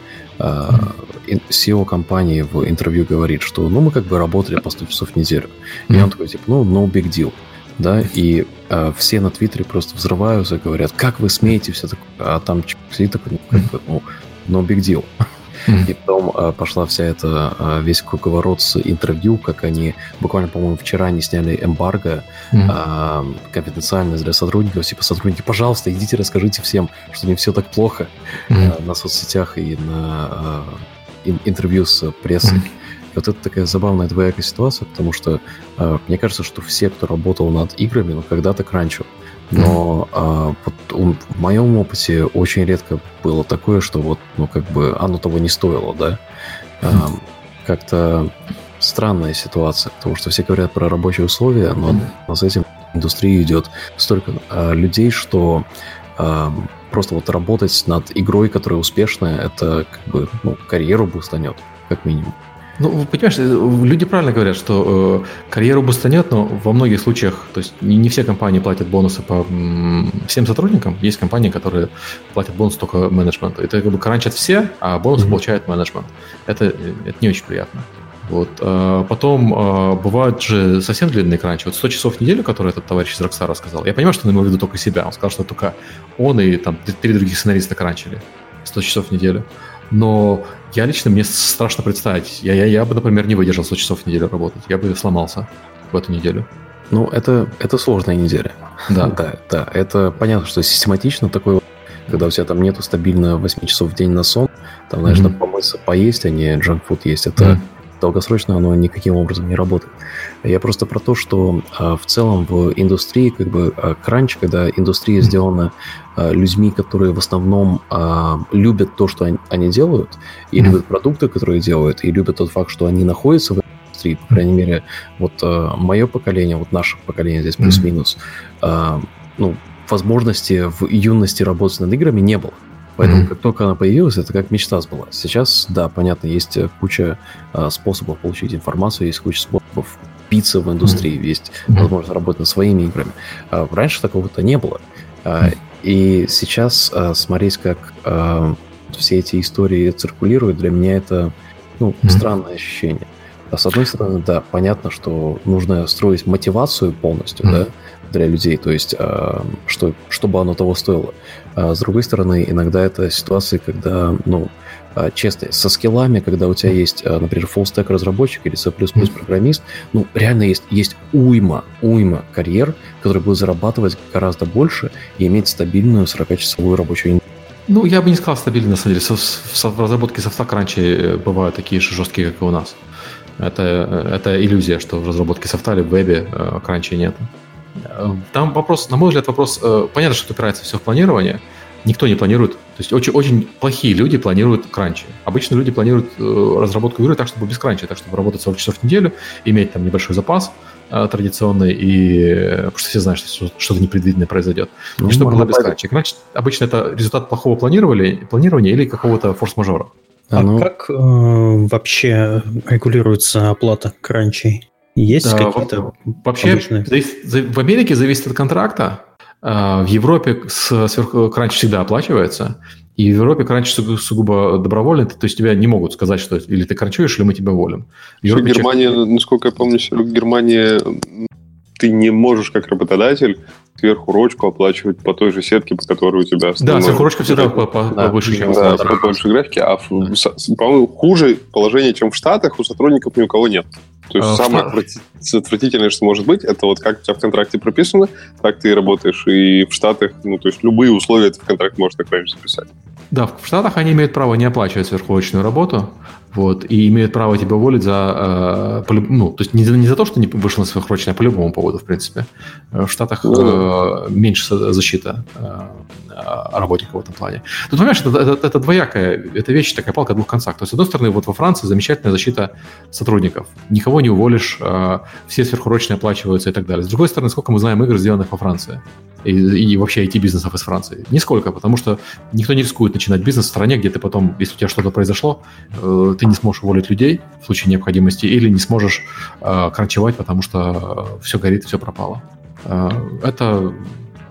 си и о компании в интервью говорит, что ну мы как бы работали по сто часов в неделю. И mm-hmm. он такой, типа, ну, no big deal. Да, и э, все на Твиттере просто взрываются и говорят, как вы смеете, все такое, а там сидит такой, ну, no big deal. И потом э, пошла вся эта, э, весь круговорот с интервью, как они буквально, по-моему, вчера они сняли эмбарго э, конфиденциальность для сотрудников, типа, сотрудники, пожалуйста, идите, расскажите всем, что не все так плохо э, на соцсетях и на э, интервью с прессой. Вот это такая забавная двоякая ситуация, потому что э, мне кажется, что все, кто работал над играми, ну, когда-то кранчил. Но э, под, он, в моем опыте очень редко было такое, что вот, ну, как бы оно того не стоило, да? Э, как-то странная ситуация, потому что все говорят про рабочие условия, но mm-hmm. с этим в индустрии идет столько э, людей, что э, просто вот работать над игрой, которая успешная, это как бы, ну, карьеру бустанет, как минимум. Ну, понимаешь, люди правильно говорят, что э, карьеру бустанет, но во многих случаях, то есть не, не все компании платят бонусы по м, всем сотрудникам, есть компании, которые платят бонус только менеджменту. Это как бы кранчат все, а бонусы mm-hmm. получает менеджмент. Это, это не очень приятно. Вот. А потом а, бывают же совсем длинные кранчи. Вот сто часов в неделю, которые этот товарищ из Рокстара рассказал, я понимаю, что он имел в виду только себя. Он сказал, что только он и там три других сценариста кранчили сто часов в неделю. Но я лично, мне страшно представить. Я, я, я бы, например, не выдержал сто часов в неделю работать. Я бы сломался в эту неделю. Ну, это, это сложная неделя. Да. да, да. Это понятно, что систематично такое, когда у тебя там нету стабильно восемь часов в день на сон, там, знаешь, mm-hmm. там помыться, поесть, а не джанкфуд есть. Это mm-hmm. долгосрочно оно никаким образом не работает. Я просто про то, что а, в целом в индустрии, как бы, а, кранч, когда индустрия mm-hmm. сделана людьми, которые в основном а, любят то, что они, они делают, и mm-hmm. любят продукты, которые делают, и любят тот факт, что они находятся в индустрии, по крайней мере, вот а, мое поколение, вот наше поколение здесь плюс-минус, mm-hmm. а, ну, возможности в юности работать над играми не было. Поэтому, mm-hmm. как только она появилась, это как мечта сбылась. Сейчас, да, понятно, есть куча а, способов получить информацию, есть куча способов биться в индустрии, mm-hmm. есть возможность работать над своими играми. А, раньше такого-то не было. А, И сейчас а, смотреть, как а, все эти истории циркулируют, для меня это, ну, mm-hmm. странное ощущение. А с одной стороны, да, понятно, что нужно строить мотивацию полностью, mm-hmm. да, для людей, то есть, а, что, чтобы оно того стоило. А с другой стороны, иногда это ситуации, когда, ну, а, честно, со скиллами, когда у тебя есть, а, например, full-stack разработчик или C++ программист, ну, реально есть, есть уйма, уйма карьер, который будет зарабатывать гораздо больше и иметь стабильную сорокачасовую рабочую неделю. Ну, я бы не сказал стабильно, на самом деле. Со, со, в разработке софта кранчи бывают такие же жесткие, как и у нас. Это, это иллюзия, что в разработке софта или в вебе э, кранчи нет. Там вопрос, на мой взгляд, вопрос... Э, понятно, что упирается все в планирование. Никто не планирует. То есть очень, очень плохие люди планируют кранчи. Обычно люди планируют э, разработку игры так, чтобы без кранча, так, чтобы работать сорок часов в неделю, иметь там небольшой запас э, традиционный, и... потому что все знают, что что-то непредвиденное произойдет. Ну, и чтобы было без кранча. Кранч обычно это результат плохого планирования, планирования или какого-то форс-мажора. А, а ну... как э, вообще регулируется оплата кранчей? Есть да, какие-то вообще обычные? В Америке зависит от контракта. В Европе сверх... кранч всегда оплачивается. И в Европе кранч су- сугубо добровольный, то есть тебя не могут сказать, что или ты кранчуешь, или мы тебя волим. Европе... Германия, насколько я помню, в Германии ты не можешь как работодатель сверхурочку оплачивать по той же сетке, по которой у тебя... Да, сверхурочка всегда побольше, чем у нас. Да, по большей графике. А, по-моему, хуже положение, чем в Штатах, у сотрудников ни у кого нет. То есть самое отвратительное, что может быть, это вот как у тебя в контракте прописано, так ты и работаешь. И в Штатах, ну, то есть любые условия ты в контракт можешь так раньше записать. Да, в Штатах они имеют право не оплачивать сверхурочную работу, вот, и имеют право тебя уволить за... Э, по, ну, то есть не, не за то, что не вышел на сверхурочную, а по любому поводу, в принципе. В Штатах э, меньше защита э, работников в этом плане. Тут, понимаешь, это, это, это двоякая, это вещь, такая палка о двух концах. То есть, с одной стороны, вот во Франции замечательная защита сотрудников. Никого не уволишь, э, все сверхурочные оплачиваются и так далее. С другой стороны, сколько мы знаем игр, сделанных во Франции? И, и вообще ай ти-бизнесов из Франции. Нисколько, потому что никто не рискует начинать бизнес в стране, где ты потом, если у тебя что-то произошло, э, ты не сможешь уволить людей в случае необходимости или не сможешь э, кранчевать, потому что все горит, все пропало. Э, это,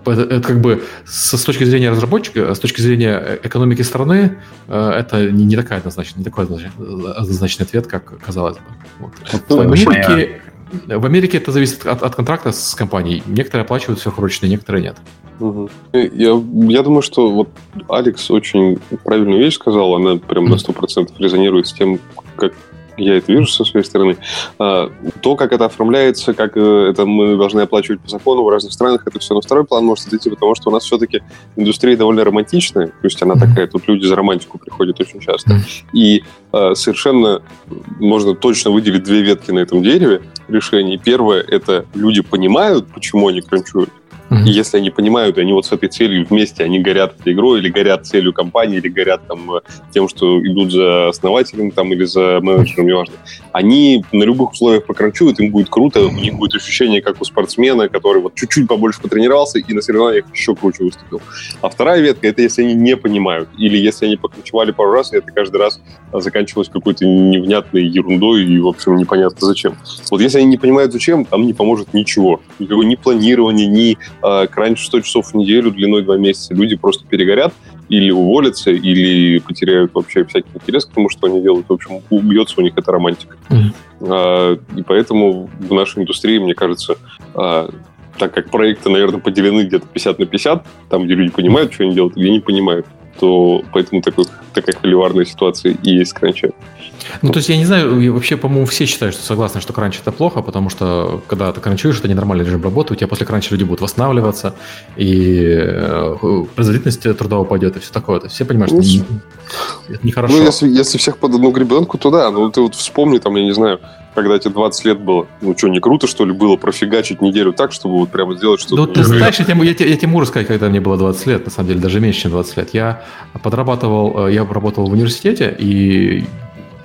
это, это как бы с, с точки зрения разработчика, с точки зрения экономики страны, э, это не, не, такая однозначная, не такой однозначный ответ, как казалось бы. Вот. Вот, ну, в Америке... В Америке это зависит от, от контракта с компанией. Некоторые оплачивают сверхурочные, некоторые нет. Угу. Я, я думаю, что вот Алекс очень правильную вещь сказала. Она прям на сто процентов резонирует с тем, как я это вижу со своей стороны. А, то, как это оформляется, как это мы должны оплачивать по закону в разных странах, это все на второй план может отойти, потому что у нас все-таки индустрия довольно романтичная, то есть она такая, тут люди за романтику приходят очень часто. И а, совершенно можно точно выделить две ветки на этом дереве решений. Первое – это люди понимают, почему они кранчуют. И если они понимают, они вот с этой целью вместе, они горят этой игрой, или горят целью компании, или горят там, тем, что идут за основателем там, или за менеджером, неважно. Они на любых условиях покранчуют, им будет круто, у них будет ощущение, как у спортсмена, который вот чуть-чуть побольше потренировался и на соревнованиях еще круче выступил. А вторая ветка — это если они не понимают, или если они покранчевали пару раз, и это каждый раз заканчивалось какой-то невнятной ерундой и, в общем, непонятно зачем. Вот если они не понимают зачем, там не поможет ничего. Никакого ни планирования, ни... кранч сто часов в неделю длиной два месяца. Люди просто перегорят, или уволятся, или потеряют вообще всякий интерес к тому, что они делают. В общем, убьется у них эта романтика. Mm-hmm. А, и поэтому в нашей индустрии, мне кажется, а, так как проекты, наверное, поделены где-то пятьдесят на пятьдесят, там, где люди понимают, что они делают, где не понимают, то поэтому такой, такая холиварная ситуация и есть с кранчем. Ну, то есть, я не знаю, я вообще, по-моему, все считают, что согласны, что кранч – это плохо, потому что, когда ты кранчуешь, это ненормальный режим работы, у тебя после кранча люди будут восстанавливаться, и производительность труда упадет, и все такое. Все понимают, что ну, это нехорошо. Ну, если, если всех под одну гребенку, то да. Ну, ты вот вспомни, там, я не знаю, когда тебе двадцать лет было. Ну, что, не круто, что ли, было профигачить неделю так, чтобы вот прямо сделать что-то? Да, ты знаешь, я тебе, я, я тебе могу рассказать, когда мне было двадцать лет, на самом деле, даже меньше, чем двадцать лет. Я подрабатывал, я работал в университете, и...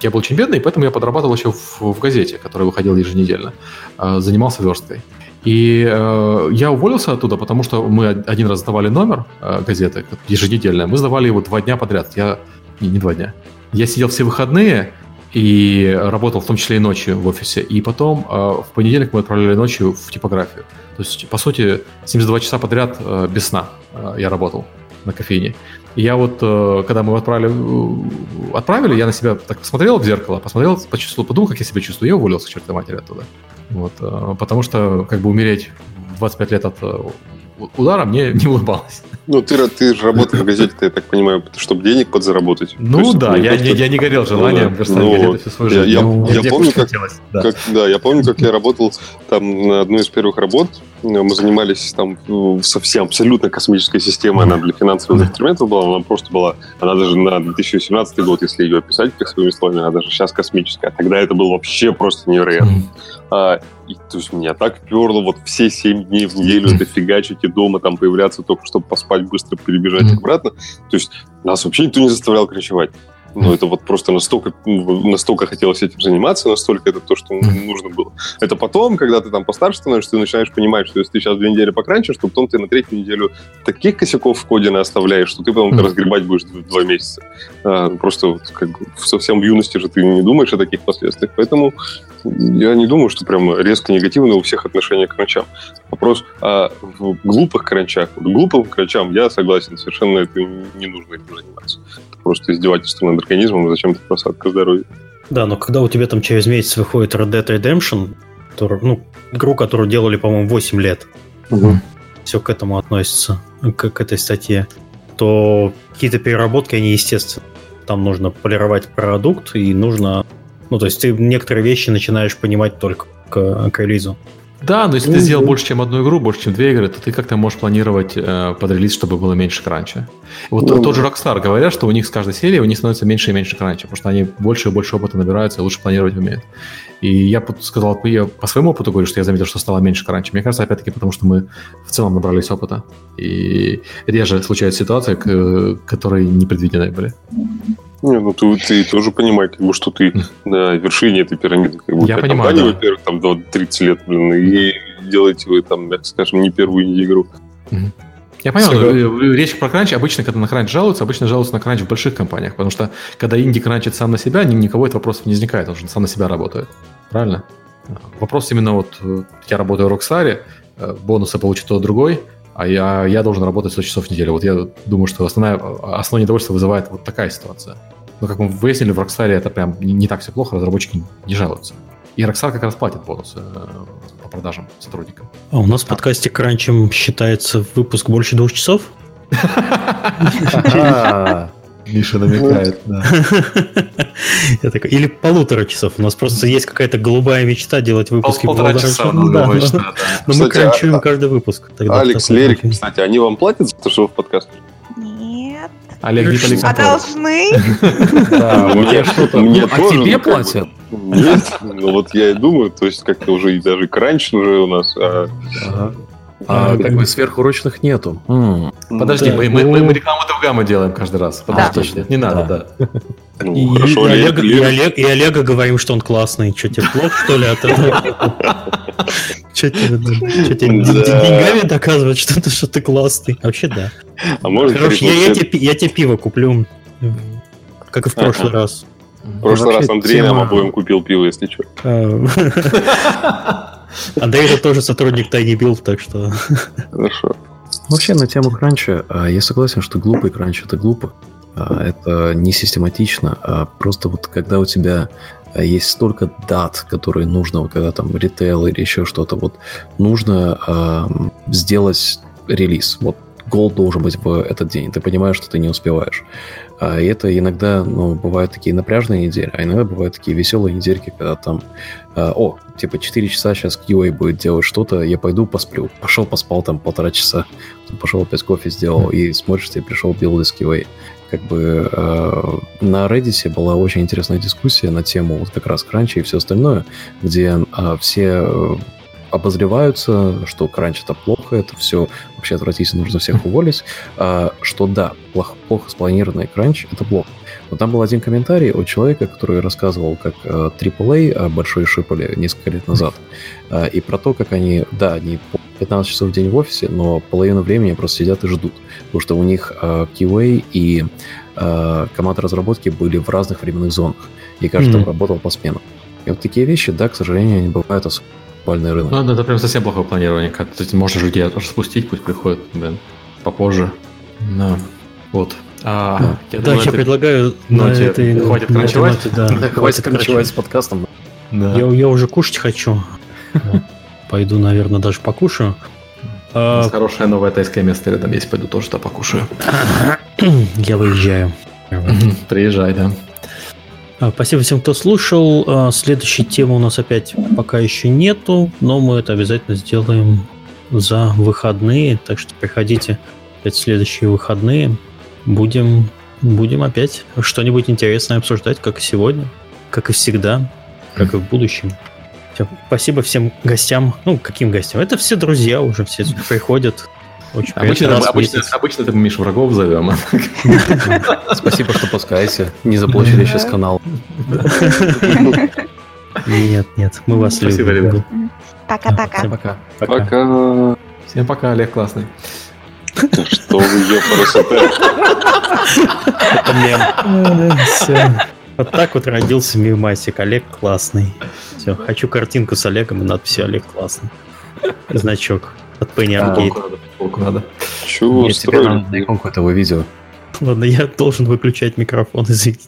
Я был очень бедный, поэтому я подрабатывал еще в, в газете, которая выходила еженедельно. Занимался версткой. И э, я уволился оттуда, потому что мы один раз сдавали номер э, газеты еженедельно. Мы сдавали его два дня подряд. Я... Не, не два дня. Я сидел все выходные и работал в том числе и ночью в офисе. И потом э, в понедельник мы отправляли ночью в типографию. То есть, по сути, семьдесят два часа подряд э, без сна э, я работал на кофеине. Я вот, когда мы отправили, отправили, я на себя так посмотрел в зеркало, посмотрел, почувствовал, подумал, как я себя чувствую, я уволился к чертовой матери оттуда. Вот, потому что как бы умереть в двадцать пять лет от удара мне не улыбалось. Ну, ты, ты же работал в газете-то, я так понимаю, чтобы денег подзаработать. Ну есть, да, я, просто... не, я не горел желанием ну, верстать ну, газеты всю свою жизнь. Я, ну, я, я, помню, как, да. Как, да, я помню, как я работал там на одной из первых работ. Мы занимались там совсем абсолютно космической системой. Она для финансовых инструментов была, она просто была, она даже на две тысячи семнадцатый год, если ее описать как своими словами, она даже сейчас космическая. Тогда это было вообще просто невероятно. А, и, то есть меня так перло вот все семь дней в неделю это фигачить и дома там появляться только, чтобы поспать, быстро перебежать обратно. То есть нас вообще никто не заставлял кричевать. Ну, это вот просто настолько, настолько хотелось этим заниматься, настолько это то, что нужно было. Это потом, когда ты там постарше становишься, ты начинаешь понимать, что если ты сейчас две недели покранчишь, то потом ты на третью неделю таких косяков в коде оставляешь, что ты потом это разгребать будешь два месяца. А, просто вот, как, совсем в юности же ты не думаешь о таких последствиях. Поэтому я не думаю, что прям резко негативно у всех отношение к кранчам. Вопрос о глупых кранчах. Глупым кранчам я согласен, совершенно это не нужно этим заниматься. Просто издевательство над организмом, зачем-то просадка здоровья. Да, но когда у тебя там через месяц выходит Red Dead Redemption, который, ну, игру, которую делали, по-моему, восемь лет, угу. все к этому относится, к, к этой статье, то какие-то переработки, они естественны. Там нужно полировать продукт, и нужно... Ну, то есть ты некоторые вещи начинаешь понимать только к, к релизу. Да, но если ты сделал больше, чем одну игру, больше, чем две игры, то ты как-то можешь планировать э, под релиз, чтобы было меньше кранча. Вот ну, тот же Rockstar говорят, что у них с каждой серии у них становится меньше и меньше кранча, потому что они больше и больше опыта набираются и лучше планировать умеют. И я сказал, я по своему опыту говорю, что я заметил, что стало меньше кранча. Мне кажется, опять-таки, потому что мы в целом набрались опыта. И реже случаются ситуации, которые непредвиденные были. Не, ну ты, ты тоже понимаешь, как бы, что ты на вершине этой пирамиды. Как бы, я понимаю, компания, да. Во-первых, там до тридцати лет, блин, и делаете вы там, так скажем, не первую инди-игру. Я понимаю, речь про кранч, обычно, когда на кранч жалуются, обычно жалуются на кранч в больших компаниях, потому что, когда инди кранчит сам на себя, никого этого вопросов не возникает, он же сам на себя работает. Правильно? Вопрос именно вот, я работаю в Rockstar, бонусы получит тот другой, а я, я должен работать сто часов в неделю. Вот я думаю, что основная, основное недовольство вызывает вот такая ситуация. Но, как мы выяснили, в Rockstar это прям не, не так все плохо, разработчики не жалуются. И Rockstar как раз платит бонусы по продажам сотрудникам. А у нас так. В подкасте кранчем считается выпуск больше двух часов? Миша намекает, да. Я такой, или полутора часов. У нас просто есть какая-то голубая мечта делать выпуски Пол, полтора, полтора часа. Ну, да, думаешь, да, да. Но кстати, мы кранчуем а, каждый выпуск. Тогда Алекс, Лерик, кстати, они вам платят за то, что вы в подкаст? Нет. Олег, Виталий, Алекс, а должны? Да, мне что-то. А тебе платят? Нет, ну вот я и думаю, то есть как-то уже и даже кранч уже у нас. А, как бы сверхурочных нету. М-м. Подожди, да. мы, мы, мы рекламу DevGAMM делаем каждый раз. Подожди, да. Не надо, да. да. Ну, и, хорошо, и, Олег, и, Олег, и Олега говорим, что он классный. Че тебе плохо, что ли, от этого? Че тебе деньгами доказывать, что ты классный? Вообще, да. Короче, я тебе пиво куплю, как и в прошлый раз. В прошлый раз Андрей нам обоим купил пиво, если что. Андрей же тоже сотрудник TinyBuild, так что... Хорошо. Вообще, на тему кранча, я согласен, что глупый кранч – это глупо. Это не систематично, а просто вот когда у тебя есть столько дат, которые нужно, когда там ритейл или еще что-то, вот нужно э, сделать релиз. Вот гол должен быть в этот день. Ты понимаешь, что ты не успеваешь. И это иногда, ну, бывают такие напряжные недели, а иногда бывают такие веселые недельки, когда там, о, типа четыре часа сейчас кью эй будет делать что-то, я пойду посплю. Пошел, поспал там полтора часа, пошел опять кофе сделал, и смотришь, тебе пришел билд из кью эй. Как бы э, на Reddit была очень интересная дискуссия на тему вот как раз кранча и все остальное, где э, все... обозреваются, что кранч это плохо, это все вообще отвратительно, нужно всех уволить, а, что да, плохо, плохо спланированный кранч это плохо. Но там был один комментарий от человека, который рассказывал, как а, три эй а, большой шипали несколько лет назад, а, и про то, как они, да, они пятнадцать часов в день в офисе, но половину времени просто сидят и ждут, потому что у них а, кью эй и а, команда разработки были в разных временных зонах, и каждый mm-hmm. работал по сменам. И вот такие вещи, да, к сожалению, они бывают особо. Рынок. Ну, это, это прям совсем плохое планирование. Как, то есть, можно же людей распустить, пусть приходят, блин, попозже. No. Вот. А, no. Я да, думаю, я это... предлагаю... Ну, на этой... Хватит кранчевать? Да, да, хватит кранчевать с подкастом. Да. Я, я уже кушать хочу. Пойду, наверное, даже покушаю. А... Хорошее новое тайское место рядом есть. Пойду тоже туда покушаю. Я выезжаю. Приезжай, да. Спасибо всем, кто слушал. Следующей темы у нас опять пока еще нету, но мы это обязательно сделаем за выходные. Так что приходите опять в следующие выходные. Будем, будем опять что-нибудь интересное обсуждать, как и сегодня, как и всегда, как и в будущем. Все. Спасибо всем гостям. Ну, каким гостям? Это все друзья уже, все приходят. Очень обычно, обычно, обычно ты Миш врагов зовем. Спасибо, что пускаете. Не заплачили сейчас канал. Нет, нет, мы вас любим. Пока-пока. Пока. Всем пока, Олег классный. Что вы, ёпарасоте? Все. Вот так вот родился мемасик. Олег классный. Все, хочу картинку с Олегом и надписью «Олег классный». Значок от Penny Arcade. Полку надо. Чего устроили? На иконку этого видео. Ладно, я должен выключать микрофон, извините.